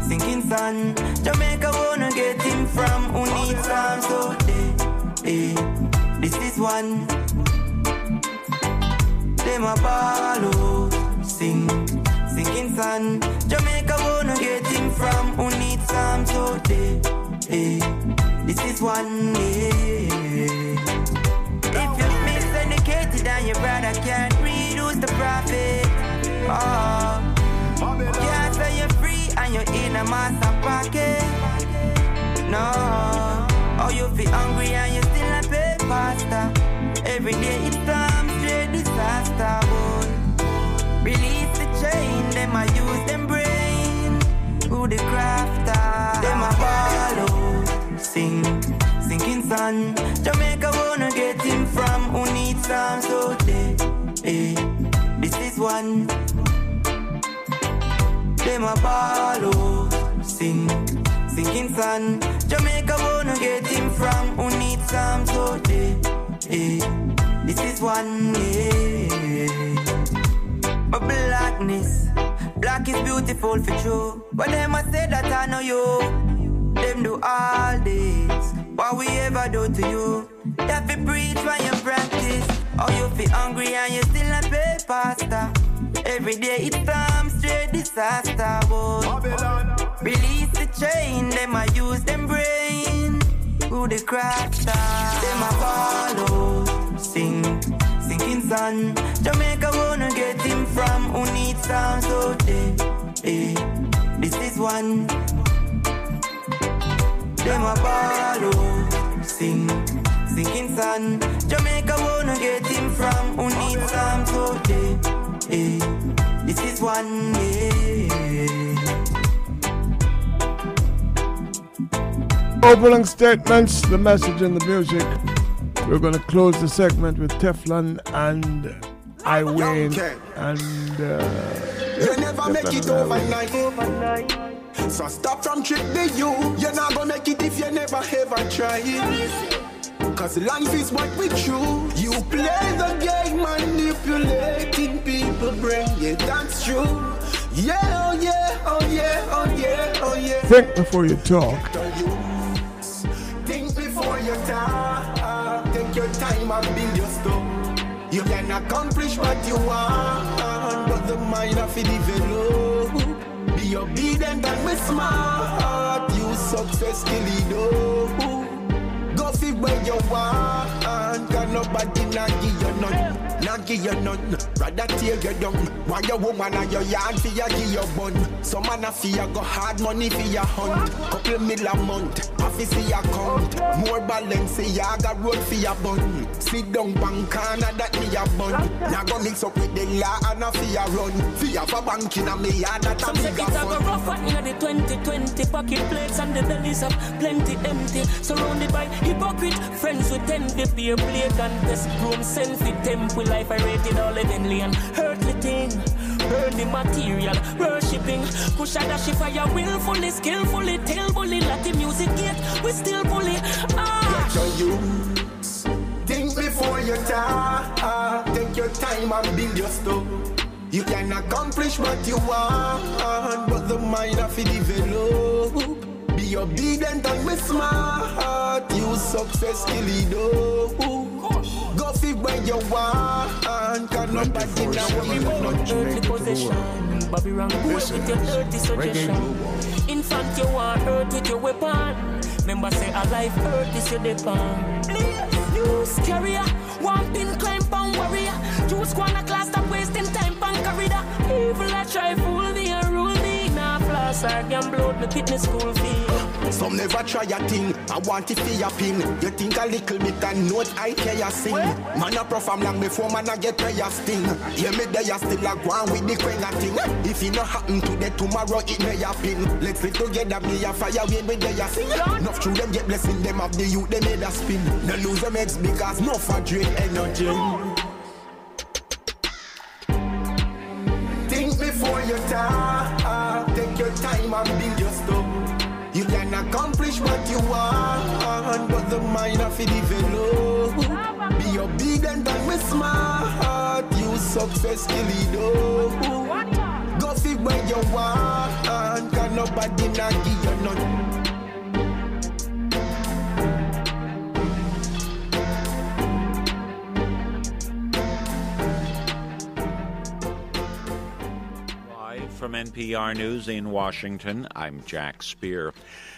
sinking sun. Jamaica wanna get him from who needs some. So they, this is one. Them a follow, sing. Sinking sun, Jamaica wanna get him from who needs some. So hey, this is one day. If you're miseducated and your brother can't read, who's the prophet? Oh, can't say you're free and you're in a master pocket. No, oh, you feel hungry and you still not pay pasta. Every day it's time straight disaster, boy. Release the chain, them I use them brain. Who the crafter, them I follow. Sing, sinking sun. Jamaica wanna get him from who needs some. So hey, this is one. Them I follow. Sing, sinking sun. Jamaica wanna get him from who needs some. So hey, this is one. Yeah. But blackness, black is beautiful for true. But them I say that I know you. Them do all this. What we ever do to you? That we preach when you practice. Or you feel hungry and you still not pay pasta. Every day it's time straight disaster. But release the chain, them I use them brain. Who the crafter? Them I follow, sing. Sinking sun, Jamaica wanna get him from who needs some. So hey, this is one. Them a follow, sing, sinking sun. Jamaica wanna get him from who needs some. So hey, this is one. Yeah. Opening statements, the message and the music. We're going to close the segment with Teflon and Iwayne and... you never Teflon make it overnight. So stop from tricking the youth. You're not going to make it if you never ever try it. Cause life is what we choose. You play the game manipulating people brain. Yeah, that's true. Yeah, oh yeah, oh yeah, oh yeah, oh yeah. Think before you talk. Think before you talk. Your time and build your stuff. You can accomplish what you want, but the mind of it develop. Be obedient and be smart. You success kill it up. Go fit where you want. Can nobody not give you none. Not give you none. Rather tear you down. Why your woman and your yarn for you give your bun. Some man a fear go hard money for your hunt. Couple mill a month. See ya count, more balance. See ya got road for your bun. Sit down, bank corner that me a bun. Now go mix up with the law and a fear run. Fear for banking and me a that a bigger fun. Some seconds I go rough at you know the 2020 pocket plates and the bellies of plenty empty. Surrounded by hypocrite friends who tend to be a play contest. Room sent for temple life I rated all heavenly and earthly thing. burning material, worshipping. Kushadashi fire willfully, skillfully, tillfully, let the music get, we still fully. Watch on you, think before you talk. Take your time and build your stuff. You can accomplish what you want, but the mind of it develop. Be obedient and be smart. Use success till it up. Go fit where you want. Can nobody now you want earthly possession. Babylon, go with your dirty suggestion. In fact, you are hurt with your weapon. Remember, say a life hurt is your depend. Use carrier, one pin climb and warrior. Choose one a class that wasting time and corridor. Evil a try fool me and rule me. I can blow the fitness school fee. Some never try a thing, I want to feel a pin. You think a little bit and know I care sing. Man I perform long before man I get prayer sting. You make the still a one with the quenga thing. If it not happen today, tomorrow it may happen. Let's live together, me a fire away with the sing. Enough through them get blessing, them of the youth, they made a spin. No lose them eggs because no for drain energy. Think before you die. Take your time and build your stuff. You can accomplish what you want, but the mind of it develop. Be obedient and be smart. Use success till it up. Go fit where you want. Can nobody not give you nothing. From NPR News in Washington, I'm Jack Speer.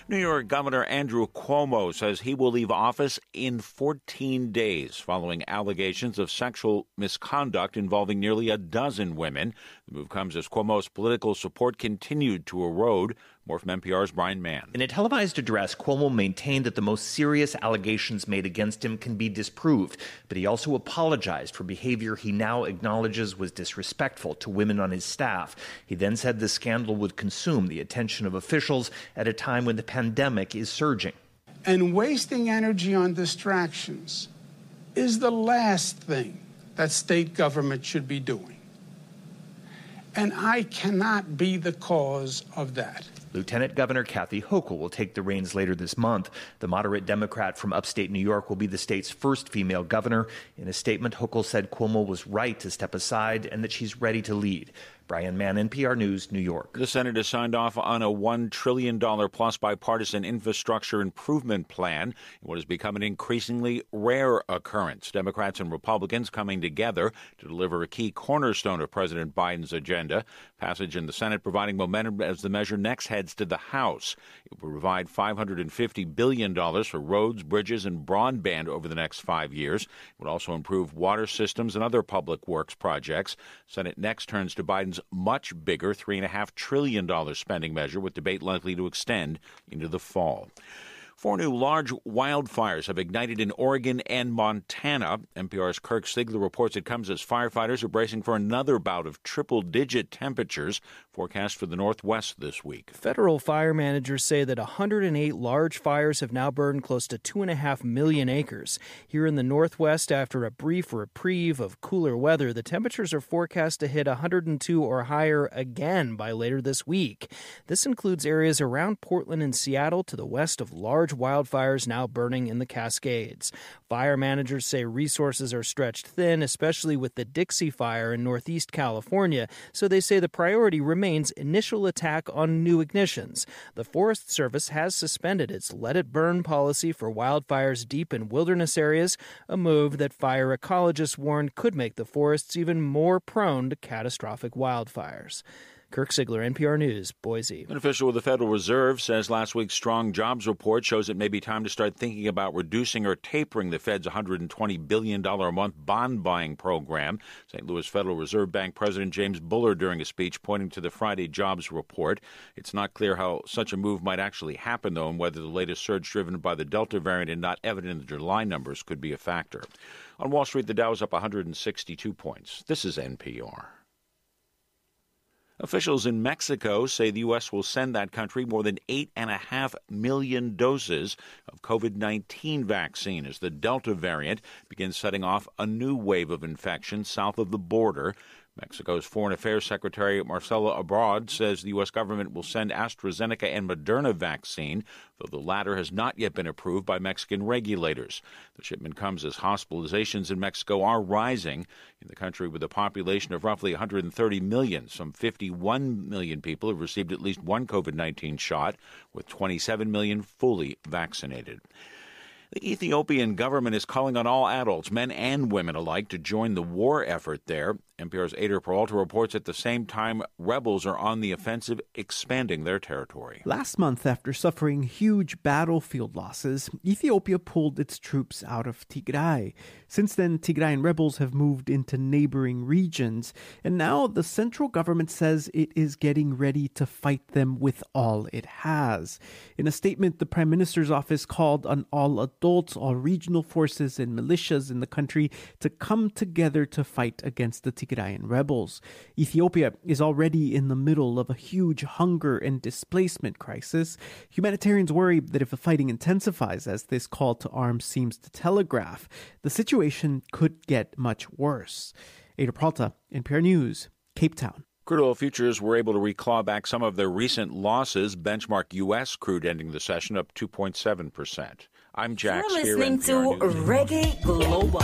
New York Governor Andrew Cuomo says he will leave office in 14 days following allegations of sexual misconduct involving nearly a dozen women. The move comes as Cuomo's political support continued to erode. More from NPR's Brian Mann. In a televised address, Cuomo maintained that the most serious allegations made against him can be disproved, but he also apologized for behavior he now acknowledges was disrespectful to women on his staff. He then said the scandal would consume the attention of officials at a time when the pandemic is surging. And wasting energy on distractions is the last thing that state government should be doing. And I cannot be the cause of that. Lieutenant Governor Kathy Hochul will take the reins later this month. The moderate Democrat from upstate New York will be the state's first female governor. In a statement, Hochul said Cuomo was right to step aside and that she's ready to lead. Brian Mann, NPR News, New York. The Senate has signed off on a $1 trillion plus bipartisan infrastructure improvement plan, what has become an increasingly rare occurrence. Democrats and Republicans coming together to deliver a key cornerstone of President Biden's agenda. Passage in the Senate providing momentum as the measure next heads to the House. It will provide $550 billion for roads, bridges, and broadband over the next 5 years. It would also improve water systems and other public works projects. Senate next turns to Biden's much bigger $3.5 trillion spending measure, with debate likely to extend into the fall. 4 new large wildfires have ignited in Oregon and Montana. NPR's Kirk Siegler reports it comes as firefighters are bracing for another bout of triple-digit temperatures forecast for the Northwest this week. Federal fire managers say that 108 large fires have now burned close to 2.5 million acres. Here in the Northwest, after a brief reprieve of cooler weather, the temperatures are forecast to hit 102 or higher again by later this week. This includes areas around Portland and Seattle to the west of large wildfires now burning in the Cascades. Fire managers say resources are stretched thin, especially with the Dixie Fire in Northeast California, so they say the priority remains initial attack on new ignitions. The Forest Service has suspended its Let It Burn policy for wildfires deep in wilderness areas, a move that fire ecologists warn could make the forests even more prone to catastrophic wildfires. Kirk Siegler, NPR News, Boise. An official with the Federal Reserve says last week's strong jobs report shows it may be time to start thinking about reducing or tapering the Fed's $120 billion a month bond buying program. St. Louis Federal Reserve Bank President James Bullard during a speech pointing to the Friday jobs report. It's not clear how such a move might actually happen, though, and whether the latest surge driven by the Delta variant and not evident in the July numbers could be a factor. On Wall Street, the Dow is up 162 points. This is NPR. Officials in Mexico say the U.S. will send that country more than 8.5 million doses of COVID-19 vaccine as the Delta variant begins setting off a new wave of infection south of the border. Mexico's Foreign Affairs Secretary Marcelo Ebrard says the U.S. government will send AstraZeneca and Moderna vaccine, though the latter has not yet been approved by Mexican regulators. The shipment comes as hospitalizations in Mexico are rising. In the country with a population of roughly 130 million, some 51 million people have received at least one COVID-19 shot, with 27 million fully vaccinated. The Ethiopian government is calling on all adults, men and women alike, to join the war effort there. NPR's Ader Peralta reports at the same time rebels are on the offensive, expanding their territory. Last month, after suffering huge battlefield losses, Ethiopia pulled its troops out of Tigray. Since then, Tigrayan rebels have moved into neighboring regions, and now the central government says it is getting ready to fight them with all it has. In a statement, the Prime Minister's office called on all adults, all regional forces and militias in the country to come together to fight against the Tigrayan rebels. Ethiopia is already in the middle of a huge hunger and displacement crisis. Humanitarians worry that if the fighting intensifies, as this call to arms seems to telegraph, the situation could get much worse. Ada Pralta, NPR News, Cape Town. Crude oil futures were able to reclaw back some of their recent losses. Benchmark U.S. crude ending the session up 2.7%. I'm Jack Speer. You're listening to Reggae Global.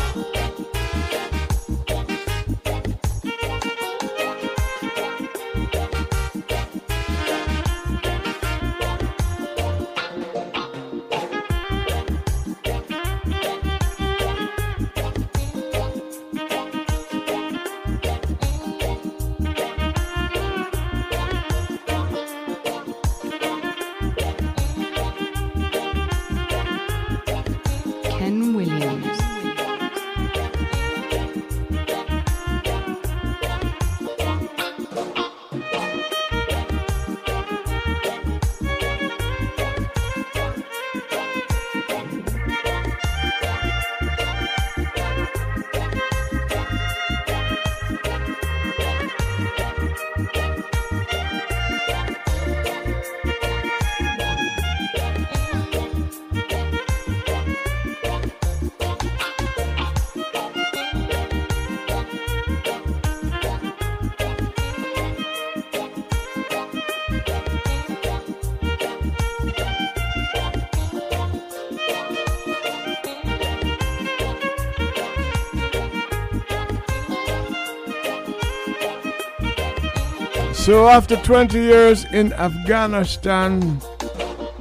So after 20 years in Afghanistan,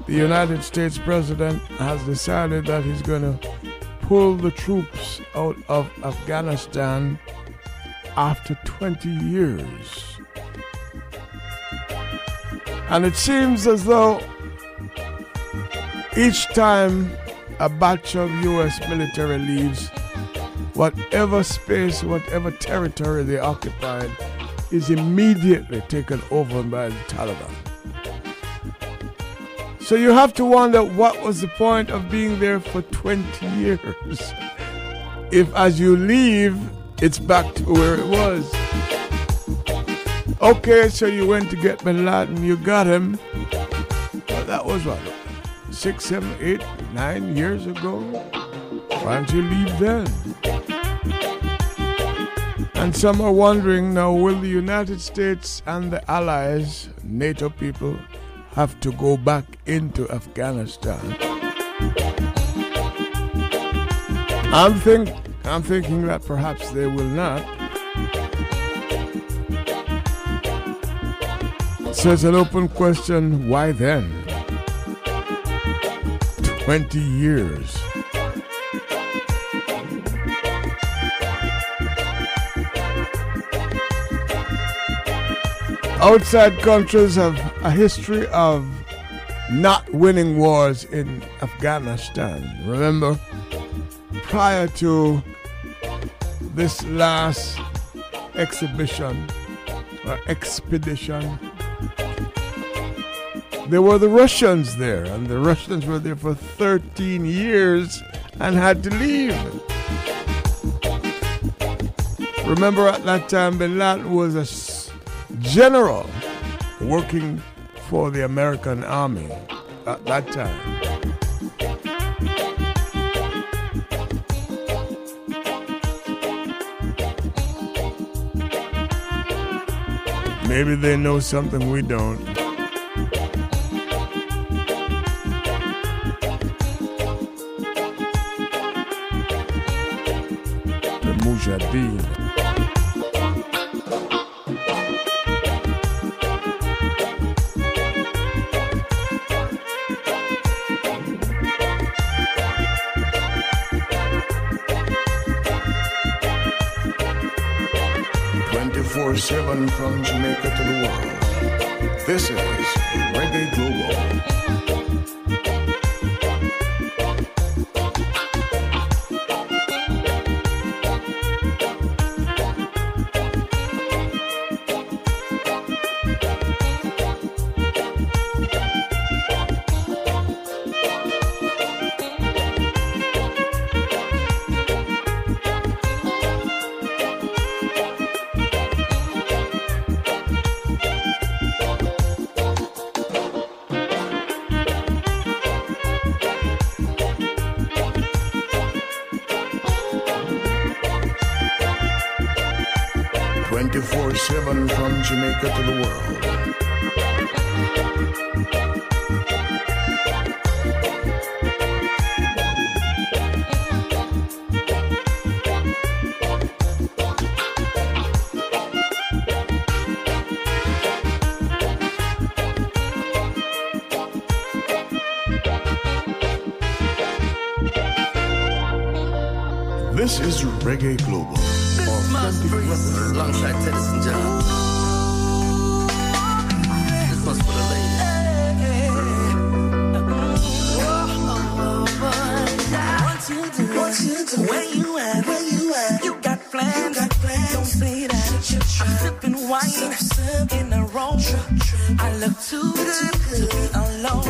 the United States president has decided that he's going to pull the troops out of Afghanistan after 20 years. And it seems as though each time a batch of U.S. military leaves, whatever space, whatever territory they occupied, is immediately taken over by the Taliban. So you have to wonder, what was the point of being there for 20 years? If as you leave, it's back to where it was. Okay, so you went to get Bin Laden, you got him. But that was what, 6, 7, 8, 9 years ago? Why don't you leave then? And some are wondering now, will the United States and the allies, NATO people, have to go back into Afghanistan? I'm thinking that perhaps they will not. So it's an open question, why then? 20 years. Outside countries have a history of not winning wars in Afghanistan. Remember, prior to this last exhibition or expedition, there were the Russians there, and the Russians were there for 13 years and had to leave. Remember, at that time, Bin Laden was a general working for the American army at that time. Maybe they know something we don't. The Mujahideen. From Jamaica to the world. This is Reggae Global. 24/7 from Jamaica to the world. This is Reggae Global. This must breeze alongside tennis and jazz. This must for the ladies. What you do, where you at, you got plans, don't say that. I'm sipping wine in a robe. I look too good to be alone.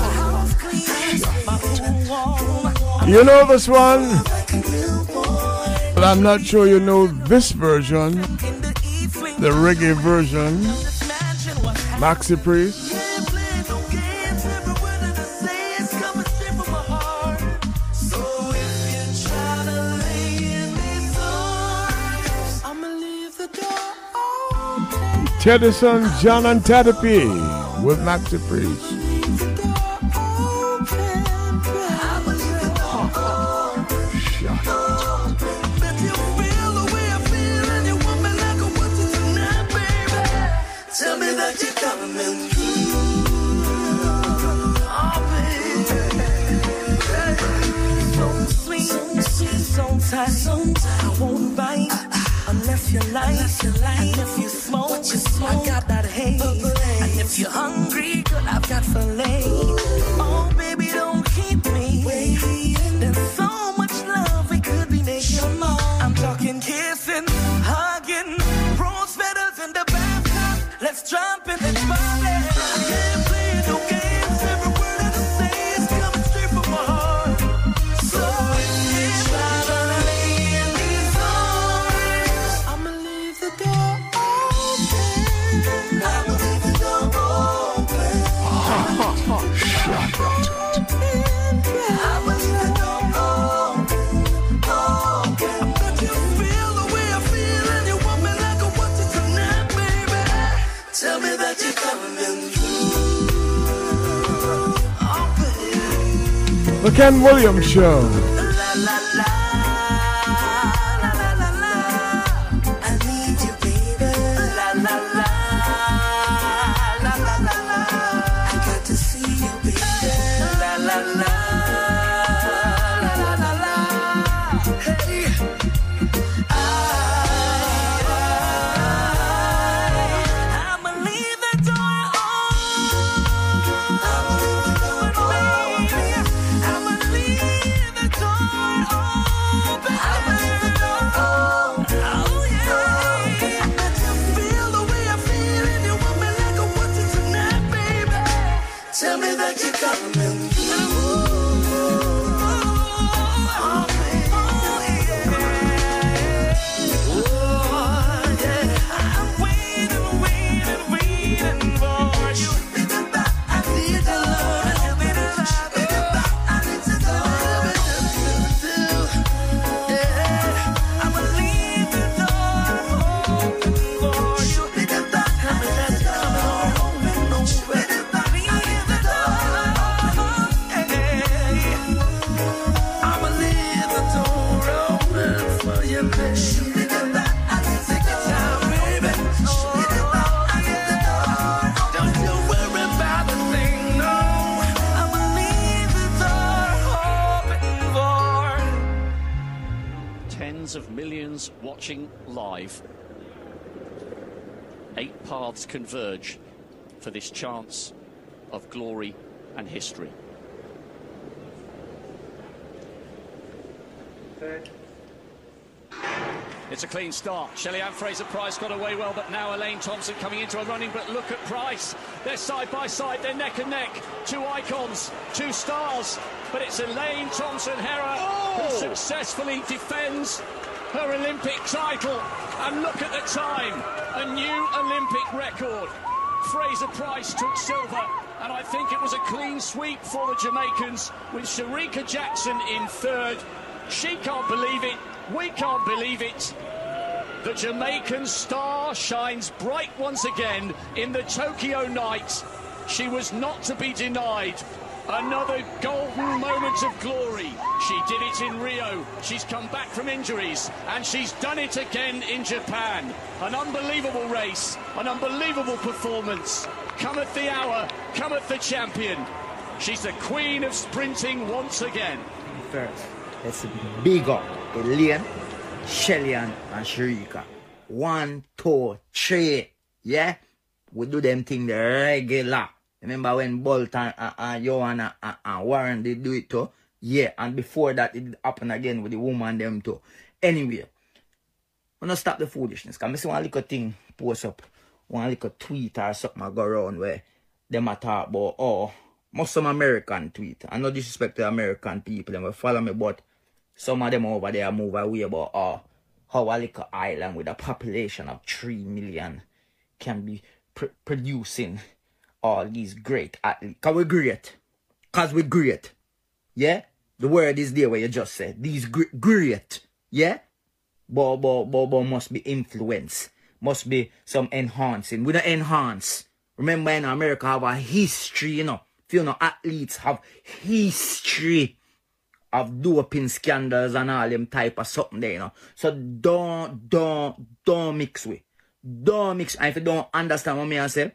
My house clean, my pool warm. You know this one? But I'm not sure you know this version, the reggae version, Maxi Priest. Teddyson, John and Teddy P with Maxi Priest. I won't bite unless you like, and if you smoke, I got that haze. And if you're hungry, girl, I've got filet. Oh, baby, don't keep me waiting. There's so much love we could be making. I'm talking kissing, hugging, rose petals in the bathtub. Let's jump in the party. The Ken Williams Show. I need you, baby. I got to see you, baby. Hey. I'ma leave the door open. Tell me that you got me. tens of millions watching live. 8 paths converge for this chance of glory and history. Third. It's a clean start. Shelly-Ann Fraser-Pryce got away well, but now Elaine Thompson coming into a running, but look at Price. They're side by side, they're neck and neck. Two icons, two stars, but it's Elaine Thompson-Herah who successfully defends her Olympic title. And look at the time, a new Olympic record. Fraser-Pryce took silver, and I think it was a clean sweep for the Jamaicans with Sharika Jackson in third. She can't believe it. We can't believe it. The Jamaican star shines bright once again in the Tokyo night. She was not to be denied. Another golden moment of glory. She did it in Rio. She's come back from injuries, and she's done it again in Japan. An unbelievable race, an unbelievable performance. Cometh the hour, cometh the champion. She's the queen of sprinting once again. First, it's big up. Elaine, Shelly-Ann, and Sharika. 1, 2, 3. Yeah? We do them thing the regular. Remember when Bolt and Johanna and Warren did do it too? Yeah, and before that it happened again with the woman them too. Anyway, I'm not stop the foolishness. Cause I see one little thing post up, one little tweet or something I go around where them a talk about, oh, most some American tweet. I no disrespect to American people, them will follow me, but some of them over there move away about how a little island with a population of 3 million can be producing all these great athletes. Because we're great. Because we're great. Yeah? The word is there where you just said. These great. Yeah? But must be influence. Must be some enhancing. We don't enhance. Remember in America have a history, you know. If you know, athletes have history of doping scandals and all them type of something there, you know. So don't mix with. Don't mix. And if you don't understand what I say,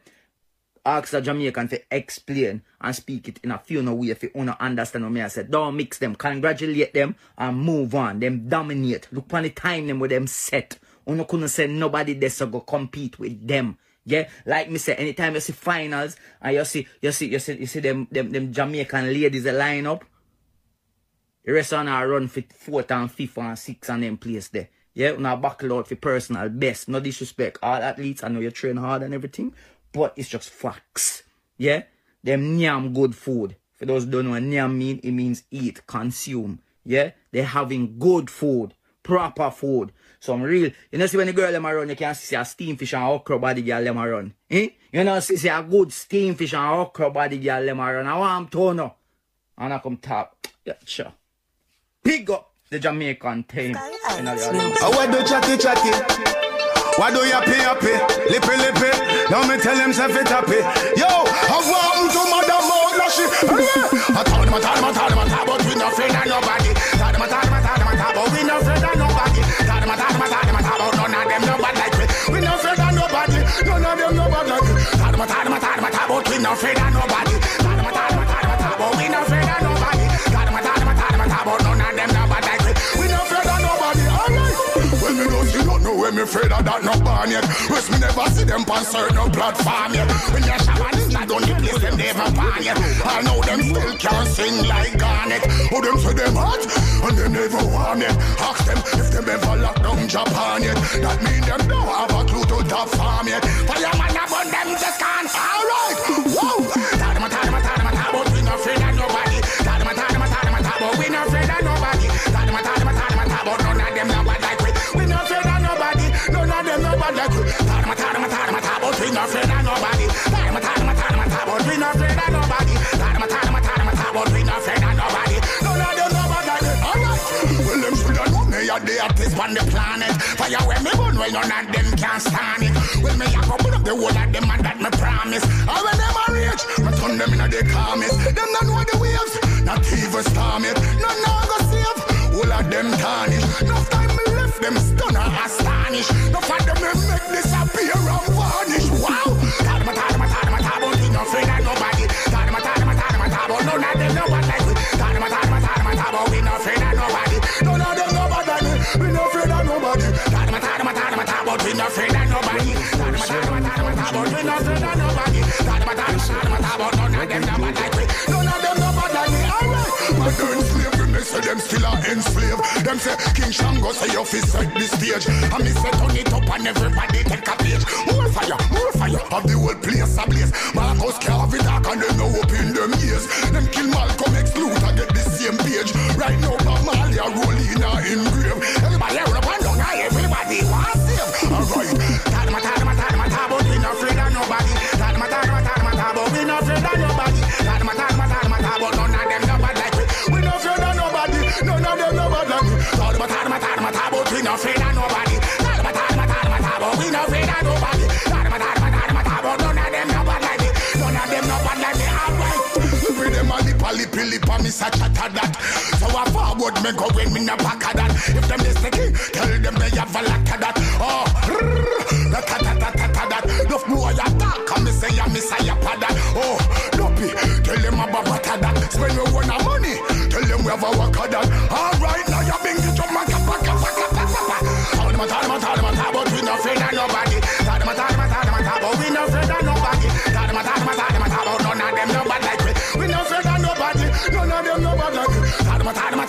ask the Jamaican to explain and speak it in a few way if you don't understand what I say. Don't mix them. Congratulate them and move on. Them dominate. Look upon the time them with them set. You couldn't say nobody there so go compete with them. Yeah, like me say, anytime you see finals and you see them Jamaican ladies that line up. The rest of them run for 4th and 5th and 6th and them place there. Yeah, now battle out for personal best. No disrespect. All athletes, I know you train hard and everything, but it's just facts. Yeah? Them nyam good food. For those who don't know what nyam mean, it means eat, consume. Yeah? They're having good food, proper food. Some real, you know, see when the girl them run, you can see a steam fish and okra body girl them run. Eh? You know, see a good steam fish and okra body girl them run. I want to know. And I come top. Yeah, sure. Pick up the Jamaican team. What do chatty chatty? Why do you pay up it? Lippy lippy. Now me tell him self it up it. Yo, I want to mother mode lashy. I told him, but we no afraid of nobody. Told him, but we no afraid of nobody. Told him, but none of them no bad like me. We no afraid of nobody. None of them no bad like me. Told him, but we no afraid of nobody. Told him, but we no afraid of nobody. Me know she don't know where me afraid of that no barn yet. Wish me never see them pan certain no platform yet. When you're shaman, I don't need place them never pan yet. I know them still can't sing like Garnet. Oh, them say them hot, and them never warm yet. Ask them if them ever locked down Japan yet. That mean them don't have a clue to top farm yet. For your man about them just can't. All right, whoa. Tadama, but we not afraid of nobody. Tadama, but we not afraid of nobody. Tadama, but none of them not bad like. None of them nobody like we. But we not afraid of nobody. But we not afraid of nobody. But we not afraid of nobody. None of them nobody like we. All right. Well, them should have known me are the artists on the planet. Fire where me born, where none of them can stand it. Well, me I go put up the whole of them and that me promise. And when them are rich, me turn them in the comments. Them don't know the waves, not even storm it. None of go save, all of them tarnish. Enough time me left them stunner astonished. No for them they make disappear and vanish. Wow! Tadama, but we not afraid of nobody. Tadama, but none of them know what like we. Tadama, but we not afraid of nobody. None of them know what like we. We not afraid of Them still are enslaved. Them say King Shango say you fi set the stage. And me say turn it up and everybody take a page. More fire, of the whole place ablaze. Marcus carve it dark and them no open them ears. Them kill Malcolm X Luther get the same page. Right now Bob Marley a roll in a engrave. Everybody run up and down, everybody was safe. Alright, talk about we not afraid of nobody. Talk about we not afraid of nobody. Talk about none of them nobody. None of them know about them. Talk about we not afraid of nobody. Talk about we not afraid of nobody. Talk about none of them know about like me. None of them know about like me. Alright, we them a lip a me such a that. So I forward me go when me no back of that. If them is sticky, tell them they have a lack of that. Oh, the ta that. Nuff boy a talk and me say a miss a yap of that. Oh, Duppy, tell them about what of that. Spend me one of money. Alright, now you're being the drum and all them about we not afraid of nobody. About we not afraid of nobody. About none of them nobody like me. We not afraid of nobody. None of them nobody like me. About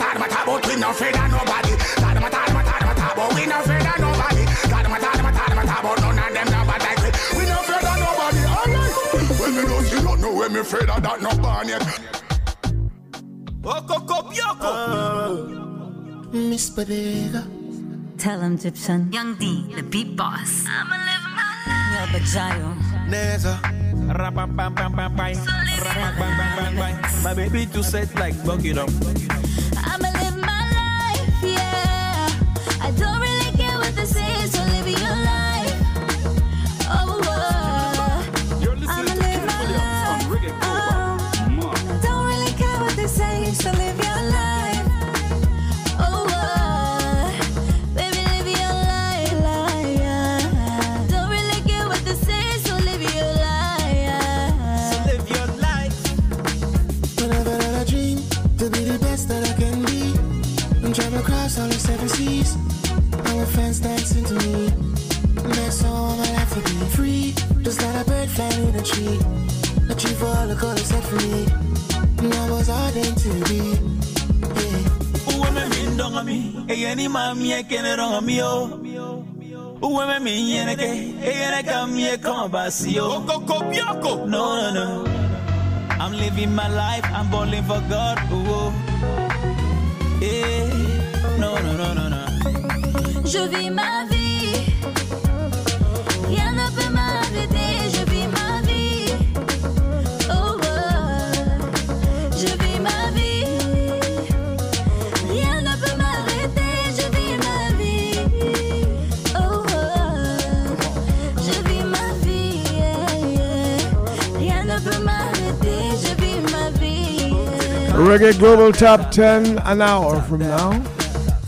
we not afraid of nobody. About we not afraid of nobody. About none of them nobody like me. We not afraid of nobody. Alright, well me know you don't know where me afraid of that no ban yet. Miss Bodega. Tell him, Gypsum. Young D, the beat boss. I'ma live my life. But Jayo. Neza. Rapam pam pam pam pam. Rapam pam pam pam. My baby too set like bucket up. I'ma live my life, yeah. I don't really care what this is, so live your life. Oh, oh. You're listening to Ken Williams on Reggae Global. I don't really care what they say, so live your life. All the seven seas, our fans dancing to me. And that's all my life for being free. Just like a bird flying in a tree. A tree for all the colors set for me. And I was all them to be. Who am I mean, don't I mean? Hey, any mommy, I can't run on me, oh. Who am I mean, Yeneke? Hey, I come here, come back, see, oh. No, no, no. I'm living my life, I'm bowling for God, oh. Hey. No, no, no, no, no. Je vis ma vie. Rien ne peut m'arrêter. Je vis ma vie. Oh, oh. Je vis ma vie. Rien ne peut m'arrêter. Je vis ma vie. Oh, oh. Je vis ma vie. Yeah, yeah. Rien ne peut m'arrêter. Je vis ma vie. Yeah. Reggae Global Top 10 an hour from now.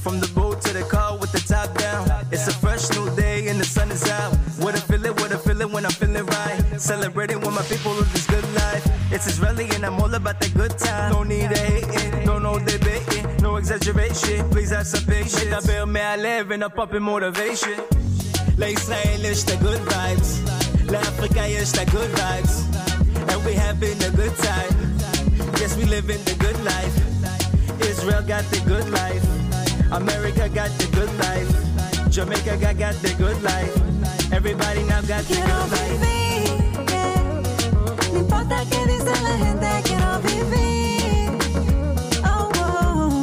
From the boat to the car with the top down. It's a fresh new day and the sun is out. What a feeling when I'm feeling right. Celebrating with my people of this good life. It's Israeli and I'm all about the good time. No need to hating, don't know they baiting. No exaggeration, please have some patience. Make a bill, may I live in a poppin' motivation. Late Israelish, the good vibes. La Africa-ish, the good vibes. And we having a good time. Yes, we living the good life. Israel got the good life. America got the good life. Jamaica got the good life. Everybody now got the good life. Quiero vivir. No importa que dice la gente, quiero vivir. Oh, oh.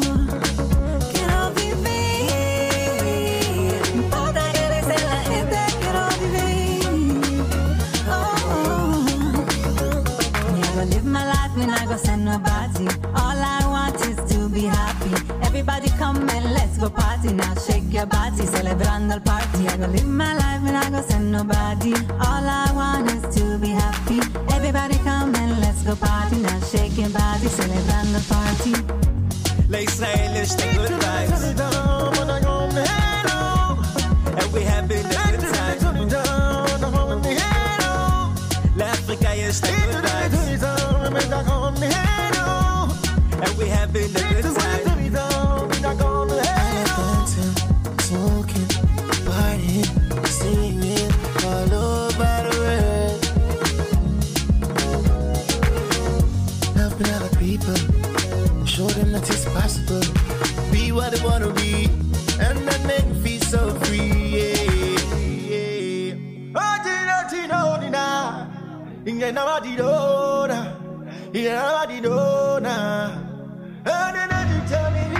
Quiero vivir. No importa que dice la gente, quiero vivir. Oh, oh. Yeah, I live my life when I go send nobody. All I want is to be happy. Everybody come and let's go party now. Shake your body, celebrando el party. I go live my life and I go send nobody. All I want is to be happy. Everybody come and let's go party now. Shake your body, celebrando el party. La Israelish, the good vibes. And we having a good time. La Africa is the good vibes. And we having a good time. Smoking, partying, singing all over the world. possible. Be what they wanna be, and that make me feel so free. Yeah, yeah.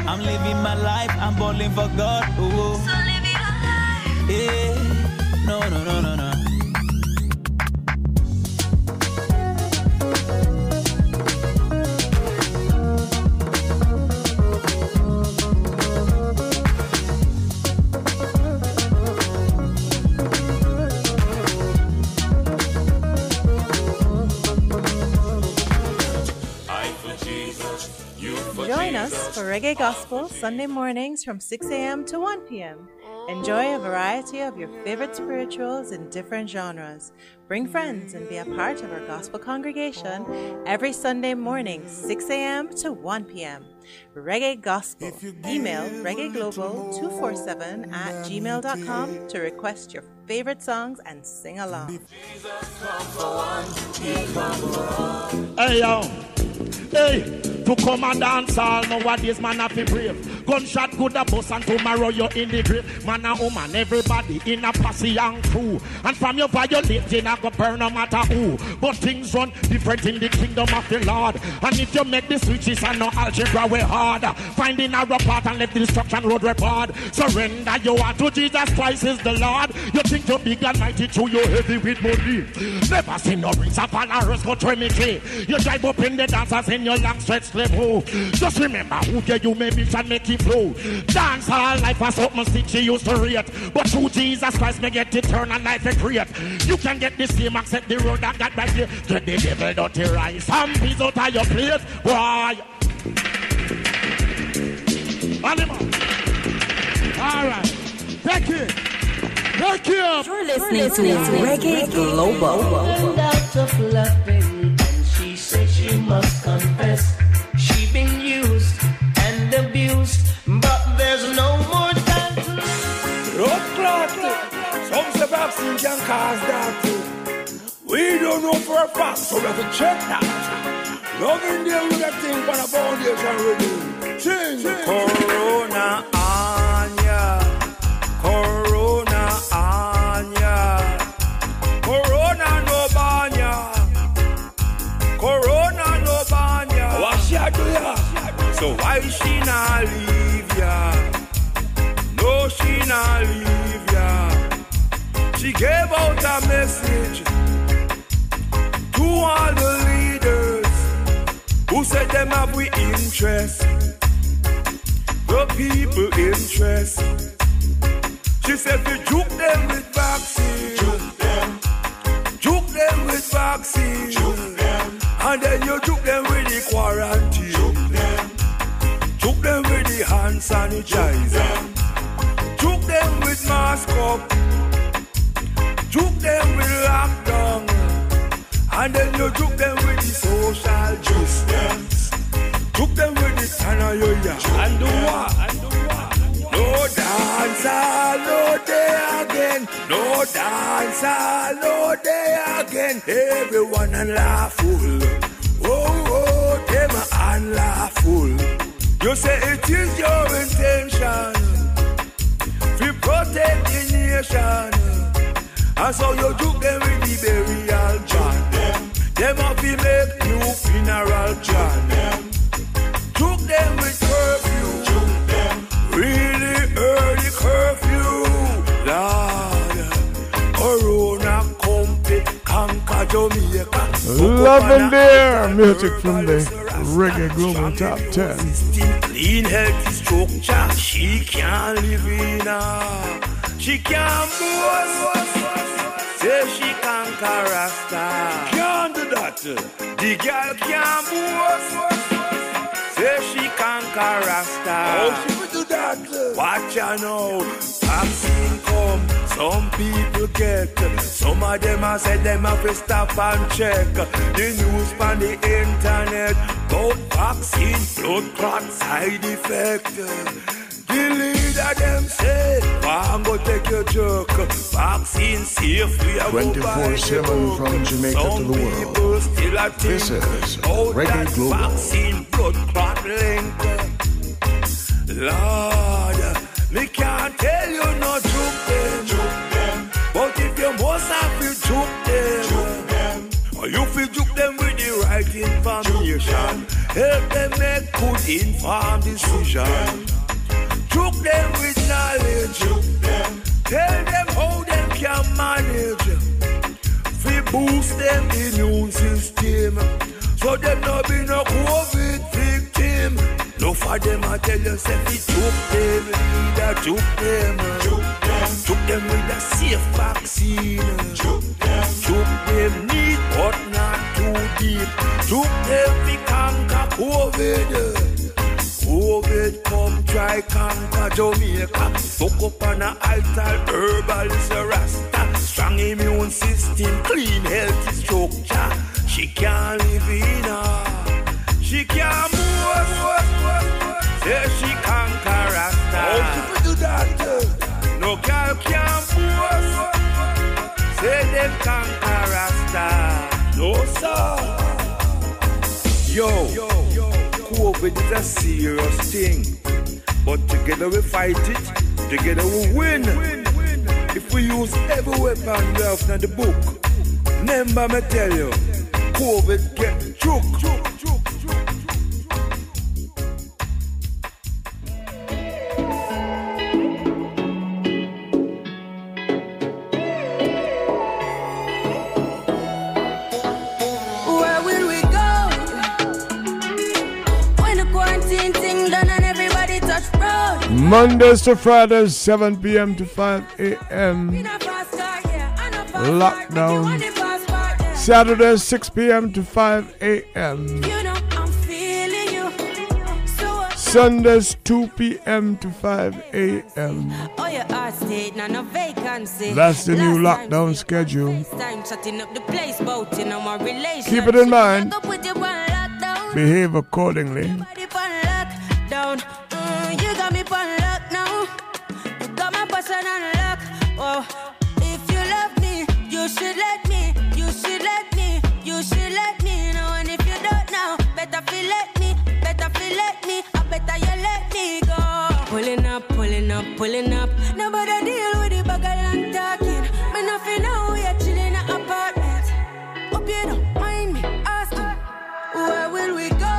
I'm living my life. I'm balling for God. Oh. So living my life. Yeah. No, no, no, no, no. For Reggae Gospel, Sunday mornings from 6 a.m. to 1 p.m. Enjoy a variety of your favorite spirituals in different genres. Bring friends and be a part of our gospel congregation every Sunday morning, 6 a.m. to 1 p.m. Reggae Gospel. Email reggaeglobal247@gmail.com to request your favorite songs and sing along. Hey, yo. Hey. To come and dance all nowadays, man, I feel brave. Gunshot could a bus and tomorrow you're in the grave. Man and woman, everybody in a posse and crew. And from your violate, they not go burn no matter who. But things run different in the kingdom of the Lord. And if you make the switches and no algebra way hard, find the narrow path and let the destruction road report. Surrender your heart to Jesus Christ is the Lord. You think you're big and mighty, true, you're heavy with money. Never seen no rings of followers go to me. You drive up in the dancers in your long stretch. Level. Just remember who gave you maybe and make it flow. Dance all life as something stick she used to rate. But through Jesus Christ may get eternal life and create. You can get the same accept the road that got back here. Get the devil dirty rice. Some piece out of your plate. Why? Alright. Take it. Take it. You're listening to Reggae Global. Turned out of loving and she said she must confess. She's been used and abused, but there's no more time to lose. Road clock, some Sebastian can cause that too. We don't know for a fact, so we have to check that. Love in there with that thing, but a foundation we do. Change. Corona on ya, Corona on ya, Corona no ban ya, Corona no ban ya. What she do ya? So why she not leave ya? No, she not leave ya. She gave out a message to all the leaders who said them have we interest, the people interest. She said to juke them with vaccine, juke them with vaccine, juke them. And then you took them with the quarantine. Took them with the hand sanitizer. Took them with mask up. Took them with lockdown. And then you took them with the social distance. Took them with the sanaya. And do what? No dancer, no day again. No dancer, no day again. Everyone and laugh full. Oh, oh, them and laugh full. You say it is your intention to protect the nation. And so you took them with the burial chant. Them have to make new funeral chant. Took them with curfew. Really early curfew, Lord. Corona company conquer Jamaica. Loving their music from the Reggae Global Top 10. Clean healthy structure, she can't live in her. She can't boast, say she conquer Rasta. Can't do that. The girl can't boast, say she conquer Rasta. Watch out now, vaccine come, some people get. Some of them have said them have to stop and check. The news on the internet about vaccine, blood clot, side effect. The leader them said, I'm gonna take your joke. Vaccine safe, we are 24/7 from Jamaica some to the world. This is Reggae Global. Vaccine, blood clot, link. administration. Help them make good informed decisions. Took them with knowledge. Tell them how them can manage. We boost them immune system. So them no be no COVID victim. No for them I tell you, say we took them, leader, took them with a safe vaccine, took them neat but not too deep, took them we conquer COVID. COVID come try conquer Jamaica, soak up on a altar, herbal is a rasta, strong immune system, clean healthy structure. She can't live in her. She can't move. Say she can't character. How do you do that? No girl can't move. Say them can't character. No sir. Yo, COVID is a serious thing, but together we fight it. Together we win. If we use every weapon we have in the book, remember me tell you. COVID get chook. Where will we go when the quarantine thing done and everybody touch road? Mondays to Fridays, 7 p.m. to 5 a.m. Lockdown. Saturday, 6 p.m. to 5 a.m. Sundays, 2 p.m. to 5 a.m. That's the new lockdown schedule. Keep it in mind. Behave accordingly. Pulling up, nobody deal with the bugger and talking. Me nothing now, we are chilling in an apartment. Hope you don't mind me asking, where will we go?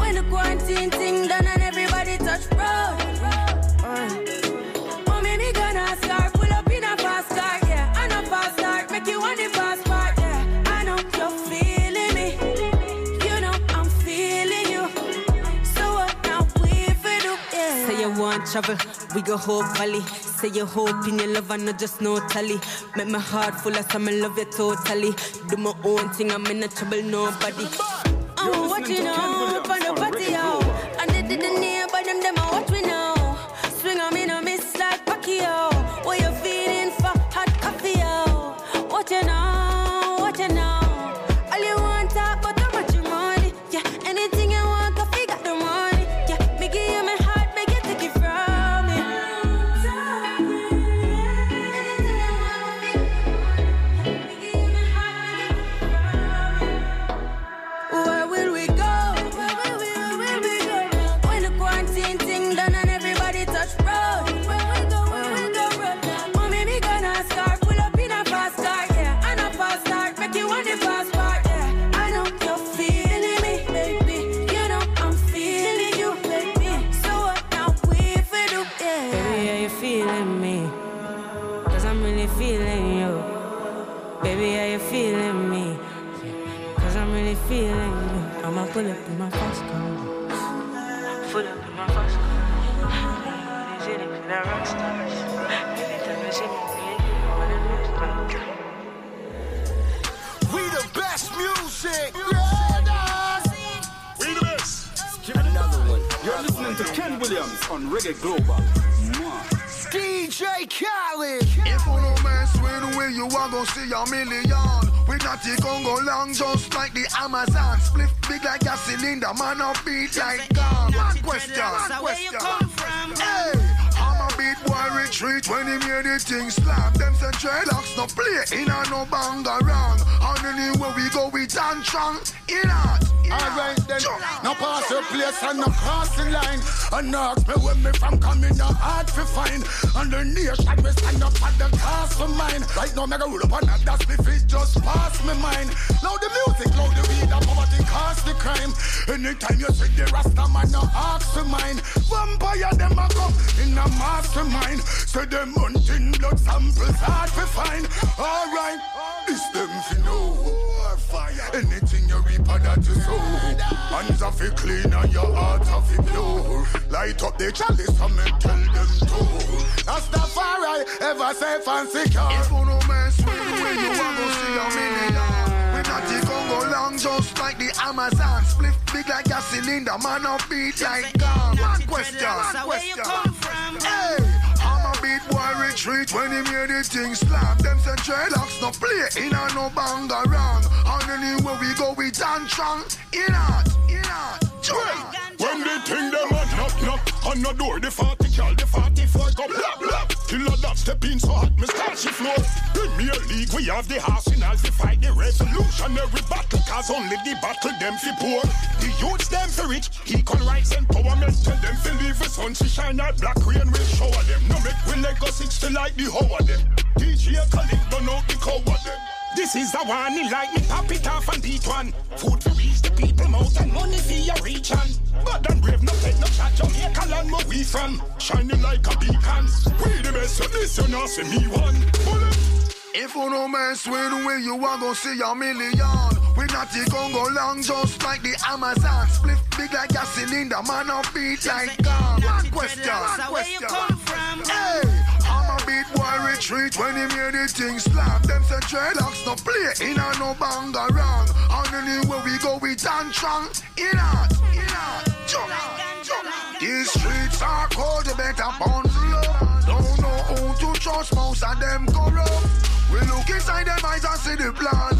When the quarantine thing done and everybody touch road. Mommy, me gonna start, pull up in a fast car, yeah. I know fast start, make you want the fast part, yeah. I know you're feeling me, you know I'm feeling you. So what now we for do, yeah. Say you want trouble, we go hope valley. Say you hope in your love and not just no tally. Make my heart full of some, I love you totally. Do my own thing, I'm in no trouble, nobody. I'm watching up on the patio. I did the near, but them are what we know. Swing on me, no miss like Pacquiao. What you feeling for hot coffee, yo? What you know? All you want talk but how much you money. Yeah, anything you want, coffee got the money. Yeah, me give you my heart, make it take it from me. Anything you want, coffee got the money. Me give you my heart, make it take it from me. Where will we go? When the quarantine thing done and everybody touch road. Full up in my fast car. Full up in my fast car. Is it for the rock stars? Anytime I see me, we the best music. We the best. Give it another one. You're listening to Ken Williams on Reggae Global. DJ Khaled. If you don't mess with the way you are, gonna see a million. We not the Congo long, just like the Amazon. Split big like a cylinder, man of beat like God. One question. Hey, I'm a beat boy retreat when he made the thing slap. Them say dreadlocks no play, in a no bang around. And anywhere we go, we dance strong, in art. Alright then, no pass your place and no cross the line. And no ask me when me from coming, no hard to find. And the nation we stand up at the cost of mine. Right now, mega roll up on that, that's me face just past me mind. Loud the music, loud the weed, that poverty cost the crime. Anytime you see the Rasta man, no ask to mine. Vampire them a come in a mastermind. So them hunting blood samples hard to find. Alright, this them fi know. Anything you reap on that you sow. Hands are fi clean and your heart are fi pure. Light up the chalice and me tell them to. That's the far I ever say fancy car. If you no man swing when you a go see a million. We not the Congo long just like the Amazon. Split big like a cylinder, man up beat like God. One question, one question. Hey! Beat boy retreat when he made the thing slap. Them send dreadlocks no play in a no bang around. And anywhere we go we dance strong. In out, when they think them a knock knock on the door, the 40 cal, the 44 go blap blap. Killer dub step in so hot, me scratch the floor. Premier League we have the arsenal to fight the revolutionary battle. Cause only the battle them fi poor. The youths them fi rich, equal rights empowerment. Tell them fi leave the sun to shine out black rain will shower them. No make we let go 60 like the hoe of them. DJ Khalid don't out the cow of them. This is the one he like me, pop it off and beat one. Food to reach the people mouth and money for your region. But I'm brave, no pet, no chat, Jamaica land where we from. Shining like a beacon. We the best of this, you know, see me one. If you no mess with the way you are gonna see a million. We not the Congo long just like the Amazon. Split big like a cylinder, man up beat like God. One question, one question. Hey! Beat boy retreat when he made the thing slap. Them said dreadlocks no play in a no bang around. And anywhere we go we dance strong. In out, jump, jump. These streets are cold, you better bounce low. Don't know who to trust, most of them corrupt. We look inside them eyes and see the plan.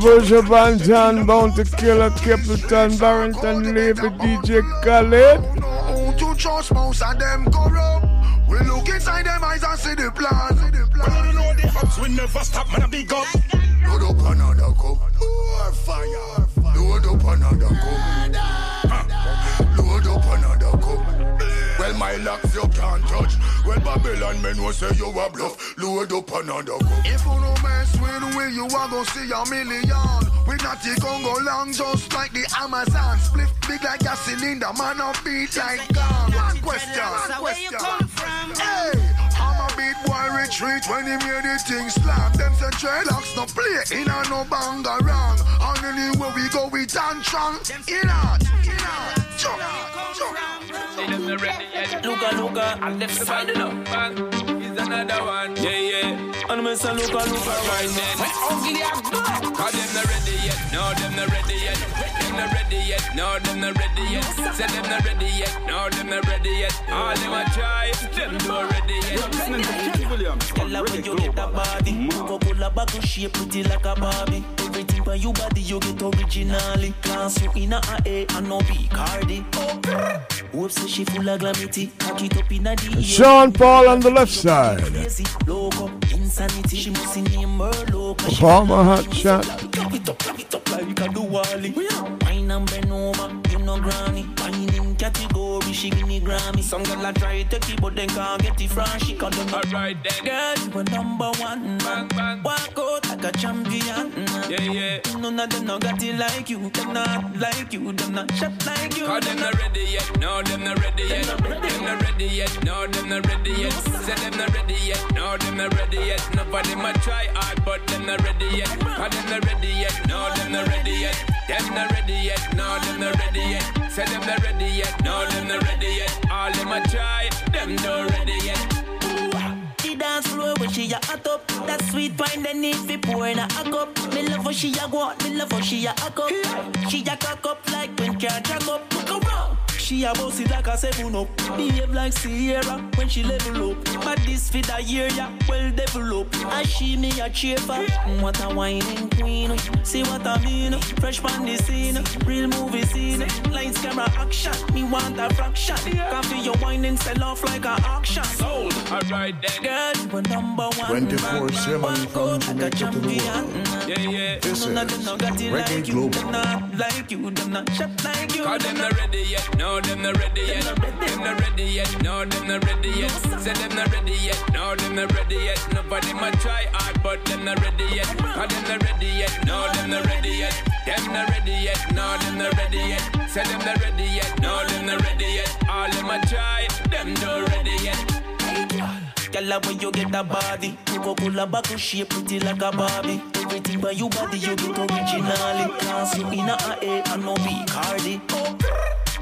Roger Van John, Bounty Killer, Capleton, Barrington, Levy, DJ Khaled. Don't know who to trust, most of them corrupt. We look inside them eyes and see the plan. When I don't know the ups, we never stop, man, I big up. Load up another cup. Or fire. Load up another cup. Load up another cup. Well, my locks you can't touch. Well, Babylon men will say you a bluff. Load up another cup. If you no mess with the way you are gonna see a million. We not the Congo long just like the Amazon. Split big like a cylinder, man up beat like God. One question, one question. Hey, I'm a beat boy retreat when he made the thing slap. Them said dreadlocks no play in a no bang around. And anywhere we go we dance strong. In out, jump, jump. Luka, Luka, I left the band up. Bang, is another one. Yeah, yeah. And I said Luka, Luka, right then. We're ugly as blood. Cause them not ready yet, no, them not ready yet. Them not ready yet, no, them not ready yet. Said them not ready yet, no, them not ready yet. All them a try. Them not ready yet. You're listening to Ken Williams. Tell her when you get that body. Move up, pull up, back to shape, pretty like a Barbie. Everything by you body, you get originally. Class you in A and no B, Cardi. Whoops, so she full of glamity. Cock it up in a D. Sean Paul on the left side. Loco, insanity. She must in him her loco. Palmer hot shot. Cock it up like a Duwali. Mine and Ben over, you know granny. Mine in category, she give me Grammy. Some girl I try to keep but then can't get it from she call them. Alright then. Girl, you were number one. Bang, bang. Walk out like a champion. Yeah, yeah. None of them not got it like you. Them not like you. Them not shot like you. Call them not ready yet. No, them not ready yet. Them not ready yet. No, them not ready yet. Say them not ready yet. No, them not ready yet. Nobody might try hard but them not ready yet. Call them not ready yet. No, them not ready yet. Them not ready yet. No, them not ready yet. Say them not ready yet. No, them not ready yet. All them might try. Them not ready yet. Dance floor when she a hot up. That sweet wine they need fi pour in a cup. Me love how she a go, me love how she a cup. She a cock up like when can't jack up. Look around. She a boss it like a 7-Up. Behave like Sierra when she level up. But this fit a year, yeah, well developed. And she me a cheaper. What a whining queen. See what I mean? Fresh from the scene. Real movie scene. Lights, camera, action. Me want a fraction. Coffee your wine and sell off like a auction. Sold. Alright then. Girl, we're number one. 24/7 from Jamaica to the world. Yeah, yeah. This is Reggae Global. Not like you, them not shut like you. Cause them not ready yet, no, them not ready yet. Them not ready yet, no, them not ready yet. Say them not ready yet, no, them not ready yet. Nobody might try hard, but them not ready yet. Cause them not ready yet, no, them not ready yet. Them not ready yet, no, them not ready yet. Say them not ready yet, no, them not ready yet. All them might try, them not ready yet. Girl, when you get that body, you go pull a back to shape pretty like a Barbie. Everything by your body, you get originally. Cause you in a A and no B, Cardi.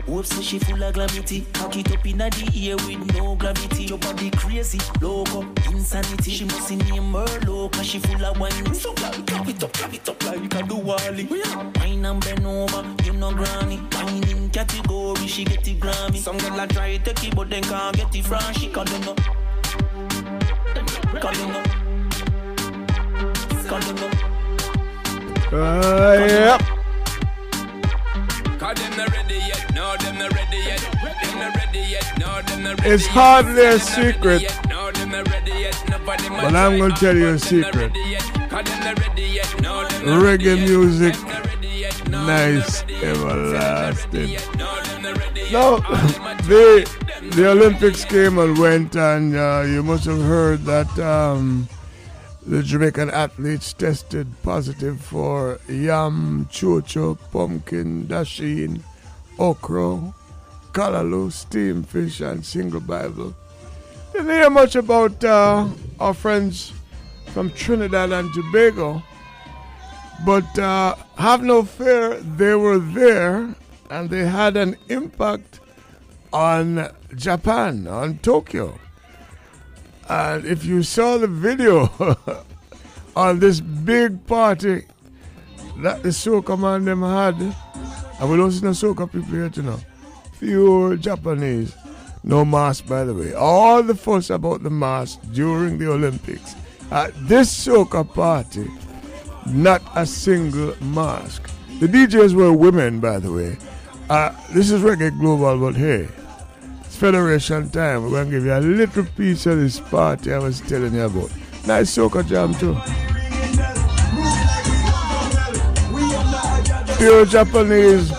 Whoops, she full of gravity. Cock it up in the air with no gravity. Your body crazy, loco, insanity. She must name her low, cause she full of wine. So clap it up like a Duwali. Wine and bend over, you know granny. Wine in category, she get the Grammy. Some girl I try to take it, but then can't get it from. She can't do no. Yep. It's hardly a secret, but I'm gonna tell you a secret. Reggae music, nice, everlasting. Now, the Olympics came and went, and you must have heard that the Jamaican athletes tested positive for yam, chocho, pumpkin, dasheen, okra, callaloo, steamed fish, and single Bible. Didn't hear much about our friends from Trinidad and Tobago, but have no fear, they were there, and they had an impact on Japan, on Tokyo. And if you saw the video on this big party that the soca man them had, and we don't see no soca people here to know. Few Japanese. No mask, by the way. All the fuss about the mask during the Olympics. At this soca party, not a single mask. The DJs were women, by the way. This is Reggae Global, but hey, Federation time. We're going to give you a little piece of this party I was telling you about. Nice soca jam too. Pure Japanese.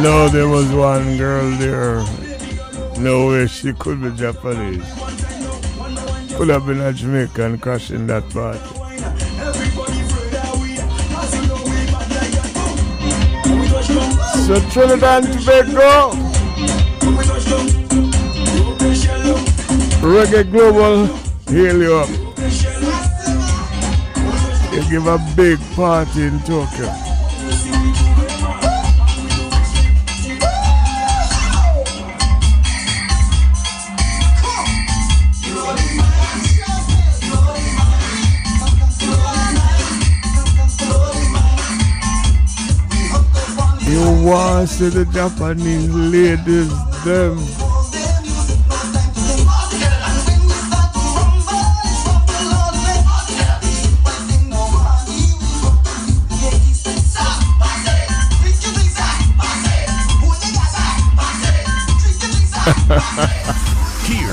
No, there was one girl there. No way she could be Japanese. Could have been a Jamaican crashing that party. So Trinidad and Tobago, Reggae Global, heal you up. They give a big party in Tokyo. You want to see the Japanese ladies, them. Here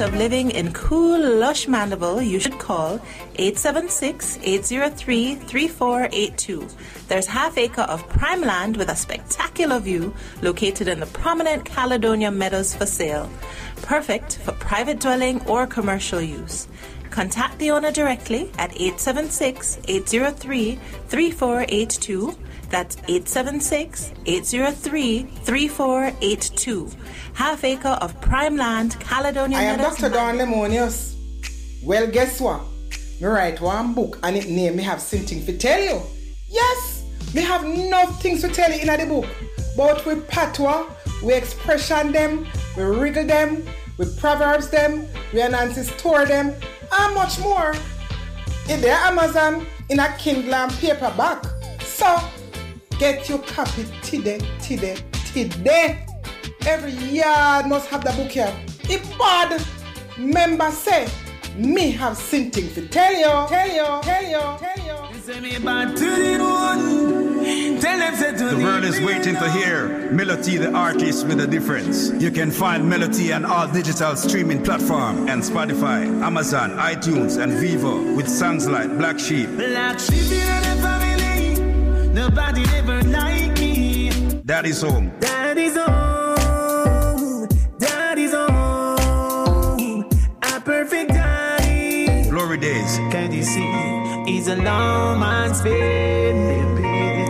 Of living in cool, lush Mandeville, you should call 876-803-3482. There's half-acre of prime land with a spectacular view located in the prominent Caledonia Meadows for sale. Perfect for private dwelling or commercial use. Contact the owner directly at 876-803-3482. That's 876-803-3482. Half acre of prime land, Caledonia. I am Dr. Don Lemonius. Well, guess what? Me write one book and it name me have something to tell you. Yes, me have enough things to tell you in the book. But we patwa, we expression them, we wriggle them, we proverbs them, we announce store them, and much more. In the Amazon, in a Kindle and paperback. So, get your copy today. Every yard must have the book here. If bad, member say, me have something to tell you. The world is waiting to hear Melody the artist with a difference. You can find Melody on all digital streaming platforms and Spotify, Amazon, iTunes, and Vivo with songs like Black Sheep. Black Sheep in the family, nobody ever like me. That is home. That is home. Days. Can you see? It's a long man's bed,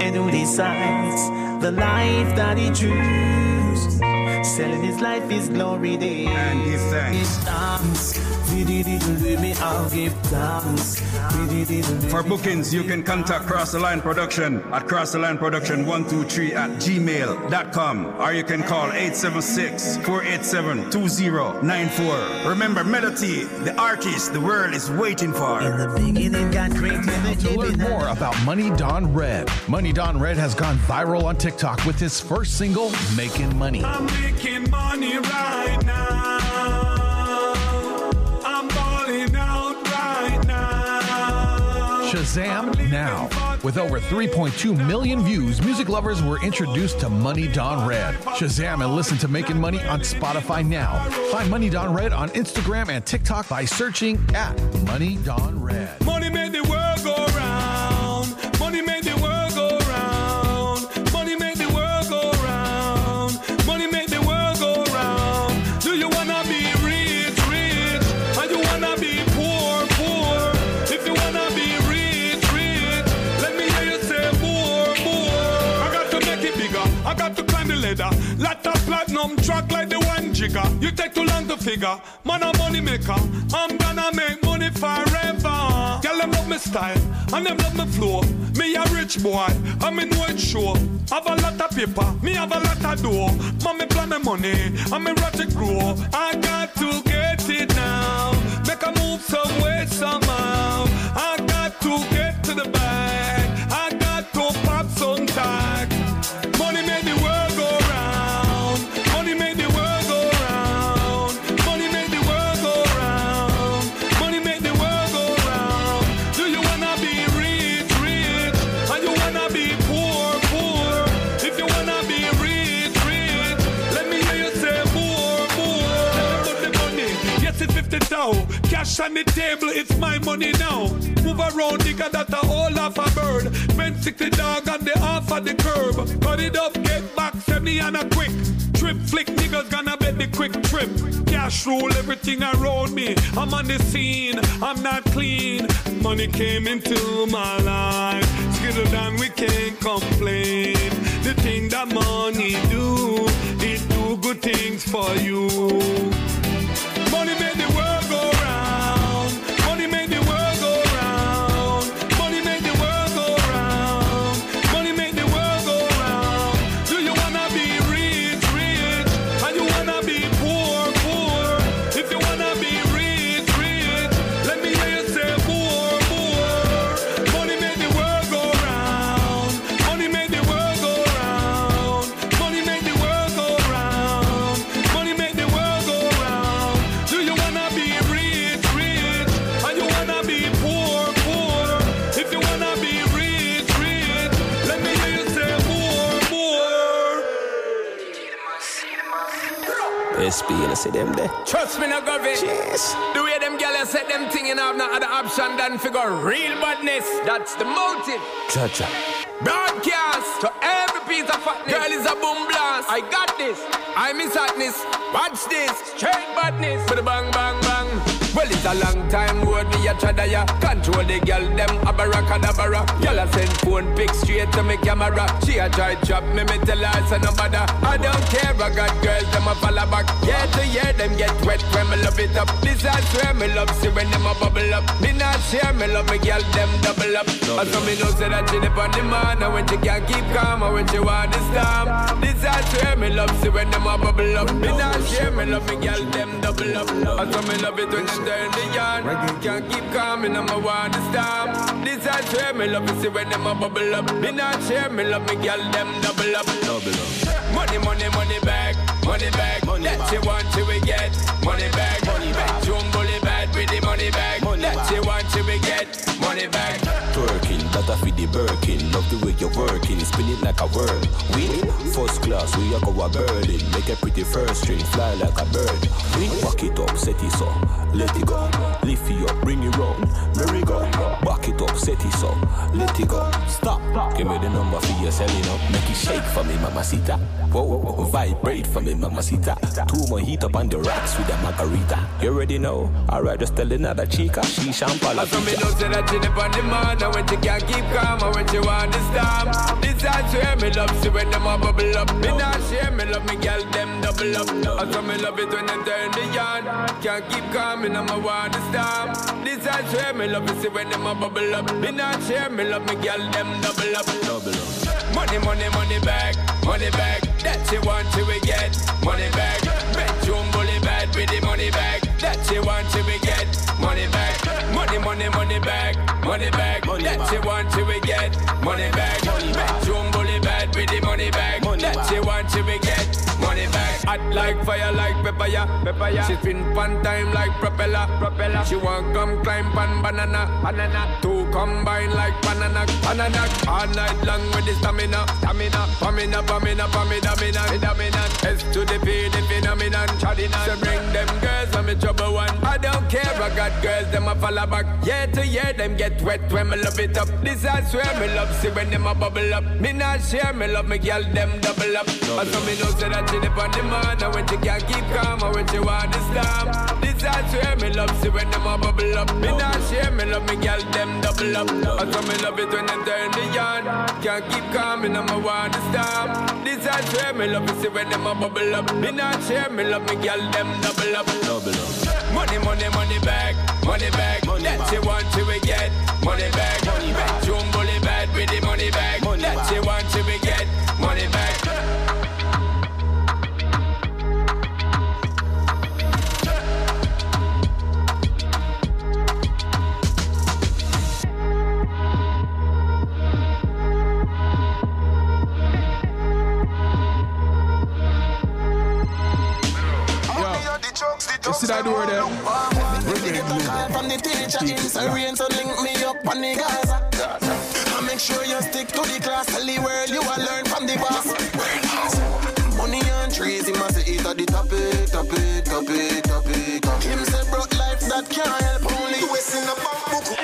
and who decides the life that he chooses? Selling his life is glory days. And give thanks. For bookings, you can contact Cross the Line Production at crossthelineproduction123@gmail.com, or you can call 876-487-2094. Remember, Melody, the artist the world is waiting for. In the beginning, God created. To learn more about Money Don Red. Money Don Red has gone viral on TikTok with his first single, Making Money. I'm making money right now. Shazam now. With over 3.2 million views, music lovers were introduced to Money Don Red. Shazam and listen to Making Money on Spotify now. Find Money Don Red on Instagram and TikTok by searching at Money Don Red. Money made the world go round. Money made the world go round. Money made the world go round. Money made the world go round. Do you wanna be rich? Or you wanna be poor? If you wanna be I got to climb the ladder. Lot of platinum track like the one jigger. You take too long to figure. Man a money maker. I'm gonna make money forever. Girl, them love my style and them love my flow. Me a rich boy, I'm in one show. Have a lot of paper, me have a lot of dough. Mommy plan the money, I'm a rat to grow. I got to get it now. Make a move some way somehow. I got to get to the bag. I got to pop some tag. Money made the world go round. Money made the world go round. Money made the world go round. Money made the world go round. Do you wanna be rich? Or you wanna be poor? If you wanna be rich, let me hear you say poor. Put the money, yes it's 50,000. Cash on the table, it's my money now. Move around, nigga, that's a whole half a bird. Men sick the dog on the half of the curb. Cut it up, get back, 70 and a quick trip. Flick niggas gonna bet the quick trip. Cash rule everything around me. I'm on the scene, I'm not clean. Money came into my life. Skittled and we can't complain. The thing that money do, it do good things for you. Money made the world go round. Money made the world go round. Money made the world go round. Money made the world go round. Do you wanna be rich? Or you wanna be poor? If you wanna be rich, let me hear you say poor. Money made the world go round. Money made the world go round. Money made the world go round. Money made the world go round. Do you wanna be rich? Or you wanna be poor? If you wanna be rich, let me hear you say more. SP, you see them there? Trust me, no government. Cheers. The way them gals set them thing and have no other option than figure real badness. That's the motive. Cha-cha. Broadcast to every piece of fatness. Girl is a boom blast. I got this. I miss hotness. Watch this. Straight badness. Bang, bang, bang. Well, it's a long time road me a chadaya. Control the girl, them abracadabra. Y'all a send phone pic straight to me camera. She a try chop me, me tell her it's no bother. I don't care, I got girls, them a follow back. Year to year, them get wet when me love it up. This I swear me love, see when them a bubble up. Me not share, me love me girl, them double up. I saw me know say that she dip on the man, and when she can't keep calm, and when she want to storm. This I swear me love, see when them a bubble up. Me not share, me love me girl, them double up. I saw me love it when she turn the yarn. Can't keep calm, and I'm a want to storm. This I swear me love, see when them a bubble up. Me not share, me love me girl, them double up. Money, money, money back, money back. That she want, she will get money back. Money back, jumbly bad with the money back. That she want, she will get money back. Twerking, that I feed the Birkin. Love the way you're working, spin it like a worm. Win, first class, we are go a Berlin. Make a pretty first string, fly like a bird. Win, back it up, set it up, let it go. Lift it up, bring it round, merry go. Back it up, set it up, let it go. Stop, give me the number for your selling up. Make it shake for me, mamacita. Whoa, vibrate for me, mamacita. Two more heat up on the rocks with a margarita. You already know, alright, just tell another chica. She shampoo la pizza. I saw me know say that she never the man, and when she can't keep calm, and when she want to storm. This I swear me love, see when them a bubble up. Me not share, me love me girl, them double up. I saw me love it when them turn the yarn. Can't keep calm, and I'm a want to storm. This I swear me love, see when them a bubble up. Me not share, me love me girl, them double up. Money, money, money back, money back. That she want, she will get money back. Bedroom bully bad with the money back. That she want, she will get money back. Money, money, money back, money back. That she want, she will get money back. Bedroom bully bad with the money back. That she want, she will get money back. Hot like fire, like pepper, pepper. She spin pan time like propeller, propeller. She want come climb pan banana, banana. Two combine like banana, banana. All night long with the stamina, stamina. Pamina, pamina, pamina, pamina. S to the P, the phenomenon. So bring them girls, I'm in trouble one. I don't care, I got girls, them a follow back. Year to year, them get wet when me love it up. This I swear me love, see when them a bubble up. Me not share, me love me girl, them double up. I saw me know say that she dip on the man, and when she can't keep calm, and when she want to storm. This I swear me love, see when them a bubble up. Me not share, me love me girl, them double up. I saw me love it when them turn the yarn. Can't keep calm, and I'm a want to storm. This I swear me love it, see when them a bubble up. Me not share, me love me girl, them double up. Money, money, money back, money back. That she want, she will get money back. Bedroom bully bad with the money back. That she want, she will get money back. You see that door there? Reggae Global. From the teacher in Syrian to link me up on the Gaza. And make sure you stick to the class. Tell the world you will learn from the boss. Money and trees, he must eat at the topic, topic, topic, topic. Him said broke life that can't help only. You wasting the bank book.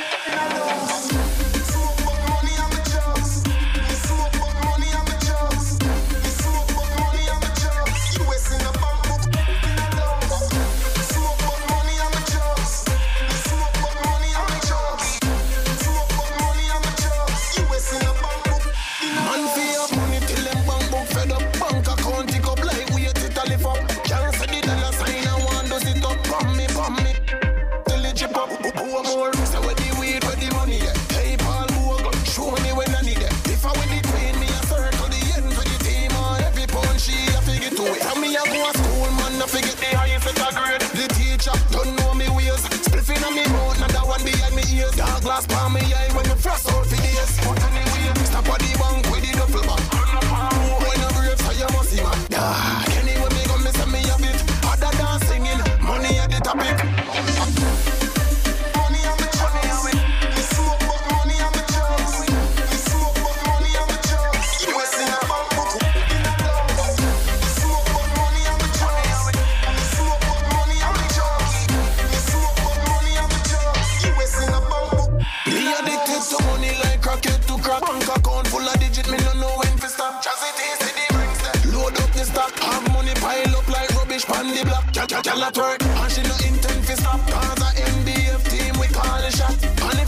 Twerk, and she no intent to stop, cause I ain't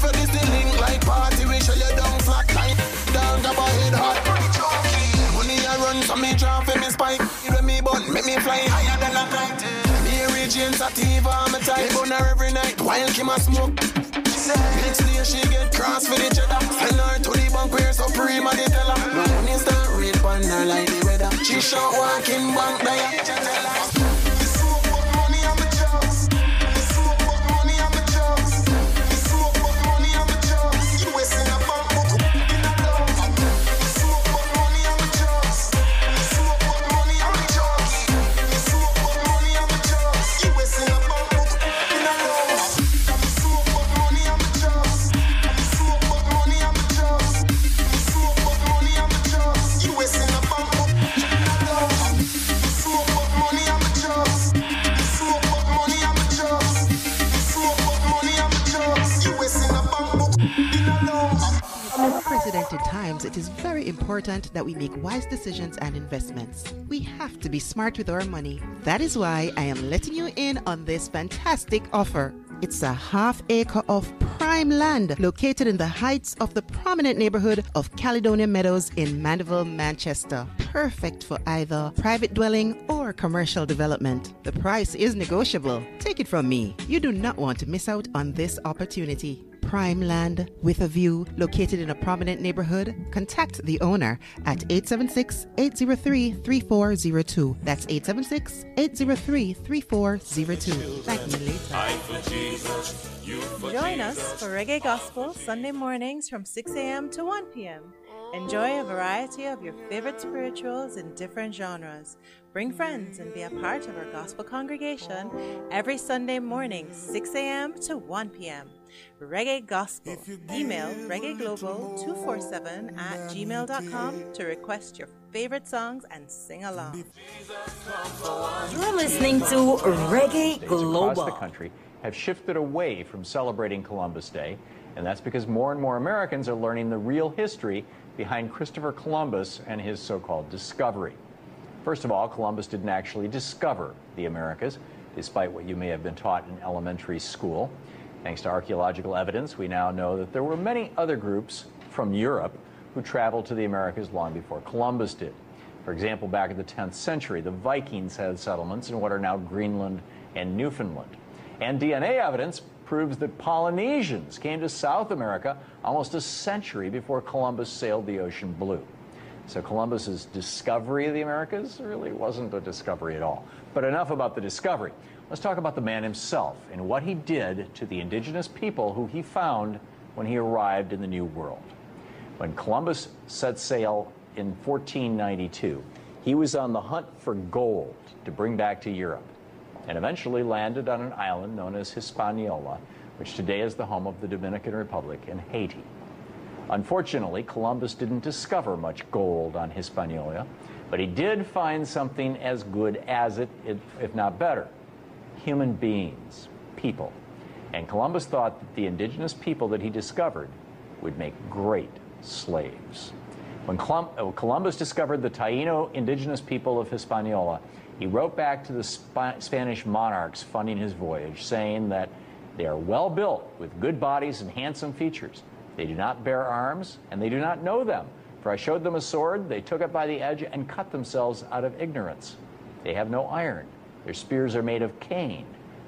for this the link like party, we show you down flat line. Down grab a head hot, pretty chunky. Money I run, so me drop for me spike. When me bun, make me fly higher than a kite. Me origins a TV on my type. Boner every night, while Kim a smoke. Next day she get cross for the cheddar. Send her to the bank where Supreme and the teller. My money start red pan her like the weather. She shot walking bank there. It is very important that we make wise decisions and investments. We have to be smart with our money. That is why I am letting you in on this fantastic offer. It's a half acre of prime land located in the heights of the prominent neighborhood of Caledonia Meadows in Mandeville, Manchester. Perfect for either private dwelling or commercial development. The price is negotiable. Take it from me. You do not want to miss out on this opportunity. Prime land with a view located in a prominent neighborhood? Contact the owner at 876-803-3402. That's 876-803-3402. Thank you later. Join us for Reggae Gospel Sunday mornings from 6 a.m. to 1 p.m. Enjoy a variety of your favorite spirituals in different genres. Bring friends and be a part of our gospel congregation every Sunday morning, 6 a.m. to 1 p.m. Reggae Gospel. Email reggaeglobal247@gmail.com to request your favorite songs and sing along. You're listening to Reggae Global. Across the country have shifted away from celebrating Columbus Day, and that's because more and more Americans are learning the real history behind Christopher Columbus and his so-called discovery. First of all, Columbus didn't actually discover the Americas, despite what you may have been taught in elementary school. Thanks to archaeological evidence, we now know that there were many other groups from Europe who traveled to the Americas long before Columbus did. For example, back in the 10th century, the Vikings had settlements in what are now Greenland and Newfoundland. And DNA evidence proves that Polynesians came to South America almost a century before Columbus sailed the ocean blue. So Columbus's discovery of the Americas really wasn't a discovery at all. But enough about the discovery. Let's talk about the man himself and what he did to the indigenous people who he found when he arrived in the New World. When Columbus set sail in 1492, he was on the hunt for gold to bring back to Europe and eventually landed on an island known as Hispaniola, which today is the home of the Dominican Republic and Haiti. Unfortunately, Columbus didn't discover much gold on Hispaniola, but he did find something as good as it, if not better: human beings, people. And Columbus thought that the indigenous people that he discovered would make great slaves. When Columbus discovered the Taino indigenous people of Hispaniola, he wrote back to the Spanish monarchs funding his voyage, saying that they are well built with good bodies and handsome features. They do not bear arms, and they do not know them. For I showed them a sword, they took it by the edge and cut themselves out of ignorance. They have no iron. Their spears are made of cane.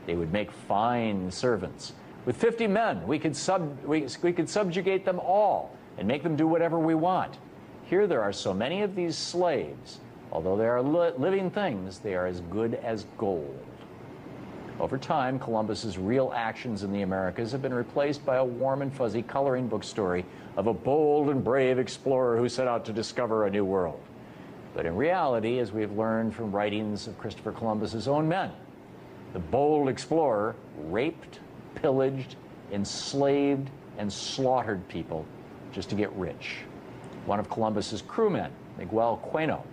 They would make fine servants. With 50 men, we could subjugate them all and make them do whatever we want. Here there are so many of these slaves. Although they are living things, they are as good as gold. Over time, Columbus's real actions in the Americas have been replaced by a warm and fuzzy coloring book story of a bold and brave explorer who set out to discover a new world. But in reality, as we have learned from writings of Christopher Columbus's own men, the bold explorer raped, pillaged, enslaved, and slaughtered people just to get rich. One of Columbus's crewmen, Miguel Bueno,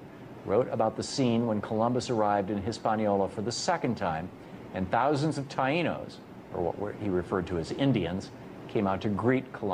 wrote about the scene when Columbus arrived in Hispaniola for the second time, and thousands of Tainos, or what he referred to as Indians, came out to greet Columbus.